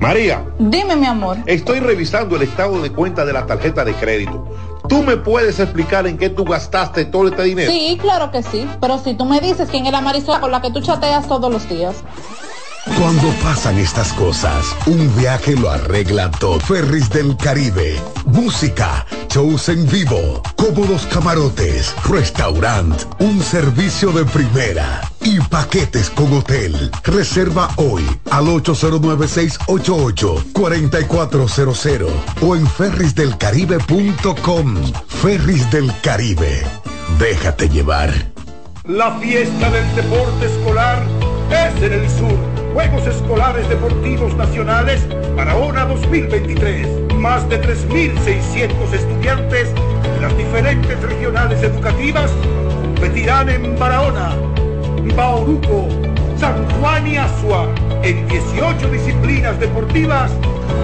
María, dime mi amor. Estoy revisando el estado de cuenta de la tarjeta de crédito. ¿Tú me puedes explicar en qué tú gastaste todo este dinero? Sí, claro que sí, pero si tú me dices quién es la Marisol con la que tú chateas todos los días. Cuando pasan estas cosas, un viaje lo arregla todo. Ferries del Caribe, música, shows en vivo, cómodos camarotes, restaurante, un servicio de primera y paquetes con hotel. Reserva hoy al 809-688-4400 o en ferrisdelcaribe.com. Ferries del Caribe, déjate llevar. La fiesta del deporte escolar es en el sur. Juegos Escolares Deportivos Nacionales Barahona 2023. Más de 3.600 estudiantes de las diferentes regionales educativas competirán en Barahona, Bauruco, San Juan y Asua en 18 disciplinas deportivas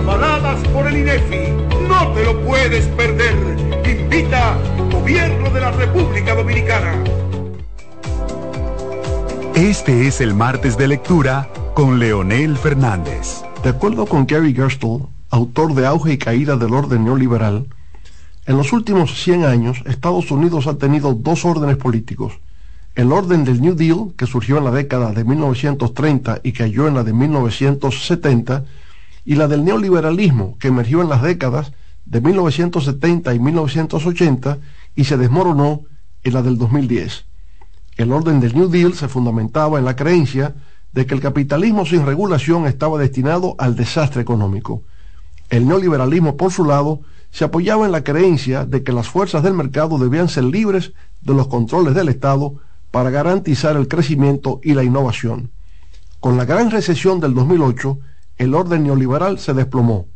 avaladas por el INEFI. No te lo puedes perder. Invita Gobierno de la República Dominicana. Este es el martes de lectura con Leonel Fernández. De acuerdo con Gary Gerstle, autor de Auge y Caída del Orden Neoliberal, En los últimos 100 años, Estados Unidos ha tenido dos órdenes políticos. El orden del New Deal, que surgió en la década de 1930 y cayó en la de 1970, y la del neoliberalismo, que emergió en las décadas de 1970 y 1980 y se desmoronó en la del 2010. El orden del New Deal se fundamentaba en la creencia de que el capitalismo sin regulación estaba destinado al desastre económico. El neoliberalismo, por su lado, se apoyaba en la creencia de que las fuerzas del mercado debían ser libres de los controles del Estado para garantizar el crecimiento y la innovación. Con la gran recesión del 2008, el orden neoliberal se desplomó.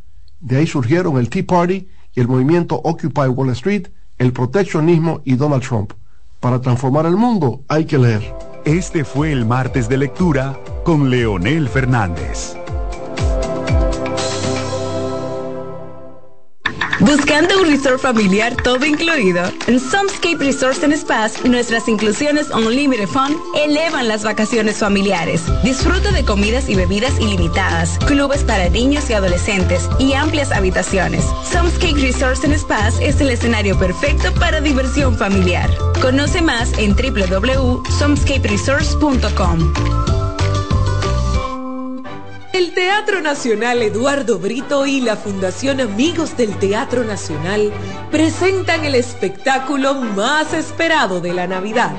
De ahí surgieron el Tea Party y el movimiento Occupy Wall Street, el proteccionismo y Donald Trump. Para transformar el mundo hay que leer. Este fue el Martes de Lectura con Leonel Fernández. Buscando un resort familiar todo incluido. En Somescape Resorts and Spas, nuestras inclusiones Unlimited Fun elevan las vacaciones familiares. Disfruta de comidas y bebidas ilimitadas, clubes para niños y adolescentes y amplias habitaciones. Somescape Resorts and Spas es el escenario perfecto para diversión familiar. Conoce más en www.somescaperesorts.com. El Teatro Nacional Eduardo Brito y la Fundación Amigos del Teatro Nacional presentan el espectáculo más esperado de la Navidad,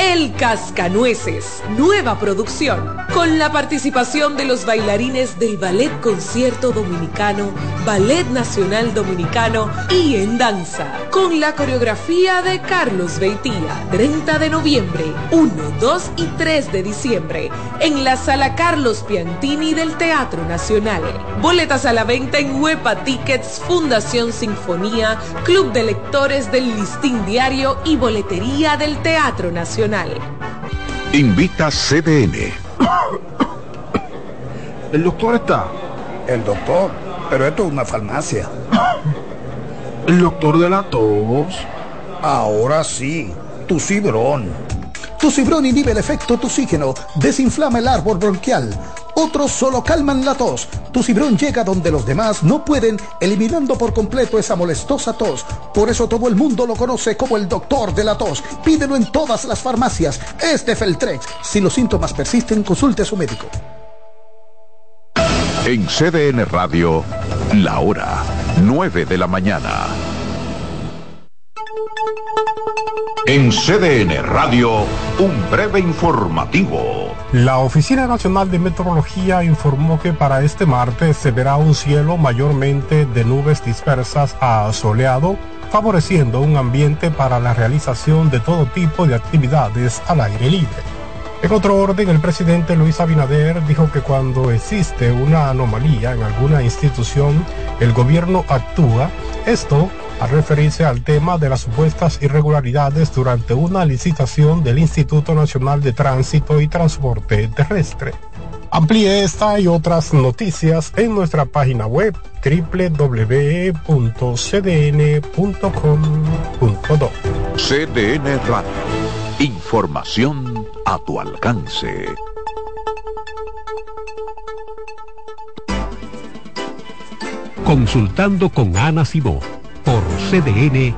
El Cascanueces, nueva producción, con la participación de los bailarines del Ballet Concierto Dominicano, Ballet Nacional Dominicano y En Danza, con la coreografía de Carlos Beitía, 30 de noviembre, 1, 2 y 3 de diciembre, en la Sala Carlos Piantini del Teatro Nacional. Boletas a la venta en Huepa Tickets, Fundación Sinfonía, Club de Lectores del Listín Diario y Boletería del Teatro Nacional. Invita CDN. ¿El doctor está? El doctor, pero esto es una farmacia. ¿El doctor de la tos? Ahora sí, tu cibrón. Tu cibrón inhibe el efecto toxígeno, desinflama el árbol bronquial. Otros solo calman la tos. Tu cibrón llega donde los demás no pueden, eliminando por completo esa molestosa tos. Por eso todo el mundo lo conoce como el doctor de la tos. Pídelo en todas las farmacias. Es de Feltrex. Si los síntomas persisten, consulte a su médico. En CDN Radio, la hora 9 de la mañana. En CDN Radio, un breve informativo. La Oficina Nacional de Meteorología informó que para este martes se verá un cielo mayormente de nubes dispersas a soleado, favoreciendo un ambiente para la realización de todo tipo de actividades al aire libre. En otro orden, el presidente Luis Abinader dijo que cuando existe una anomalía en alguna institución, el gobierno actúa. Esto al referirse al tema de las supuestas irregularidades durante una licitación del Instituto Nacional de Tránsito y Transporte Terrestre. Amplíe esta y otras noticias en nuestra página web www.cdn.com.do. CDN Radio. Información a tu alcance. Consultando con Ana Simón. Por CDN.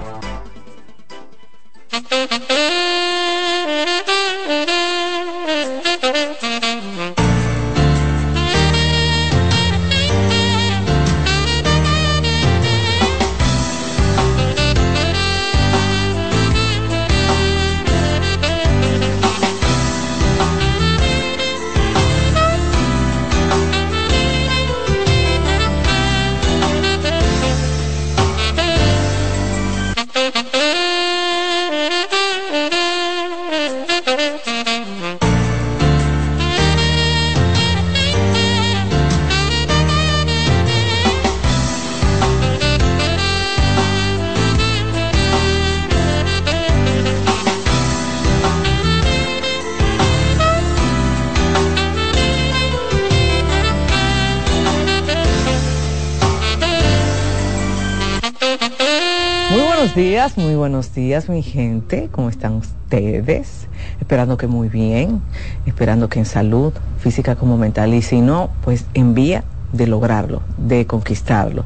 Muy buenos días, mi gente. ¿Cómo están ustedes? Esperando que muy bien, esperando que en salud, física como mental, y si no, pues en vía de lograrlo, de conquistarlo.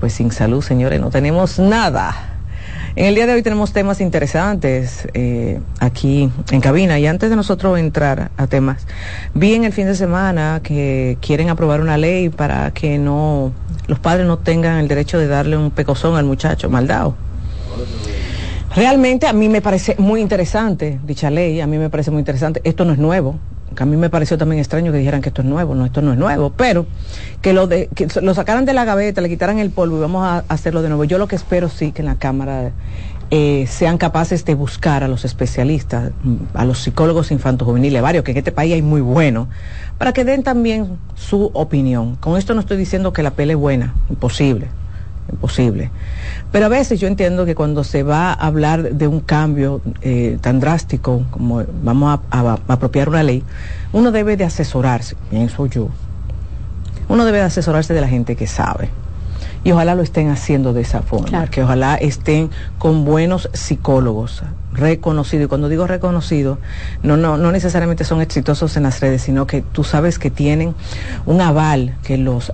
Pues sin salud, señores, no tenemos nada. En el día de hoy tenemos temas interesantes aquí en cabina, y antes de nosotros entrar a temas, vi en el fin de semana que quieren aprobar una ley para que no los padres no tengan el derecho de darle un pecozón al muchacho maldado. Realmente a mí me parece muy interesante dicha ley, a mí me parece muy interesante, esto no es nuevo. A mí me pareció también extraño que dijeran que esto es nuevo, no, esto no es nuevo, pero que lo sacaran de la gaveta, le quitaran el polvo y vamos a hacerlo de nuevo. Yo lo que espero sí que en la Cámara sean capaces de buscar a los especialistas, a los psicólogos infantojuveniles, varios que en este país hay muy buenos, para que den también su opinión. Con esto no estoy diciendo que la pelea es buena, imposible. Pero a veces yo entiendo que cuando se va a hablar de un cambio tan drástico como vamos a apropiar una ley, uno debe de asesorarse, pienso yo. Uno debe de asesorarse de la gente que sabe. Y ojalá lo estén haciendo de esa forma, claro. Que ojalá estén con buenos psicólogos reconocidos. Y cuando digo reconocidos, no necesariamente son exitosos en las redes, sino que tú sabes que tienen un aval que los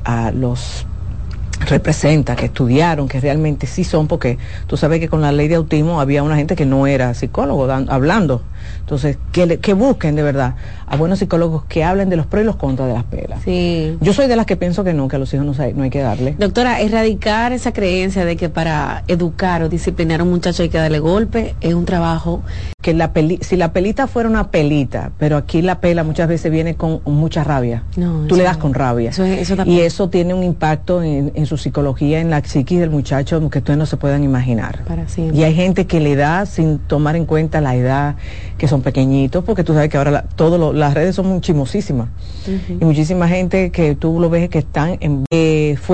representa, que estudiaron, que realmente sí son, porque tú sabes que con la ley de autismo había una gente que no era psicólogo hablando. Entonces, que busquen de verdad a buenos psicólogos que hablen de los pros y los contras de las pelas. Sí. Yo soy de las que pienso que no, que a los hijos no hay que darle. Doctora, erradicar esa creencia de que para educar o disciplinar a un muchacho hay que darle golpe es un trabajo. Que si la pelita fuera una pelita, pero aquí la pela muchas veces viene con mucha rabia. No, tú le das con rabia. Eso también. Y eso tiene un impacto en su psicología, en la psiquis del muchacho, que ustedes no se puedan imaginar. Y hay gente que le da sin tomar en cuenta la edad, que son pequeñitos, porque tú sabes que ahora las redes son muy chimosísimas. Y muchísima gente que tú lo ves que están en